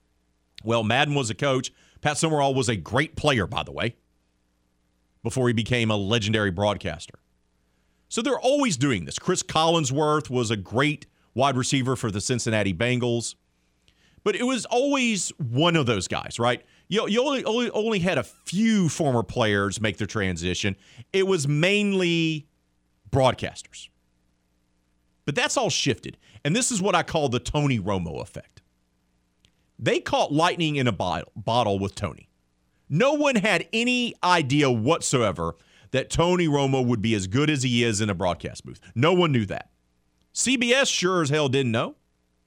Well, Madden was a coach. Pat Summerall was a great player, by the way, before he became a legendary broadcaster. So they're always doing this. Chris Collinsworth was a great wide receiver for the Cincinnati Bengals. But it was always one of those guys, right? You, you only, only, only had a few former players make their transition. It was mainly broadcasters. But that's all shifted. And this is what I call the Tony Romo effect. They caught lightning in a bottle, bottle with Tony. No one had any idea whatsoever that Tony Romo would be as good as he is in a broadcast booth. No one knew that. C B S sure as hell didn't know.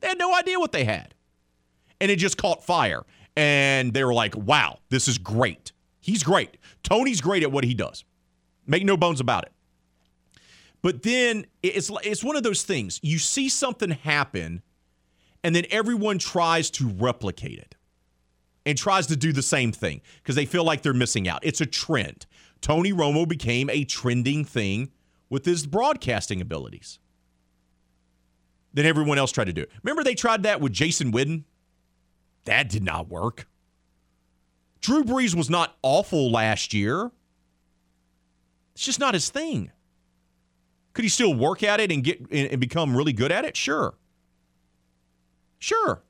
They had no idea what they had. And it just caught fire. And they were like, wow, this is great. He's great. Tony's great at what he does. Make no bones about it. But then it's it's one of those things. You see something happen, and then everyone tries to replicate it and tries to do the same thing because they feel like they're missing out. It's a trend. Tony Romo became a trending thing with his broadcasting abilities. Then everyone else tried to do it. Remember they tried that with Jason Witten? That did not work. Drew Brees was not awful last year. It's just not his thing. Could he still work at it and get and become really good at it? Sure. Sure.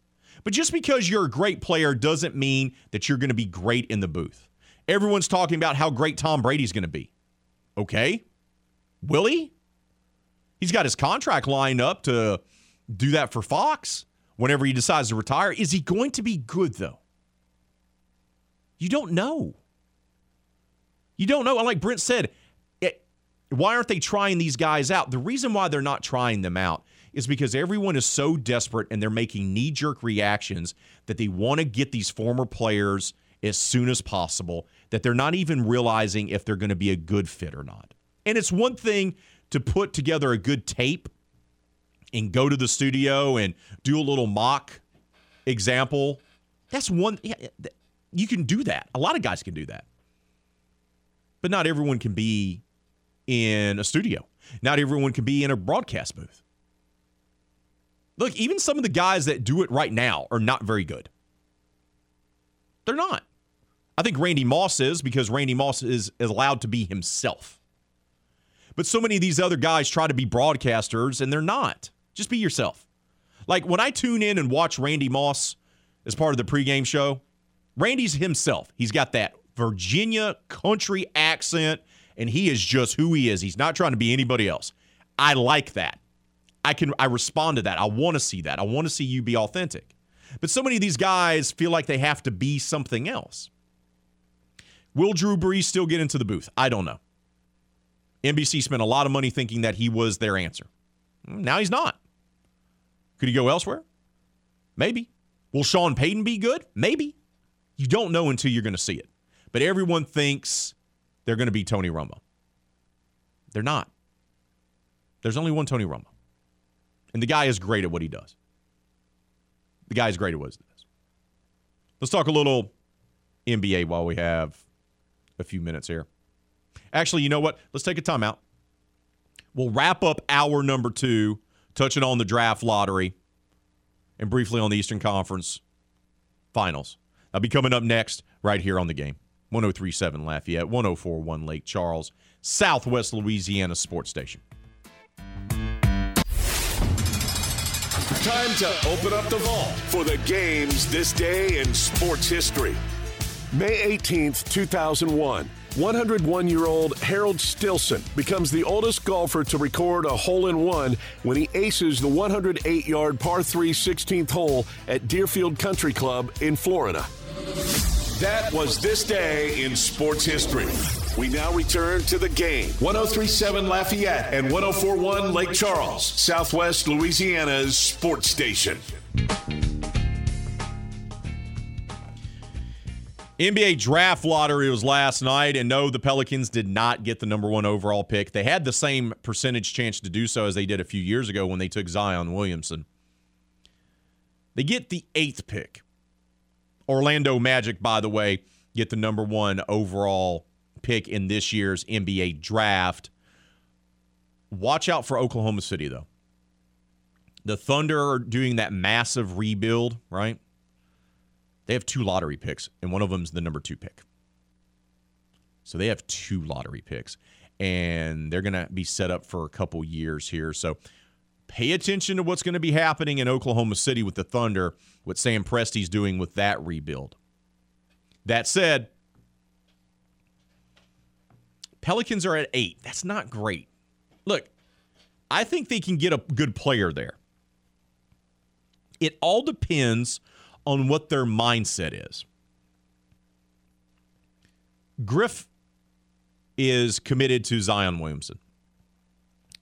But just because you're a great player doesn't mean that you're going to be great in the booth. Everyone's talking about how great Tom Brady's going to be. Okay. Will he? He's got his contract lined up to do that for Fox. Whenever he decides to retire, is he going to be good, though? You don't know. You don't know. And like Brent said, it, why aren't they trying these guys out? The reason why they're not trying them out is because everyone is so desperate and they're making knee-jerk reactions that they want to get these former players as soon as possible, that they're not even realizing if they're going to be a good fit or not. And it's one thing to put together a good tape and go to the studio and do a little mock example. That's one. Yeah, you can do that. A lot of guys can do that. But not everyone can be in a studio. Not everyone can be in a broadcast booth. Look, even some of the guys that do it right now are not very good. They're not. I think Randy Moss is, because Randy Moss is, is allowed to be himself. But so many of these other guys try to be broadcasters, and they're not. Just be yourself. Like, when I tune in and watch Randy Moss as part of the pregame show, Randy's himself. He's got that Virginia country accent, and he is just who he is. He's not trying to be anybody else. I like that. I can I respond to that. I want to see that. I want to see you be authentic. But so many of these guys feel like they have to be something else. Will Drew Brees still get into the booth? I don't know. N B C spent a lot of money thinking that he was their answer. Now he's not. Could he go elsewhere? Maybe. Will Sean Payton be good? Maybe. You don't know until you're going to see it. But everyone thinks they're going to be Tony Romo. They're not. There's only one Tony Romo. And the guy is great at what he does. The guy is great at what he does. Let's talk a little N B A while we have a few minutes here. Actually, you know what? Let's take a timeout. We'll wrap up hour number two, touching on the draft lottery and briefly on the Eastern Conference Finals. I'll be coming up next right here on The Game. one oh three point seven Lafayette, one oh four point one Lake Charles, Southwest Louisiana Sports Station. Time to open up the vault for the games this day in sports history. May eighteenth, two thousand one, one hundred one-year-old Harold Stilson becomes the oldest golfer to record a hole-in-one when he aces the one hundred eight-yard par three sixteenth hole at Deerfield Country Club in Florida. That was this day in sports history. We now return to The Game. one oh three point seven Lafayette and one oh four point one Lake Charles, Southwest Louisiana's sports station. N B A Draft Lottery was last night, and no, the Pelicans did not get the number one overall pick. They had the same percentage chance to do so as they did a few years ago when they took Zion Williamson. They get the eighth pick. Orlando Magic, by the way, get the number one overall pick in this year's N B A Draft. Watch out for Oklahoma City, though. The Thunder are doing that massive rebuild, right? They have two lottery picks, and one of them is the number two pick. So they have two lottery picks, and they're going to be set up for a couple years here. So pay attention to what's going to be happening in Oklahoma City with the Thunder, what Sam Presti's doing with that rebuild. That said, Pelicans are at eight. That's not great. Look, I think they can get a good player there. It all depends on what their mindset is. Griff is committed to Zion Williamson.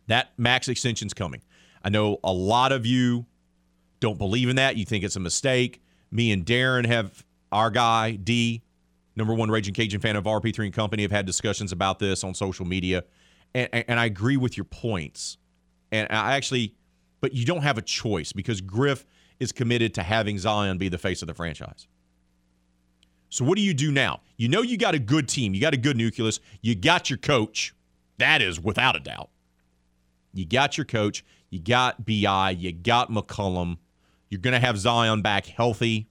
That max extension's coming. I know a lot of you don't believe in that. You think it's a mistake. Me and Darren have our guy, D, number one Ragin' Cajun fan of R P three and Company, have had discussions about this on social media. And, and I agree with your points. And I actually, but you don't have a choice because Griff is committed to having Zion be the face of the franchise. So what do you do now? You know you got a good team. You got a good nucleus. You got your coach. That is without a doubt. You got your coach. You got B I. You got McCollum. You're going to have Zion back healthy.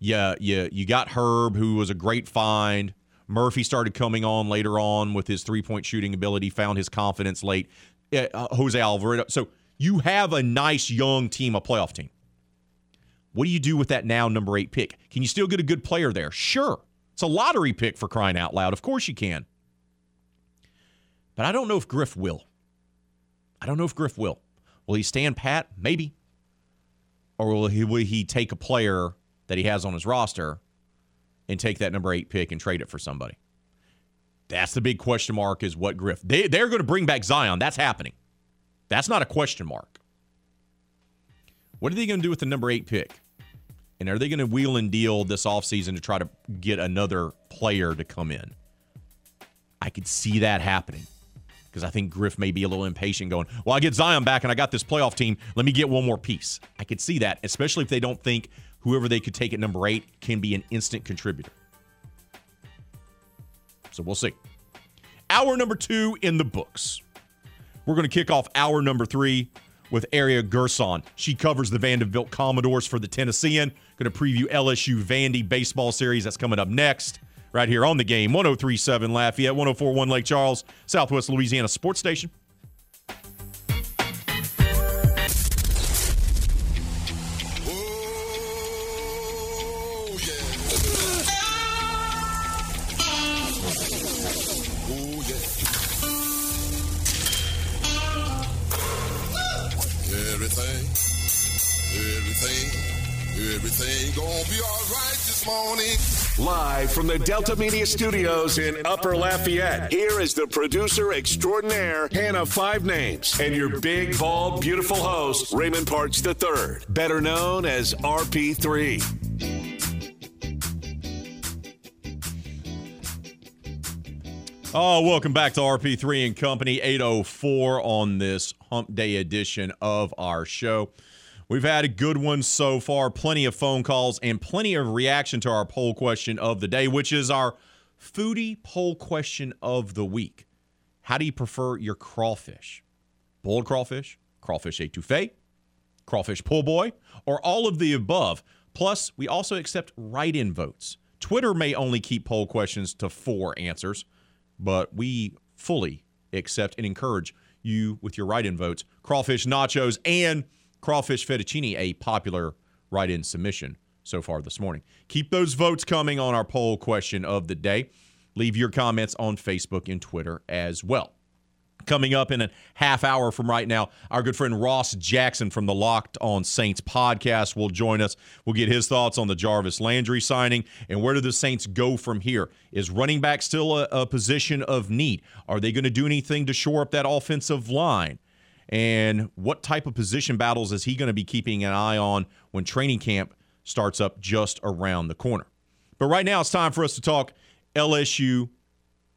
Yeah, yeah. You got Herb, who was a great find. Murphy started coming on later on with his three-point shooting ability, found his confidence late. Uh, Jose Alvarez. So you have a nice young team, a playoff team. What do you do with that now number eight pick? Can you still get a good player there? Sure. It's a lottery pick, for crying out loud. Of course you can. But I don't know if Griff will. I don't know if Griff will. Will he stand pat? Maybe. Or will he, will he take a player that he has on his roster and take that number eight pick and trade it for somebody? That's the big question mark, is what Griff. They, they're going to bring back Zion. That's happening. That's not a question mark. What are they going to do with the number eight pick? And are they going to wheel and deal this offseason to try to get another player to come in? I could see that happening because I think Griff may be a little impatient going, well, I get Zion back and I got this playoff team. Let me get one more piece. I could see that, especially if they don't think whoever they could take at number eight can be an instant contributor. So we'll see. Hour number two in the books. We're going to kick off hour number three with Aria Gerson. She covers the Vanderbilt Commodores for the Tennessean. Going to preview L S U Vandy baseball series. That's coming up next right here on The Game. one oh three point seven Lafayette, one oh four point one Lake Charles, Southwest Louisiana Sports Station. Live from the Delta Media Studios in Upper Lafayette, here is the producer extraordinaire, Hannah Five Names, and your big, bald, beautiful host, Raymond Parks the third, better known as R P three. Oh, welcome back to R P three and Company, eight oh four on this Hump Day edition of our show. We've had a good one so far, plenty of phone calls and plenty of reaction to our poll question of the day, which is our foodie poll question of the week. How do you prefer your crawfish? Boiled crawfish, crawfish étouffée, crawfish po' boy, or all of the above? Plus, we also accept write-in votes. Twitter may only keep poll questions to four answers, but we fully accept and encourage you with your write-in votes. Crawfish nachos and crawfish fettuccine, a popular write-in submission so far this morning. Keep those votes coming on our poll question of the day. Leave your comments on Facebook and Twitter as well. Coming up in a half hour from right now, our good friend Ross Jackson from the Locked On Saints podcast will join us. We'll get his thoughts on the Jarvis Landry signing and where do the Saints go from here. Is running back still a, a position of need? Are they going to do anything to shore up that offensive line? And what type of position battles is he going to be keeping an eye on when training camp starts up just around the corner? But right now it's time for us to talk L S U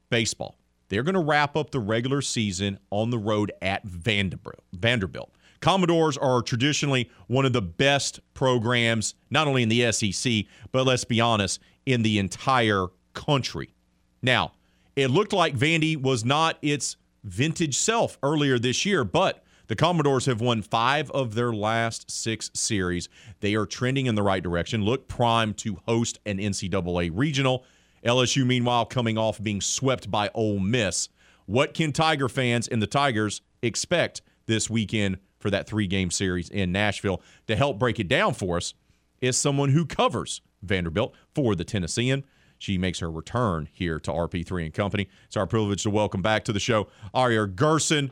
baseball. They're going to wrap up the regular season on the road at Vanderbilt. Commodores are traditionally one of the best programs, not only in the S E C, but let's be honest, in the entire country. Now, it looked like Vandy was not its vintage self earlier this year, but the Commodores have won five of their last six series. They are trending in the right direction. Look prime to host an N C double A regional. L S U, meanwhile, coming off being swept by Ole Miss. What can Tiger fans and the Tigers expect this weekend for that three-game series in Nashville? To help break it down for us is someone who covers Vanderbilt for the Tennessean. She makes her return here to R P three and Company. It's our privilege to welcome back to the show Aria Gerson.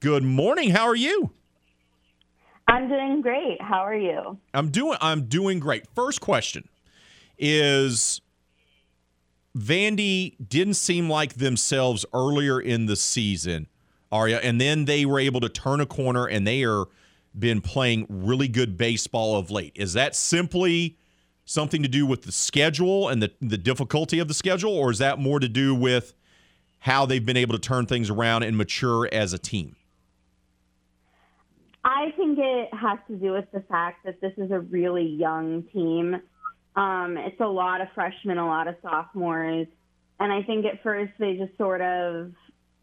Good morning. How are you? I'm doing great. How are you? I'm doing I'm doing great. First question is, Vandy didn't seem like themselves earlier in the season, Aria, and then they were able to turn a corner and they are been playing really good baseball of late. Is that simply something to do with the schedule and the, the difficulty of the schedule, or is that more to do with how they've been able to turn things around and mature as a team? I think it has to do with the fact that this is a really young team. Um, it's a lot of freshmen, a lot of sophomores, and I think at first they just sort of,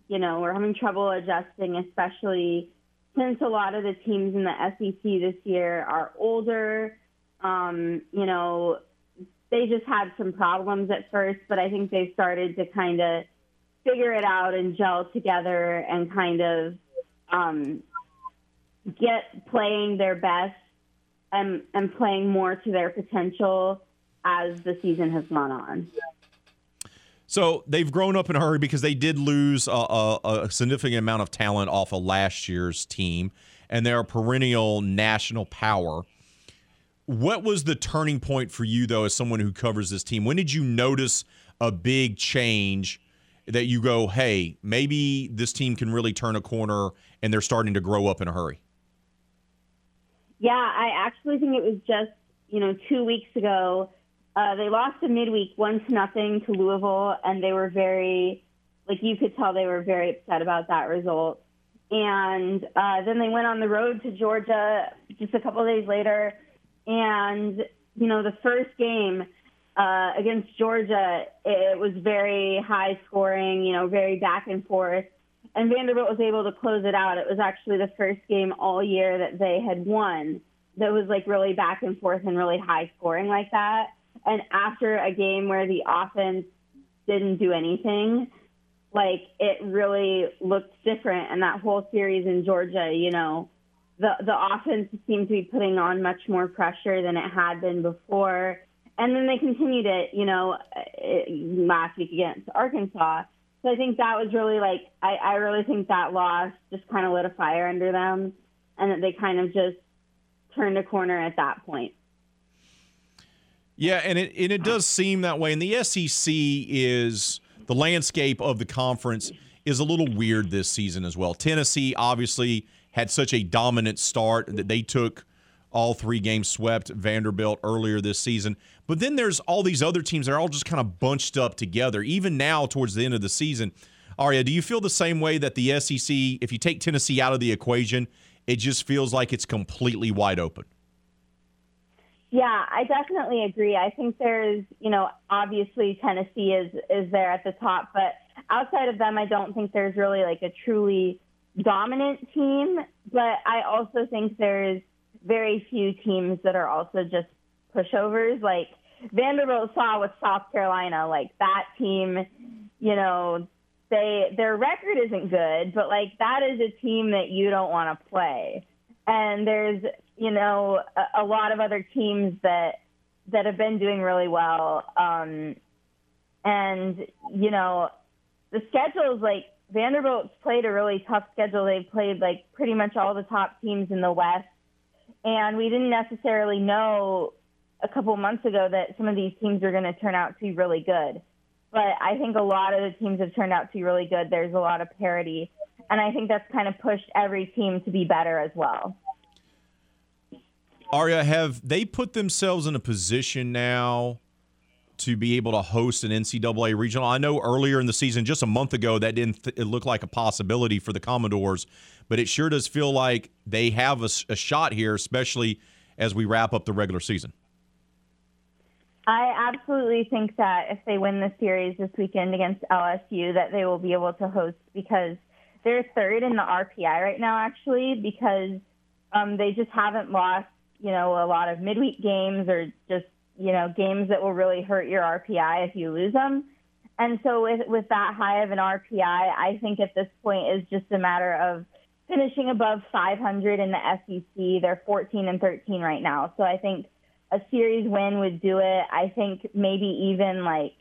you know, were having trouble adjusting, especially since a lot of the teams in the S E C this year are older. Um, you know, they just had some problems at first, but I think they started to kind of figure it out and gel together and kind of um, get playing their best and, and playing more to their potential as the season has gone on. So they've grown up in a hurry because they did lose a, a, a significant amount of talent off of last year's team, and they're a perennial national power. What was the turning point for you, though, as someone who covers this team? When did you notice a big change that you go, hey, maybe this team can really turn a corner and they're starting to grow up in a hurry? Yeah, I actually think it was just, you know, two weeks ago. Uh, they lost a midweek one to nothing to Louisville, and they were very, like you could tell they were very upset about that result. And uh, then they went on the road to Georgia just a couple of days later, and you know, the first game uh, against Georgia, it was very high scoring, you know, very back and forth. And Vanderbilt was able to close it out. It was actually the first game all year that they had won that was like really back and forth and really high scoring like that. And after a game where the offense didn't do anything, like it really looked different. And that whole series in Georgia, you know, the the offense seemed to be putting on much more pressure than it had been before. And then they continued it, you know, it, last week against Arkansas. So I think that was really like, I, I really think that loss just kind of lit a fire under them and that they kind of just turned a corner at that point. Yeah, and it and it does seem that way. And the S E C is, the landscape of the conference is a little weird this season as well. Tennessee obviously had such a dominant start that they took all three games, swept Vanderbilt earlier this season. But then there's all these other teams that are all just kind of bunched up together, even now towards the end of the season. Aria, do you feel the same way that the S E C, if you take Tennessee out of the equation, it just feels like it's completely wide open? Yeah, I definitely agree. I think there's, you know, obviously Tennessee is, is there at the top, but outside of them, I don't think there's really like a truly dominant team. But I also think there's very few teams that are also just pushovers. Like Vanderbilt saw with South Carolina, like that team, you know, they their record isn't good, but like that is a team that you don't want to play. And there's, you know, a, a lot of other teams that that have been doing really well. Um, and, you know, the schedule is like Vanderbilt's played a really tough schedule. They've played like pretty much all the top teams in the West. And we didn't necessarily know a couple months ago that some of these teams were going to turn out to be really good. But I think a lot of the teams have turned out to be really good. There's a lot of parity. And I think that's kind of pushed every team to be better as well. Aria, have they put themselves in a position now to be able to host an N C double A regional? I know earlier in the season, just a month ago, that didn't th- it looked like a possibility for the Commodores, but it sure does feel like they have a, a shot here, especially as we wrap up the regular season. I absolutely think that if they win the series this weekend against L S U, that they will be able to host because they're third in the R P I right now, actually, because um, they just haven't lost, you know, a lot of midweek games or just, you know, games that will really hurt your R P I if you lose them. And so with, with that high of an R P I, I think at this point is just a matter of finishing above five hundred in the S E C. They're fourteen and thirteen right now. So I think a series win would do it. I think maybe even like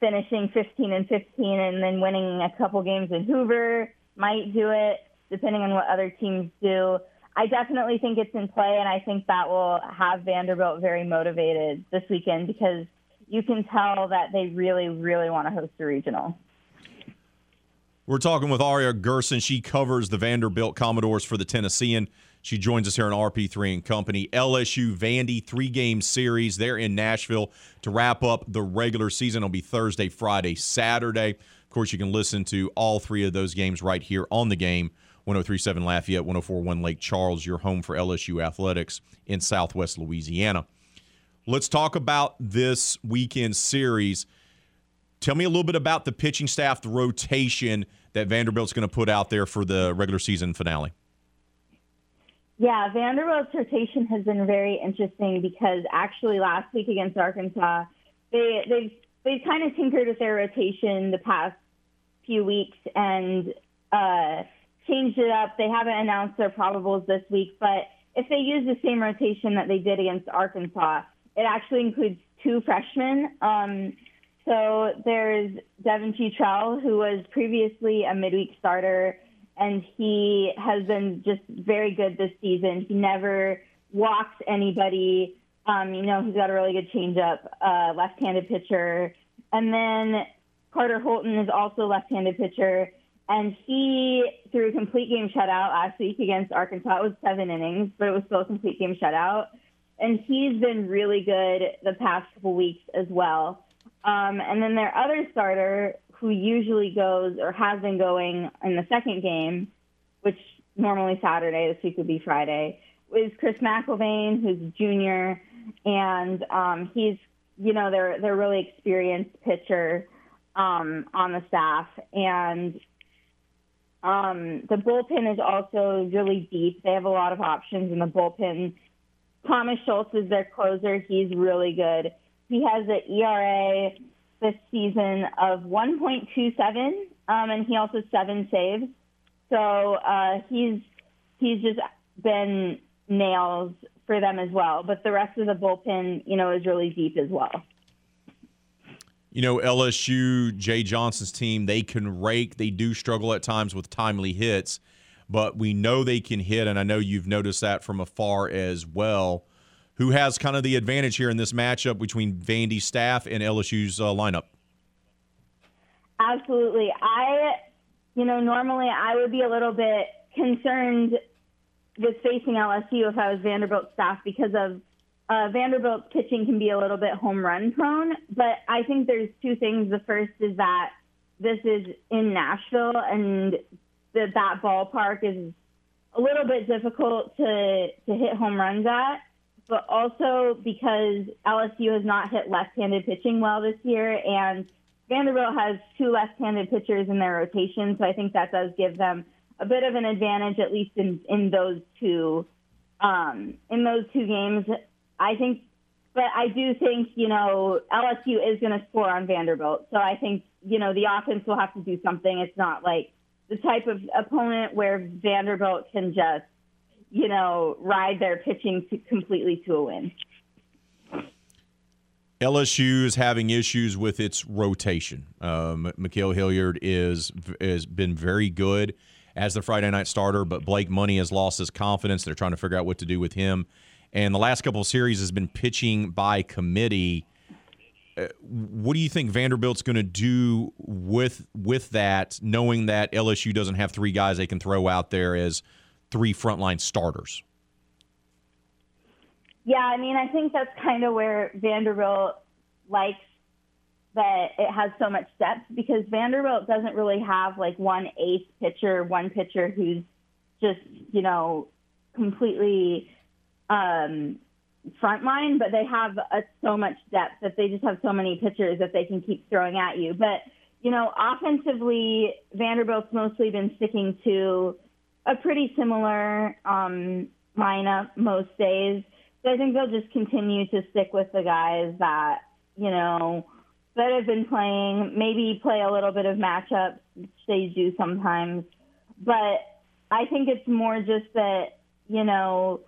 finishing fifteen and fifteen and then winning a couple games in Hoover might do it, depending on what other teams do. I definitely think it's in play, and I think that will have Vanderbilt very motivated this weekend because you can tell that they really, really want to host a regional. We're talking with Aria Gerson. She covers the Vanderbilt Commodores for the Tennessean. She joins us here on R P three and Company. L S U Vandy three-game series. They're in Nashville to wrap up the regular season. It'll be Thursday, Friday, Saturday. Of course, you can listen to all three of those games right here on The Game. one oh three point seven Lafayette, one oh four point one Lake Charles, your home for L S U athletics in Southwest Louisiana. Let's talk about this weekend series. Tell me a little bit about the pitching staff, the rotation that Vanderbilt's going to put out there for the regular season finale. Yeah, Vanderbilt's rotation has been very interesting because actually last week against Arkansas, they they've they've kind of tinkered with their rotation the past few weeks and uh, changed it up. They haven't announced their probables this week, but if they use the same rotation that they did against Arkansas, it actually includes two freshmen. Um, so there's Devin Futrell, who was previously a midweek starter, and he has been just very good this season. He never walks anybody. Um, you know, he's got a really good changeup, uh, left-handed pitcher. And then Carter Holton is also a left-handed pitcher. And he threw a complete game shutout last week against Arkansas. It was seven innings, but it was still a complete game shutout. And he's been really good the past couple weeks as well. Um, and then their other starter, who usually goes or has been going in the second game, which normally Saturday, this week would be Friday, is Chris McIlvain, who's a junior. And um, he's, you know, they're they're really experienced pitcher um, on the staff, and um, the bullpen is also really deep. They have a lot of options in the bullpen. Thomas Schultz is their closer. He's really good. He has an E R A this season of one point two seven, um, and he also has seven saves. So uh, he's he's just been nails for them as well. But the rest of the bullpen, you know, is really deep as well. You know, L S U, Jay Johnson's team, they can rake. They do struggle at times with timely hits, but we know they can hit, and I know you've noticed that from afar as well. Who has kind of the advantage here in this matchup between Vandy's staff and L S U's uh, lineup? Absolutely. I, you know, normally I would be a little bit concerned with facing L S U if I was Vanderbilt staff, because of uh, Vanderbilt's pitching can be a little bit home run prone. But I think there's two things. The first is that this is in Nashville, and that that ballpark is a little bit difficult to, to hit home runs at, but also because L S U has not hit left-handed pitching well this year, and Vanderbilt has two left-handed pitchers in their rotation, so I think that does give them a bit of an advantage, at least in, in those two um, in those two games. I think, but I do think, you know, L S U is going to score on Vanderbilt, so I think, you know, the offense will have to do something. It's not like the type of opponent where Vanderbilt can just, you know, ride their pitching to completely to a win. L S U is having issues with its rotation. Um, Mikal Hilliard is has been very good as the Friday night starter, but Blake Money has lost his confidence. They're trying to figure out what to do with him. And the last couple of series has been pitching by committee. Uh, what do you think Vanderbilt's going to do with with that, knowing that L S U doesn't have three guys they can throw out there as three frontline starters? Yeah, I mean, I think that's kind of where Vanderbilt likes that it has so much depth, because Vanderbilt doesn't really have like one ace pitcher, one pitcher who's just, you know, completely um, frontline, but they have a, so much depth that they just have so many pitchers that they can keep throwing at you. But, you know, offensively, Vanderbilt's mostly been sticking to a pretty similar um, lineup most days. So I think they'll just continue to stick with the guys that, you know, that have been playing, maybe play a little bit of matchups, which they do sometimes. But I think it's more just that, you know,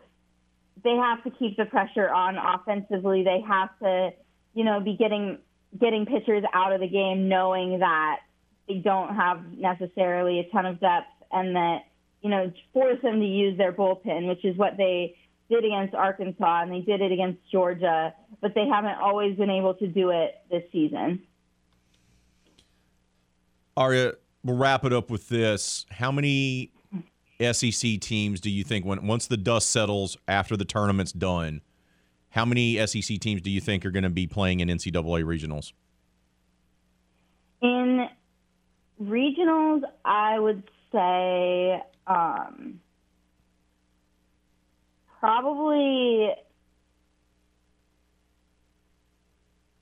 they have to keep the pressure on offensively. They have to, you know, be getting getting pitchers out of the game, knowing that they don't have necessarily a ton of depth, and that, you know, force them to use their bullpen, which is what they did against Arkansas, and they did it against Georgia, but they haven't always been able to do it this season. Aria, we'll wrap it up with this. How many S E C teams do you think, when once the dust settles after the tournament's done, how many S E C teams do you think are going to be playing in N C double A regionals? In regionals, I would say – Um, probably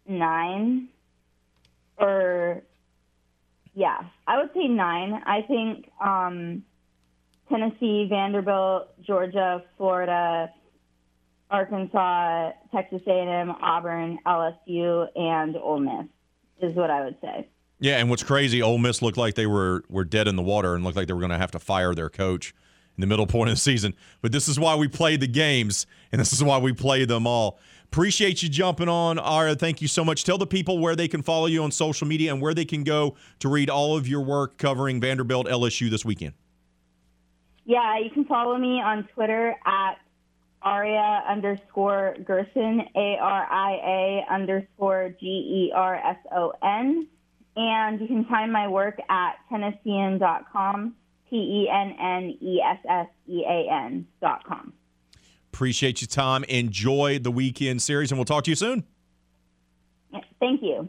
nine, or yeah, I would say nine. I think um, Tennessee, Vanderbilt, Georgia, Florida, Arkansas, Texas A and M, Auburn, L S U, and Ole Miss is what I would say. Yeah, and what's crazy, Ole Miss looked like they were were dead in the water and looked like they were going to have to fire their coach in the middle point of the season. But this is why we play the games, and this is why we play them all. Appreciate you jumping on, Aria. Thank you so much. Tell the people where they can follow you on social media and where they can go to read all of your work covering Vanderbilt, L S U this weekend. Yeah, you can follow me on Twitter at Aria underscore Gerson, A R I A underscore G E R S O N. And you can find my work at Tennessean dot com, T E N N E S S E A N dot com. Appreciate your time. Enjoy the weekend series, and we'll talk to you soon. Thank you.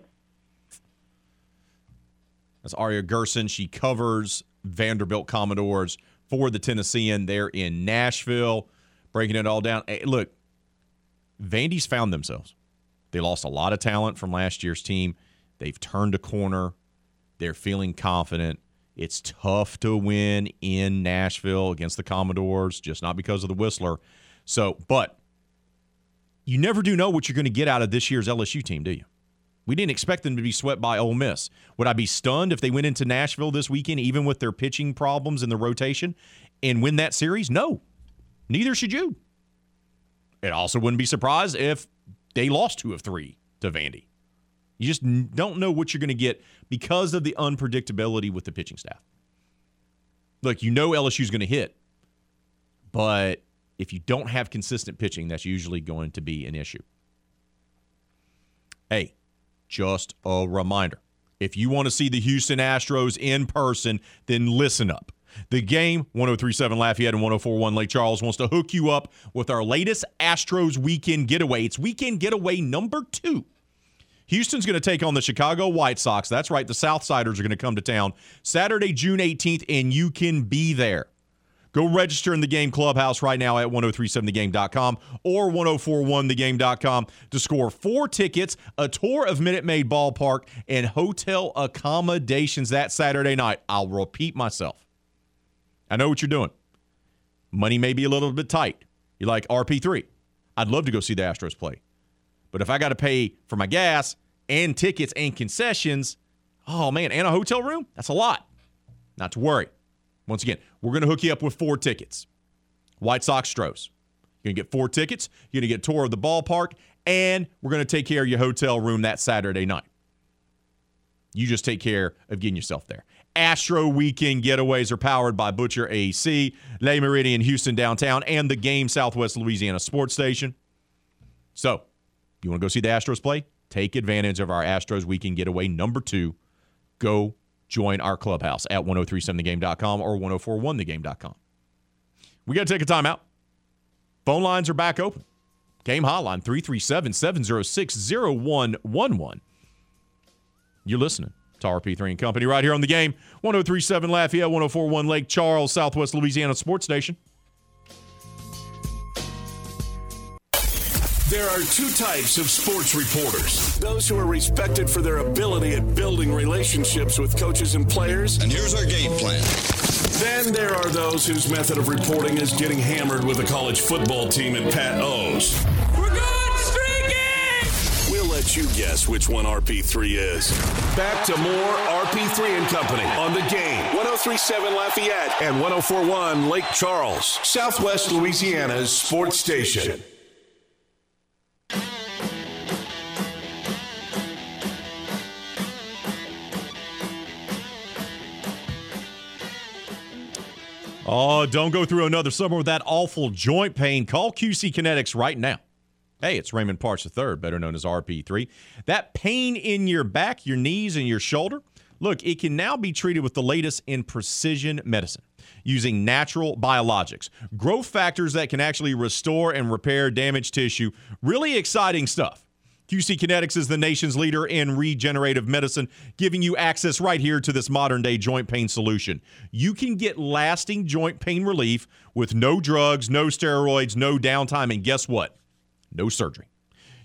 That's Aria Gerson. She covers Vanderbilt Commodores for the Tennessean there in Nashville, breaking it all down. Hey, look, Vandy's found themselves. They lost a lot of talent from last year's team. They've turned a corner. They're feeling confident. It's tough to win in Nashville against the Commodores, just not because of the Whistler. So, but you never do know what you're going to get out of this year's L S U team, do you? We didn't expect them to be swept by Ole Miss. Would I be stunned if they went into Nashville this weekend, even with their pitching problems in the rotation, and win that series? No. Neither should you. It also wouldn't be surprised if they lost two of three to Vandy. You just don't know what you're going to get because of the unpredictability with the pitching staff. Look, you know L S U's going to hit, but if you don't have consistent pitching, that's usually going to be an issue. Hey, just a reminder. If you want to see the Houston Astros in person, then listen up. The Game, one oh three point seven Lafayette and one oh four point one Lake Charles, wants to hook you up with our latest Astros weekend getaway. It's weekend getaway number two. Houston's going to take on the Chicago White Sox. That's right, the Southsiders are going to come to town Saturday, June eighteenth, and you can be there. Go register in the Game clubhouse right now at ten thirty-seven the game dot com or ten forty-one the game dot com to score four tickets, a tour of Minute Maid Ballpark, and hotel accommodations that Saturday night. I'll repeat myself. I know what you're doing. Money may be a little bit tight. You're like, R P three, I'd love to go see the Astros play. But if I got to pay for my gas and tickets and concessions, oh, man, and a hotel room, that's a lot. Not to worry. Once again, we're going to hook you up with four tickets. White Sox Astros. You're going to get four tickets. You're going to get a tour of the ballpark. And we're going to take care of your hotel room that Saturday night. You just take care of getting yourself there. Astro Weekend Getaways are powered by Butcher A E C, Le Meridian Houston Downtown, and the Game Southwest Louisiana Sports Station. So, you want to go see the Astros play? Take advantage of our Astros Weekend Getaway number two. Go join our clubhouse at ten thirty-seven the game dot com or ten forty-one the game dot com. We got to take a timeout. Phone lines are back open. Game hotline three three seven, seven oh six, oh one one one. You're listening to R P three and Company right here on The Game. ten thirty-seven Lafayette, ten forty-one Lake Charles, Southwest Louisiana Sports Station. There are two types of sports reporters. Those who are respected for their ability at building relationships with coaches and players. And here's our game plan. Then there are those whose method of reporting is getting hammered with a college football team at Pat O's. We're going streaking! We'll let you guess which one R P three is. Back to more R P three and Company on The Game. ten thirty-seven Lafayette and ten forty-one Lake Charles, Southwest Louisiana's sports station. Oh, don't go through another summer with that awful joint pain. Call Q C Kinetics right now. Hey, it's Raymond Parks the third, better known as R P three. That pain in your back, your knees, and your shoulder, look, it can now be treated with the latest in precision medicine using natural biologics, growth factors that can actually restore and repair damaged tissue. Really exciting stuff. Q C Kinetics is the nation's leader in regenerative medicine, giving you access right here to this modern-day joint pain solution. You can get lasting joint pain relief with no drugs, no steroids, no downtime, and guess what? No surgery.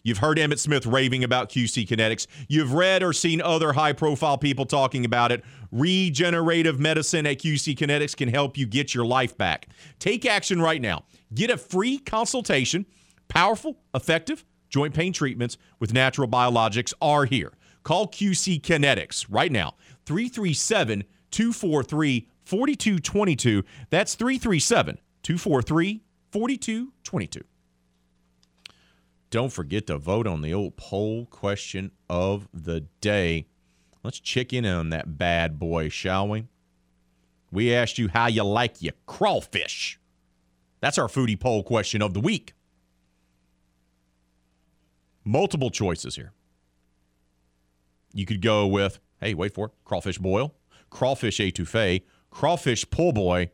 You've heard Emmitt Smith raving about Q C Kinetics. You've read or seen other high-profile people talking about it. Regenerative medicine at Q C Kinetics can help you get your life back. Take action right now. Get a free consultation. Powerful, effective joint pain treatments with natural biologics are here. Call Q C Kinetics right now. three three seven, two four three, four two two two. That's three three seven, two four three, four two two two. Don't forget to vote on the old poll question of the day. Let's check in on that bad boy, shall we? We asked you how you like your crawfish. That's our foodie poll question of the week. Multiple choices here. You could go with, hey, wait for it, crawfish boil, crawfish étouffée, crawfish po' boy,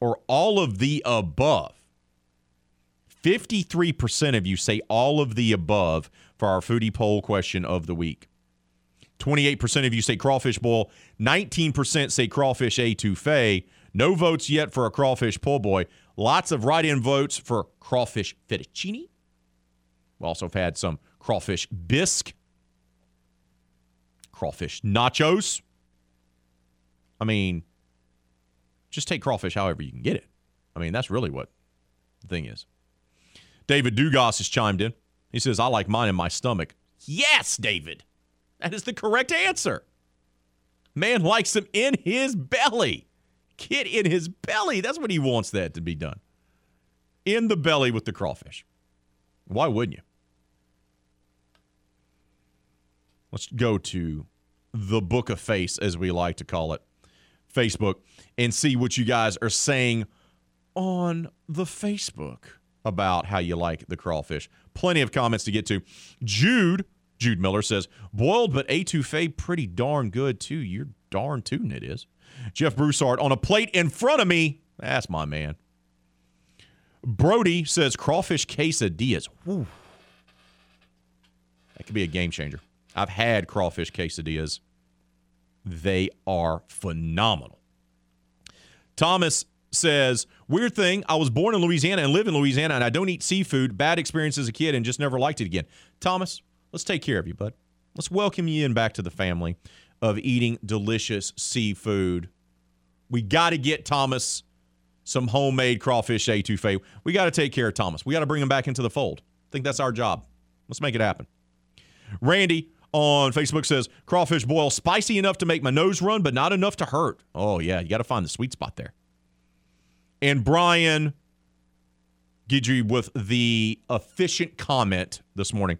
or all of the above. fifty-three percent of you say all of the above for our foodie poll question of the week. twenty-eight percent of you say crawfish boil. nineteen percent say crawfish étouffée. No votes yet for a crawfish po' boy. Lots of write-in votes for crawfish fettuccine. We also have had some crawfish bisque, crawfish nachos. I mean, just take crawfish however you can get it. I mean, that's really what the thing is. David Dugas has chimed in. He says, I like mine in my stomach. Yes, David. That is the correct answer. Man likes them in his belly. Get in his belly. That's what he wants that to be done. In the belly with the crawfish. Why wouldn't you? Let's go to the book of face, as we like to call it, Facebook, and see what you guys are saying on the Facebook about how you like the crawfish. Plenty of comments to get to. Jude, Jude Miller says, boiled but étouffée, pretty darn good too. You're darn tootin' it is. Jeff Broussard, on a plate in front of me. That's my man. Brody says, crawfish quesadillas. Whew. That could be a game changer. I've had crawfish quesadillas. They are phenomenal. Thomas says, weird thing, I was born in Louisiana and live in Louisiana, and I don't eat seafood. Bad experience as a kid and just never liked it again. Thomas, let's take care of you, bud. Let's welcome you in back to the family of eating delicious seafood. We got to get Thomas some homemade crawfish étouffée. We got to take care of Thomas. We got to bring him back into the fold. I think that's our job. Let's make it happen. Randy on Facebook says, crawfish boil spicy enough to make my nose run, but not enough to hurt. Oh, yeah, you got to find the sweet spot there. And Brian Guidry with the efficient comment this morning.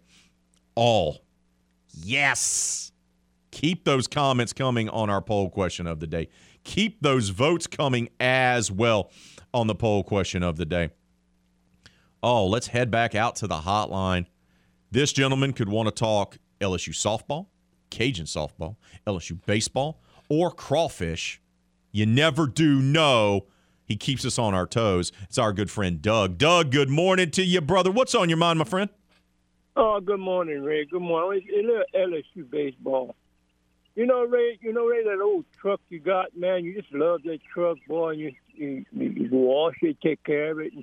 All. Yes. Keep those comments coming on our poll question of the day. Keep those votes coming as well on the poll question of the day. Oh, let's head back out to the hotline. This gentleman could want to talk L S U softball, Cajun softball, L S U baseball, or crawfish. You never do know. He keeps us on our toes. It's our good friend, Doug. Doug, good morning to you, brother. What's on your mind, my friend? Oh, good morning, Ray. Good morning. It's L S U baseball. You know, Ray, you know, Ray, that old truck you got, man, you just love that truck, boy, and you, you, you wash it, take care of it. And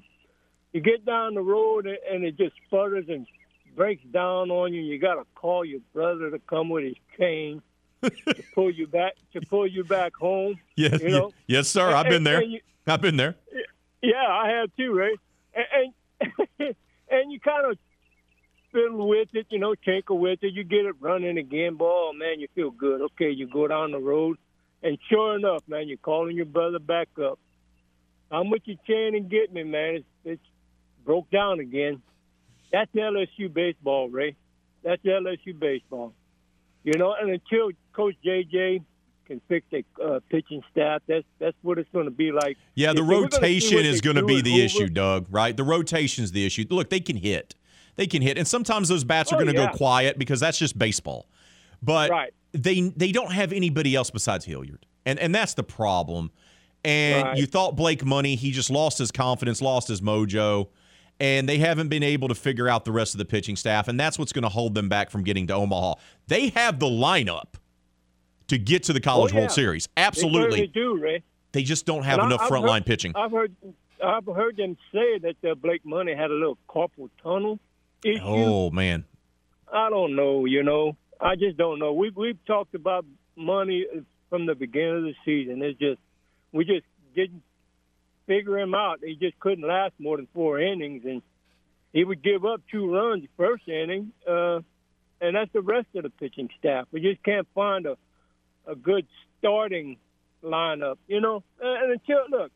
you get down the road, and it just sputters and breaks down on you, and you got to call your brother to come with his chain to pull you back to pull you back home. Yes, you know? Yes, sir. I've and, been there. You, I've been there. Yeah, I have too, Ray. And and, and you kind of fiddle with it, you know, tinker with it. You get it running again, ball, man, you feel good. Okay, you go down the road, and sure enough, man, you're calling your brother back up. I'm with your chain and get me, man. It's, it's broke down again. That's L S U baseball, Ray. That's L S U baseball. You know, and until Coach J J can fix the uh, pitching staff, that's that's what it's going to be like. Yeah, the if rotation gonna is going to be the over. issue, Doug, right? The rotation's the issue. Look, they can hit. They can hit. And sometimes those bats are oh, going to yeah. go quiet because that's just baseball. But right. they they don't have anybody else besides Hilliard. And, and that's the problem. And right. you thought Blake Money, he just lost his confidence, lost his mojo. And they haven't been able to figure out the rest of the pitching staff, and that's what's going to hold them back from getting to Omaha. They have the lineup to get to the College oh, yeah. World Series. Absolutely. They do, Ray. They just don't have and enough frontline pitching. I've heard I've heard them say that uh, Blake Money had a little carpal tunnel issue. Oh, man. I don't know, you know. I just don't know. We've, we've talked about Money from the beginning of the season. It's just we just didn't figure him out. He just couldn't last more than four innings, and he would give up two runs first inning, uh, and that's the rest of the pitching staff. We just can't find a, a good starting lineup, you know. And until, look,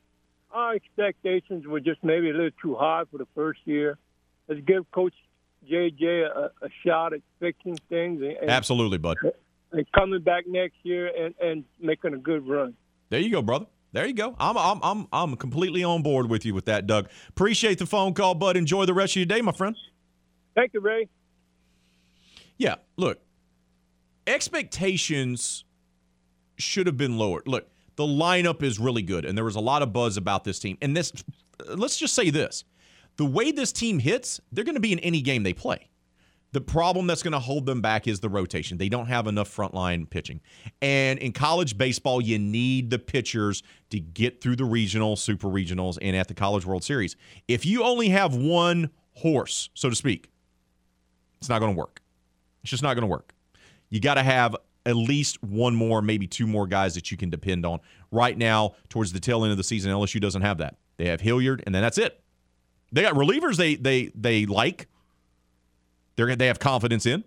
our expectations were just maybe a little too high for the first year. Let's give Coach J J a, a shot at fixing things. And, and, Absolutely, bud. And coming back next year and, and making a good run. There you go, brother. There you go. I'm I'm I'm I'm completely on board with you with that, Doug. Appreciate the phone call, bud. Enjoy the rest of your day, my friend. Thank you, Ray. Yeah, look, expectations should have been lowered. Look, the lineup is really good, and there was a lot of buzz about this team. And this, let's just say this: the way this team hits, they're going to be in any game they play. The problem that's going to hold them back is the rotation. They don't have enough frontline pitching. And in college baseball, you need the pitchers to get through the regionals, super regionals, and at the College World Series. If you only have one horse, so to speak, It's not going to work. It's just not going to work. You got to have at least one more, maybe two more guys that you can depend on. Right now, towards the tail end of the season, L S U doesn't have that. They have Hilliard, and then that's it. They got relievers they they they like. They're they have confidence in.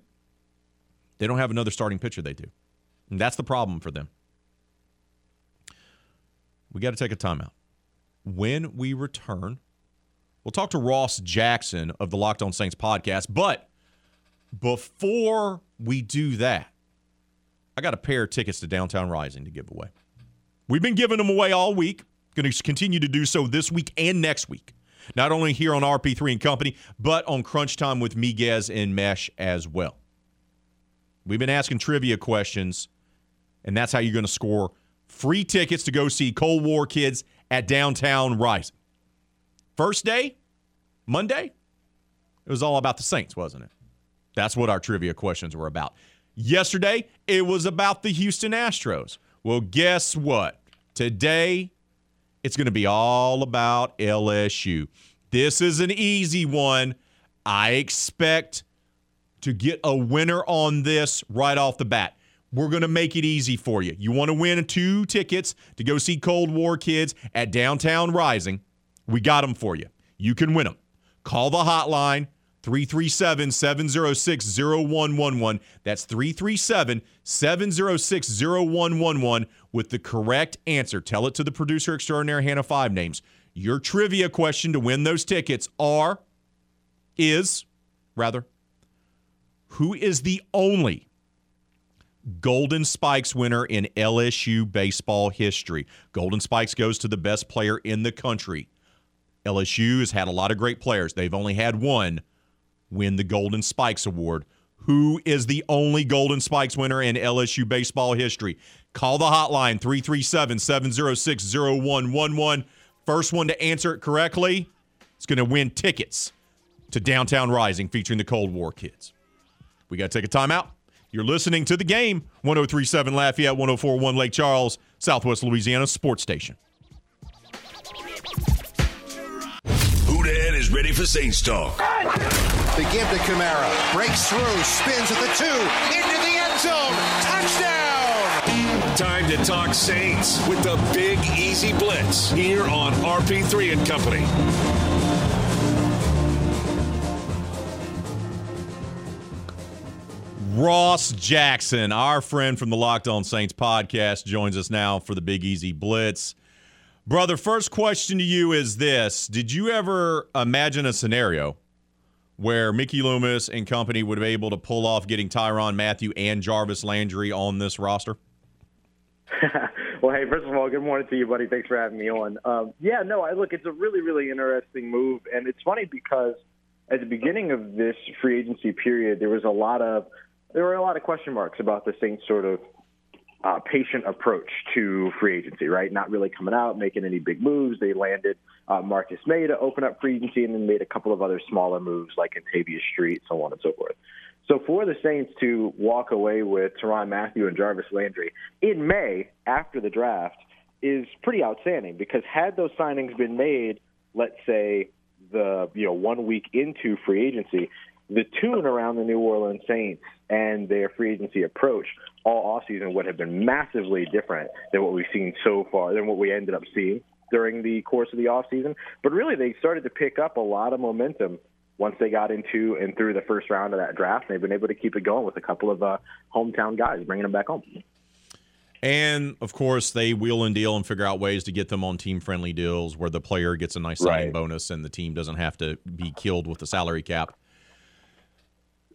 They don't have another starting pitcher. They do, and that's the problem for them. We got to take a timeout. When we return, we'll talk to Ross Jackson of the Locked On Saints podcast. But before we do that, I got a pair of tickets to Downtown Rising to give away. We've been giving them away all week. Going to continue to do so this week and next week. Not only here on R P three and Company, but on Crunch Time with Miguez and Mesh as well. We've been asking trivia questions, and that's how you're going to score free tickets to go see Cold War Kids at Downtown Rising. First day, Monday, it was all about the Saints, wasn't it? That's what our trivia questions were about. Yesterday, it was about the Houston Astros. Well, guess what? Today, it's going to be all about L S U. This is an easy one. I expect to get a winner on this right off the bat. We're going to make it easy for you. You want to win two tickets to go see Cold War Kids at Downtown Rising? We got them for you. You can win them. Call the hotline, three three seven, seven oh six, oh one one one. That's three three seven, seven oh six, oh one one one with the correct answer. Tell it to the producer extraordinaire, Hannah Five Names. Your trivia question to win those tickets are, is, rather, who is the only Golden Spikes winner in L S U baseball history? Golden Spikes goes to the best player in the country. L S U has had a lot of great players. They've only had one win the Golden Spikes Award. Who is the only Golden Spikes winner in L S U baseball history? Call the hotline, three three seven, seven oh six, oh one one one. First one to answer it correctly is going to win tickets to Downtown Rising featuring the Cold War Kids. We got to take a timeout. You're listening to The Game, one oh three point seven Lafayette, one oh four point one Lake Charles, Southwest Louisiana Sports Station. Who the hell is ready for Saints talk? They give to Kamara, breaks through, spins at the two, into the end zone, touchdown! Time to talk Saints with the Big Easy Blitz here on R P three and Company. Ross Jackson, our friend from the Locked On Saints podcast, joins us now for the Big Easy Blitz. Brother, first question to you is this. Did you ever imagine a scenario where Mickey Loomis and company would be able to pull off getting Tyrann Mathieu and Jarvis Landry on this roster? Well, hey, first of all, good morning to you, buddy. Thanks for having me on. Um, yeah, no, I look, it's a really, really interesting move, and it's funny because at the beginning of this free agency period, there was a lot of – There were a lot of question marks about the Saints' sort of uh, patient approach to free agency, right? Not really coming out, making any big moves. They landed uh, Marcus May to open up free agency and then made a couple of other smaller moves like Octavia Street, so on and so forth. So for the Saints to walk away with Tyrann Mathieu and Jarvis Landry in May after the draft is pretty outstanding because had those signings been made, let's say, the you know one week into free agency, the tune around the New Orleans Saints and their free agency approach all offseason would have been massively different than what we've seen so far, than what we ended up seeing during the course of the offseason. But really, they started to pick up a lot of momentum once they got into and through the first round of that draft. They've been able to keep it going with a couple of uh, hometown guys, bringing them back home. And, of course, they wheel and deal and figure out ways to get them on team-friendly deals where the player gets a nice signing right. bonus and the team doesn't have to be killed with the salary cap.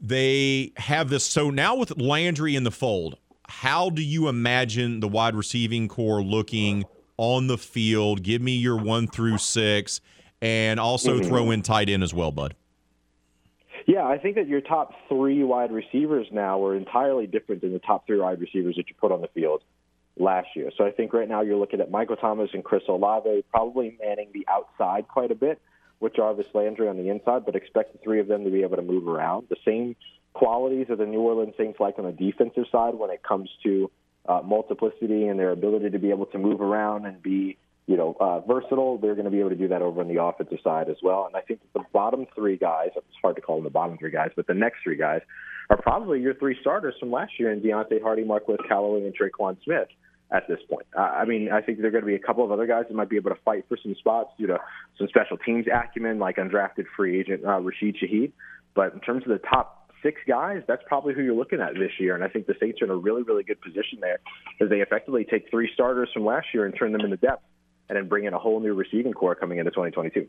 They have this. So now with Landry in the fold, how do you imagine the wide receiving core looking on the field? Give me your one through six and also mm-hmm. throw in tight end as well, bud. Yeah, I think that your top three wide receivers now are entirely different than the top three wide receivers that you put on the field last year. So I think right now you're looking at Michael Thomas and Chris Olave probably manning the outside quite a bit, with Jarvis Landry on the inside, but expect the three of them to be able to move around. The same qualities that the New Orleans Saints like on the defensive side when it comes to uh, multiplicity and their ability to be able to move around and be you know, uh, versatile. They're going to be able to do that over on the offensive side as well. And I think the bottom three guys, it's hard to call them the bottom three guys, but the next three guys are probably your three starters from last year in Deonte Hardy, Marquez Callaway, and Traquan Smith at this point. Uh, I mean, I think there are going to be a couple of other guys that might be able to fight for some spots due to some special teams acumen, like undrafted free agent uh, Rashid Shaheed. But in terms of the top six guys, that's probably who you're looking at this year. And I think the Saints are in a really, really good position there as they effectively take three starters from last year and turn them into depth and then bring in a whole new receiving core coming into twenty twenty-two.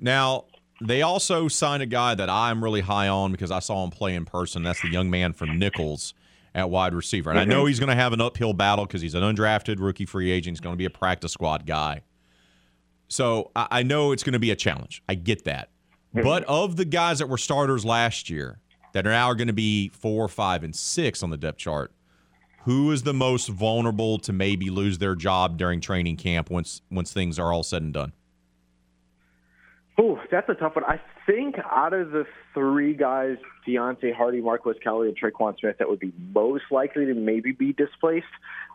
Now, they also signed a guy that I'm really high on because I saw him play in person. That's the young man from Nicholls at wide receiver. And mm-hmm. I know he's going to have an uphill battle because he's an undrafted rookie free agent. He's going to be a practice squad guy. So I know it's going to be a challenge. I get that. But of the guys that were starters last year that are now going to be four, five, and six on the depth chart, who is the most vulnerable to maybe lose their job during training camp once once things are all said and done? Oh, that's a tough one. I think out of the three guys, Deonte Hardy, Marquez Callaway, and Traquan Smith, that would be most likely to maybe be displaced.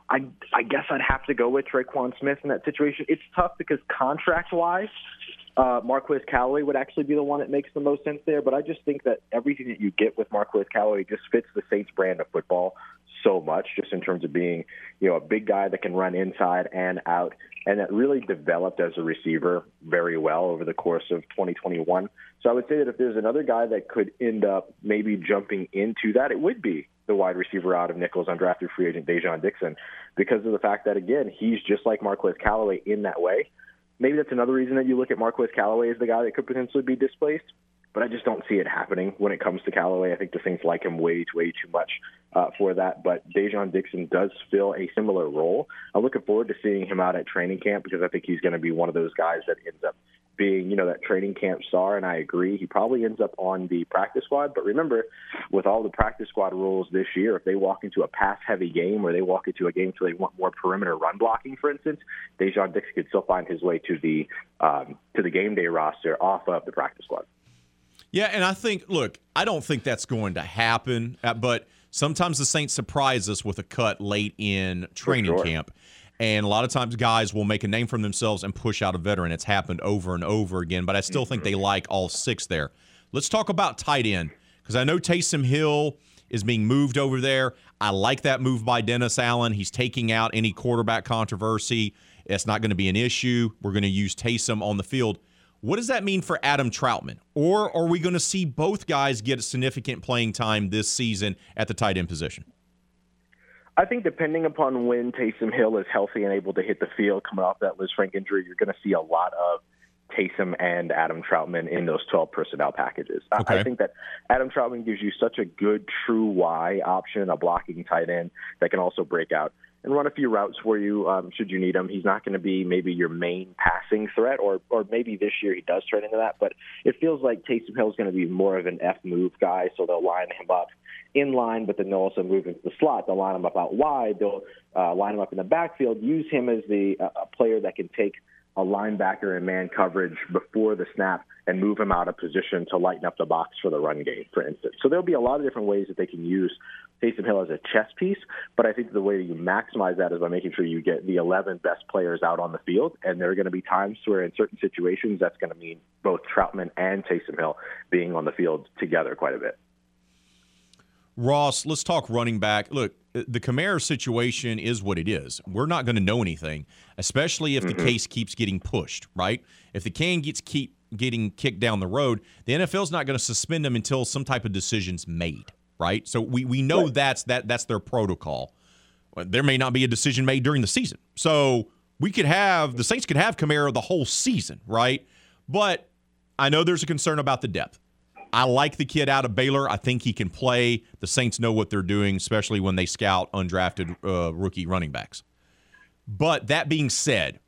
I, I guess I'd have to go with Traquan Smith in that situation. It's tough because contract-wise, uh, Marquez Callaway would actually be the one that makes the most sense there. But I just think that everything that you get with Marquez Callaway just fits the Saints brand of football so much, just in terms of being, you know, a big guy that can run inside and out, and that really developed as a receiver very well over the course of twenty twenty-one. So I would say that if there's another guy that could end up maybe jumping into that, it would be the wide receiver out of Nicholls, undrafted free agent Dejon Dixon, because of the fact that, again, he's just like Marquez Callaway in that way. Maybe that's another reason that you look at Marquez Callaway as the guy that could potentially be displaced. But I just don't see it happening when it comes to Callaway. I think the Saints like him way, way too much uh, for that. But Dejon Dixon does fill a similar role. I'm looking forward to seeing him out at training camp because I think he's going to be one of those guys that ends up being, you know, that training camp star. And I agree, he probably ends up on the practice squad. But remember, with all the practice squad rules this year, if they walk into a pass-heavy game or they walk into a game where they want more perimeter run blocking, for instance, Dejon Dixon could still find his way to the um, to the game day roster off of the practice squad. Yeah, and I think, look, I don't think that's going to happen, but sometimes the Saints surprise us with a cut late in training sure. camp, and a lot of times guys will make a name for themselves and push out a veteran. It's happened over and over again, but I still mm-hmm. think they like all six there. Let's talk about tight end, because I know Taysom Hill is being moved over there. I like that move by Dennis Allen. He's taking out any quarterback controversy. It's not going to be an issue. We're going to use Taysom on the field. What does that mean for Adam Trautman? Or are we going to see both guys get significant playing time this season at the tight end position? I think depending upon when Taysom Hill is healthy and able to hit the field coming off that Liz Frank injury, you're going to see a lot of Taysom and Adam Trautman in those twelve personnel packages. Okay. I think that Adam Trautman gives you such a good true Y option, a blocking tight end that can also break out and run a few routes for you um, should you need him. He's not going to be maybe your main passing threat, or or maybe this year he does turn into that, but it feels like Taysom Hill is going to be more of an F-move guy, so they'll line him up in line, but then they'll also move into the slot. They'll line him up out wide. They'll uh, line him up in the backfield, use him as the uh, player that can take a linebacker in man coverage before the snap and move him out of position to lighten up the box for the run game, for instance. So there'll be a lot of different ways that they can use Taysom Hill as a chess piece, but I think the way that you maximize that is by making sure you get the eleven best players out on the field, and there are going to be times where in certain situations that's going to mean both Trautman and Taysom Hill being on the field together quite a bit. Ross, let's talk running back. Look, the Kamara situation is what it is. We're not going to know anything, especially if the mm-hmm. case keeps getting pushed, right? If the can gets keep getting kicked down the road, the N F L's not going to suspend them until some type of decision's made, right? So we, we know right. that's that that's their protocol. There may not be a decision made during the season. So we could have, the Saints could have Kamara the whole season, right? But I know there's a concern about the depth. I like the kid out of Baylor. I think he can play. The Saints know what they're doing, especially when they scout undrafted uh, rookie running backs. But that being said,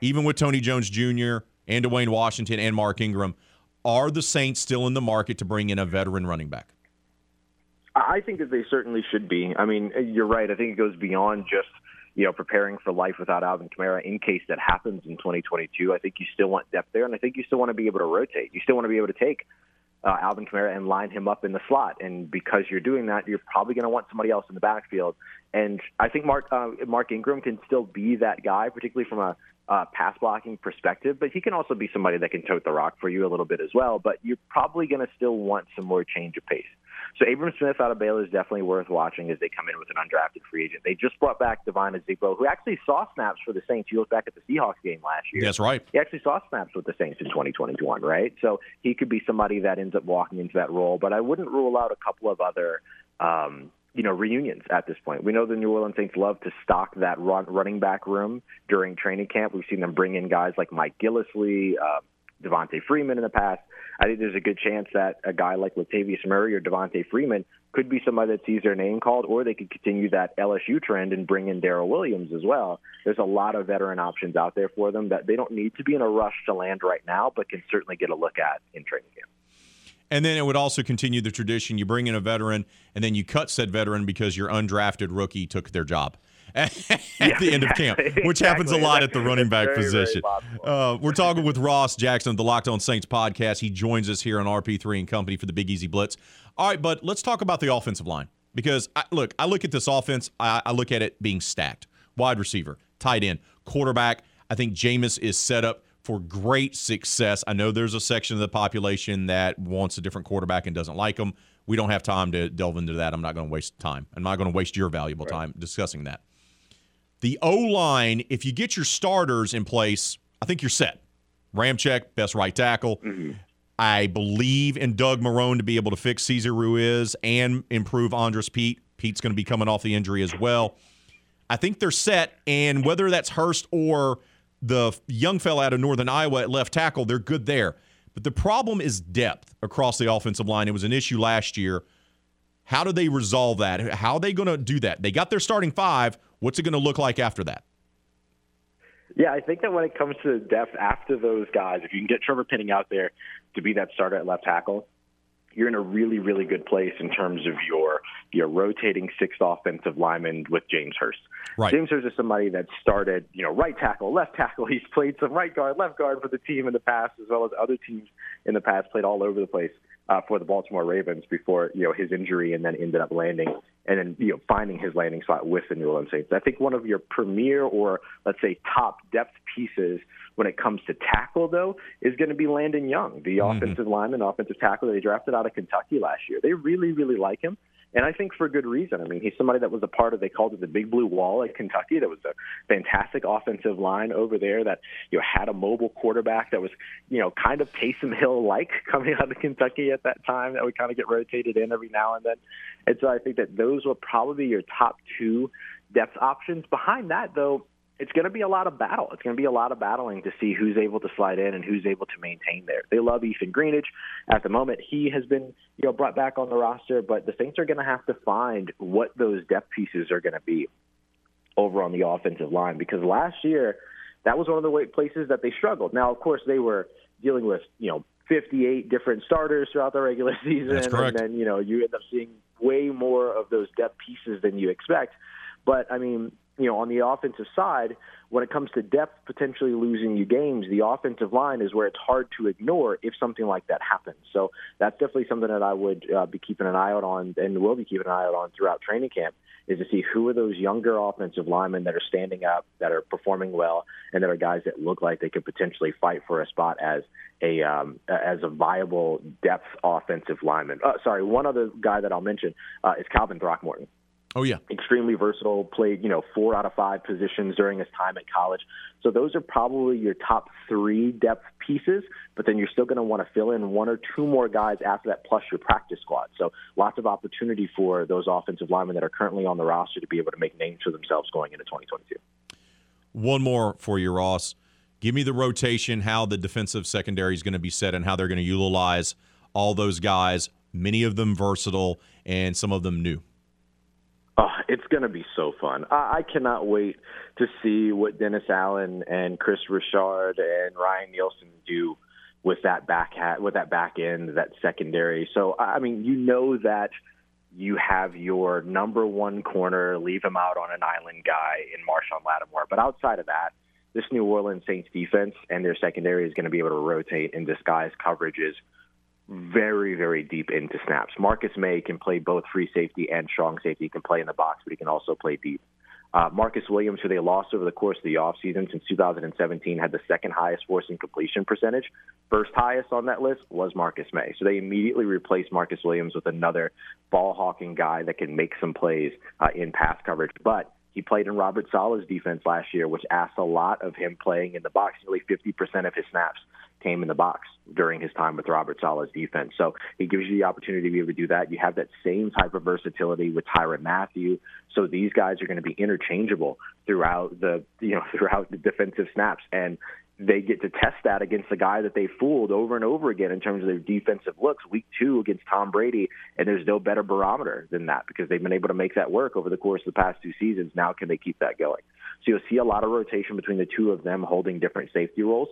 even with Tony Jones Junior and Dwayne Washington and Mark Ingram, are the Saints still in the market to bring in a veteran running back? I think that they certainly should be. I mean, you're right. I think it goes beyond just, you know, preparing for life without Alvin Kamara in case that happens in twenty twenty-two. I think you still want depth there, and I think you still want to be able to rotate. You still want to be able to take Uh, Alvin Kamara and line him up in the slot. And because you're doing that, you're probably going to want somebody else in the backfield. And I think Mark uh, Mark Ingram can still be that guy, particularly from a, uh, pass blocking perspective, but he can also be somebody that can tote the rock for you a little bit as well. But you're probably going to still want some more change of pace. So Abram Smith out of Baylor is definitely worth watching as they come in with an undrafted free agent. They just brought back Devine Azigbo, who actually saw snaps for the Saints. He was back at the Seahawks game last year. That's right. He actually saw snaps with the Saints in twenty twenty-one, right? So he could be somebody that ends up walking into that role. But I wouldn't rule out a couple of other um, you know, reunions at this point. We know the New Orleans Saints love to stock that run, running back room during training camp. We've seen them bring in guys like Mike Gillislee, uh, Devontae Freeman in the past. I think there's a good chance that a guy like Latavius Murray or Devontae Freeman could be somebody that sees their name called, or they could continue that L S U trend and bring in Darrell Williams as well. There's a lot of veteran options out there for them that they don't need to be in a rush to land right now, but can certainly get a look at in training camp. And then it would also continue the tradition. You bring in a veteran, and then you cut said veteran because your undrafted rookie took their job at yeah, the end exactly, of camp, which exactly, happens a lot exactly. at the running back very, position. Very uh, we're talking with Ross Jackson of the Locked On Saints podcast. He joins us here on R P three and Company for the Big Easy Blitz. All right, but let's talk about the offensive line because, I, look, I look at this offense, I, I look at it being stacked. Wide receiver, tight end, quarterback. I think Jameis is set up for great success. I know there's a section of the population that wants a different quarterback and doesn't like him. We don't have time to delve into that. I'm not going to waste time. I'm not going to waste your valuable right. time discussing that. The O-line, if you get your starters in place, I think you're set. Ramczyk, best right tackle. Mm-hmm. I believe in Doug Marrone to be able to fix Cesar Ruiz and improve Andres Pete. Pete's going to be coming off the injury as well. I think they're set, and whether that's Hurst or the young fella out of Northern Iowa at left tackle, they're good there. But the problem is depth across the offensive line. It was an issue last year. How do they resolve that? How are they going to do that? They got their starting five. What's it going to look like after that? Yeah, I think that when it comes to depth after those guys, if you can get Trevor Penning out there to be that starter at left tackle, you're in a really, really good place in terms of your your rotating sixth offensive lineman with James Hurst. Right. James Hurst is somebody that started, you know, right tackle, left tackle. He's played some right guard, left guard for the team in the past, as well as other teams in the past, played all over the place uh, for the Baltimore Ravens before, you know, his injury and then ended up landing and then, you know, finding his landing slot with the New Orleans Saints. I think one of your premier or, let's say, top depth pieces when it comes to tackle, though, is going to be Landon Young, the mm-hmm. offensive lineman, offensive tackle that they drafted out of Kentucky last year. They really, really like him, and I think for good reason. I mean, he's somebody that was a part of, they called it the Big Blue Wall at Kentucky. That was a fantastic offensive line over there that, you know, had a mobile quarterback that was, you know, kind of Taysom Hill-like coming out of Kentucky at that time that would kind of get rotated in every now and then. And so I think that those will probably be your top two depth options. Behind that, though, it's going to be a lot of battle. It's going to be a lot of battling to see who's able to slide in and who's able to maintain there. They love Ethan Greenidge. At the moment, he has been, you know, brought back on the roster, but the Saints are going to have to find what those depth pieces are going to be over on the offensive line, because last year that was one of the places that they struggled. Now, of course, they were dealing with, you know, fifty-eight different starters throughout the regular season. That's correct. And then, you know, you end up seeing way more of those depth pieces than you expect. But, I mean, you know, on the offensive side, when it comes to depth potentially losing you games, the offensive line is where it's hard to ignore if something like that happens. So that's definitely something that I would uh, be keeping an eye out on, and will be keeping an eye out on throughout training camp, is to see who are those younger offensive linemen that are standing up, that are performing well, and that are guys that look like they could potentially fight for a spot as a um, as a viable depth offensive lineman. Uh, sorry, one other guy that I'll mention uh, is Calvin Throckmorton. Oh, yeah. Extremely versatile, played, you know, four out of five positions during his time at college. So those are probably your top three depth pieces, but then you're still going to want to fill in one or two more guys after that, plus your practice squad. So lots of opportunity for those offensive linemen that are currently on the roster to be able to make names for themselves going into twenty twenty-two. One more for you, Ross. Give me the rotation, how the defensive secondary is going to be set and how they're going to utilize all those guys, many of them versatile and some of them new. Oh, it's going to be so fun. I cannot wait to see what Dennis Allen and Chris Richard and Ryan Nielsen do with that back hat, with that back end, that secondary. So, I mean, you know that you have your number one corner, leave him out on an island guy in Marshawn Lattimore. But outside of that, this New Orleans Saints defense and their secondary is going to be able to rotate and disguise coverages very, very deep into snaps. Marcus May can play both free safety and strong safety. He can play in the box, but he can also play deep. Uh, Marcus Williams, who they lost over the course of the offseason since two thousand seventeen, had the second highest forcing completion percentage. First highest on that list was Marcus May. So they immediately replaced Marcus Williams with another ball-hawking guy that can make some plays uh, in pass coverage. But he played in Robert Saleh's defense last year, which asked a lot of him playing in the box. Nearly fifty percent of his snaps came in the box during his time with Robert Saleh's defense. So he gives you the opportunity to be able to do that. You have that same type of versatility with Tyrann Mathieu. So these guys are going to be interchangeable throughout the, you know, throughout the defensive snaps. And they get to test that against the guy that they fooled over and over again in terms of their defensive looks week two against Tom Brady. And there's no better barometer than that because they've been able to make that work over the course of the past two seasons. Now can they keep that going? So you'll see a lot of rotation between the two of them holding different safety roles.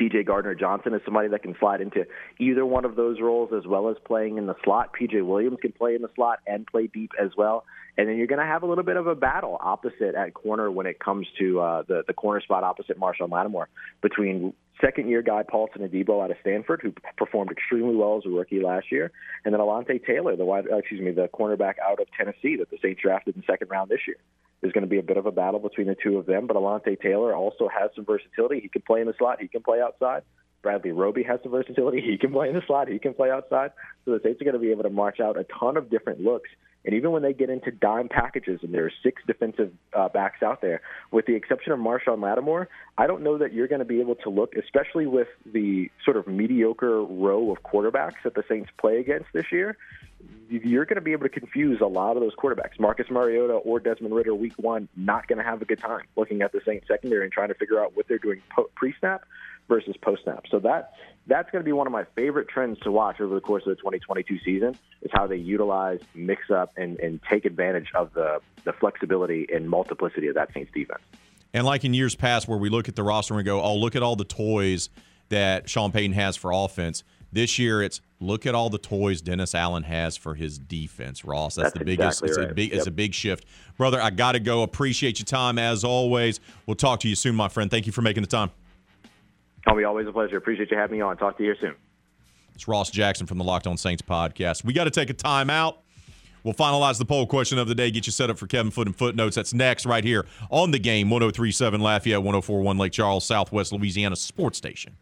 C J Gardner-Johnson is somebody that can slide into either one of those roles as well as playing in the slot. P J Williams can play in the slot and play deep as well. And then you're going to have a little bit of a battle opposite at corner when it comes to uh, the, the corner spot opposite Marshawn Lattimore between second-year guy Paulson Adebo out of Stanford, who performed extremely well as a rookie last year, and then Alante Taylor, the wide, excuse me, the cornerback out of Tennessee that the Saints drafted in the second round this year. There's going to be a bit of a battle between the two of them, but Alante Taylor also has some versatility. He can play in the slot. He can play outside. Bradley Roby has some versatility. He can play in the slot. He can play outside. So the Saints are going to be able to march out a ton of different looks. And even when they get into dime packages, and there are six defensive uh, backs out there, with the exception of Marshawn Lattimore, I don't know that you're going to be able to look, especially with the sort of mediocre row of quarterbacks that the Saints play against this year, you're going to be able to confuse a lot of those quarterbacks. Marcus Mariota or Desmond Ridder week one, not going to have a good time looking at the Saints secondary and trying to figure out what they're doing pre-snap versus post-snap. So that that's going to be one of my favorite trends to watch over the course of the twenty twenty-two season is how they utilize, mix up, and, and take advantage of the, the flexibility and multiplicity of that Saints defense. And like in years past where we look at the roster and we go, oh, look at all the toys that Sean Payton has for offense. This year it's look at all the toys Dennis Allen has for his defense, Ross. That's, That's the biggest. Exactly it's, right. a big, yep. it's a big shift. Brother, I got to go. Appreciate your time as always. We'll talk to you soon, my friend. Thank you for making the time. Tommy, always a pleasure. Appreciate you having me on. Talk to you here soon. It's Ross Jackson from the Locked On Saints podcast. We got to take a timeout. We'll finalize the poll question of the day, get you set up for Kevin Foot and Footnotes. That's next right here on The Game, one oh three point seven Lafayette, one oh four point one Lake Charles, Southwest Louisiana Sports Station.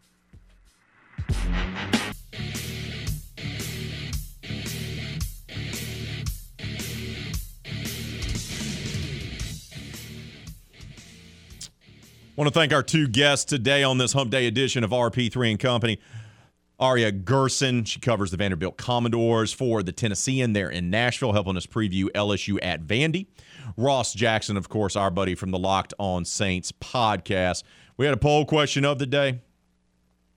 I want to thank our two guests today on this Hump Day edition of R P three and Company. Aria Gerson, she covers the Vanderbilt Commodores for the Tennessean there in Nashville, helping us preview L S U at Vandy. Ross Jackson, of course, our buddy from the Locked On Saints podcast. We had a poll question of the day.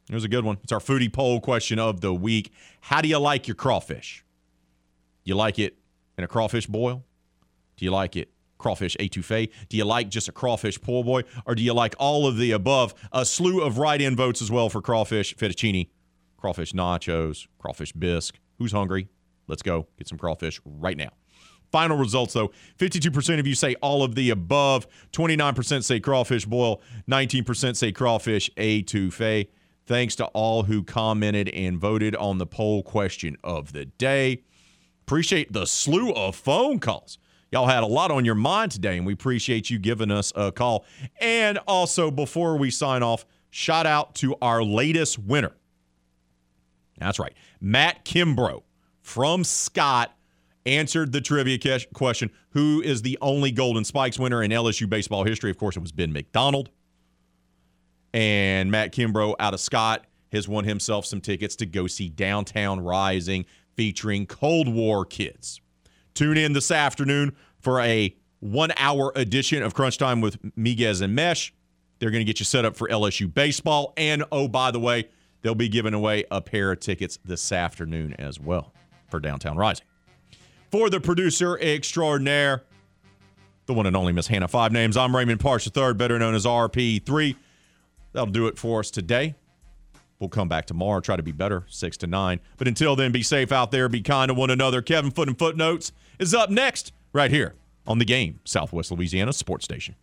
It was a good one. It's our foodie poll question of the week. How do you like your crawfish? You like it in a crawfish boil? Do you like it crawfish étouffée? Do you like just a crawfish po' boy? Or do you like all of the above? A slew of write-in votes as well for crawfish fettuccine, crawfish nachos, crawfish bisque. Who's hungry? Let's go get some crawfish right now. Final results, though. fifty-two percent of you say all of the above. twenty-nine percent say crawfish boil. nineteen percent say crawfish étouffée. Thanks to all who commented and voted on the poll question of the day. Appreciate the slew of phone calls. Y'all had a lot on your mind today, and we appreciate you giving us a call. And also, before we sign off, shout out to our latest winner. That's right. Matt Kimbrough from Scott answered the trivia question, who is the only Golden Spikes winner in L S U baseball history? Of course, it was Ben McDonald. And Matt Kimbrough out of Scott has won himself some tickets to go see Downtown Rising featuring Cold War kids. Tune in this afternoon for a one-hour edition of Crunch Time with Miguez and Mesh. They're going to get you set up for L S U baseball. And, oh, by the way, they'll be giving away a pair of tickets this afternoon as well for Downtown Rising. For the producer extraordinaire, the one and only Miss Hannah Five Names, I'm Raymond Parks the third, better known as R P three. That'll do it for us today. We'll come back tomorrow, try to be better, six to nine. But until then, be safe out there, be kind to one another. Kevin Foot and Footnotes is up next right here on The Game, Southwest Louisiana Sports Station.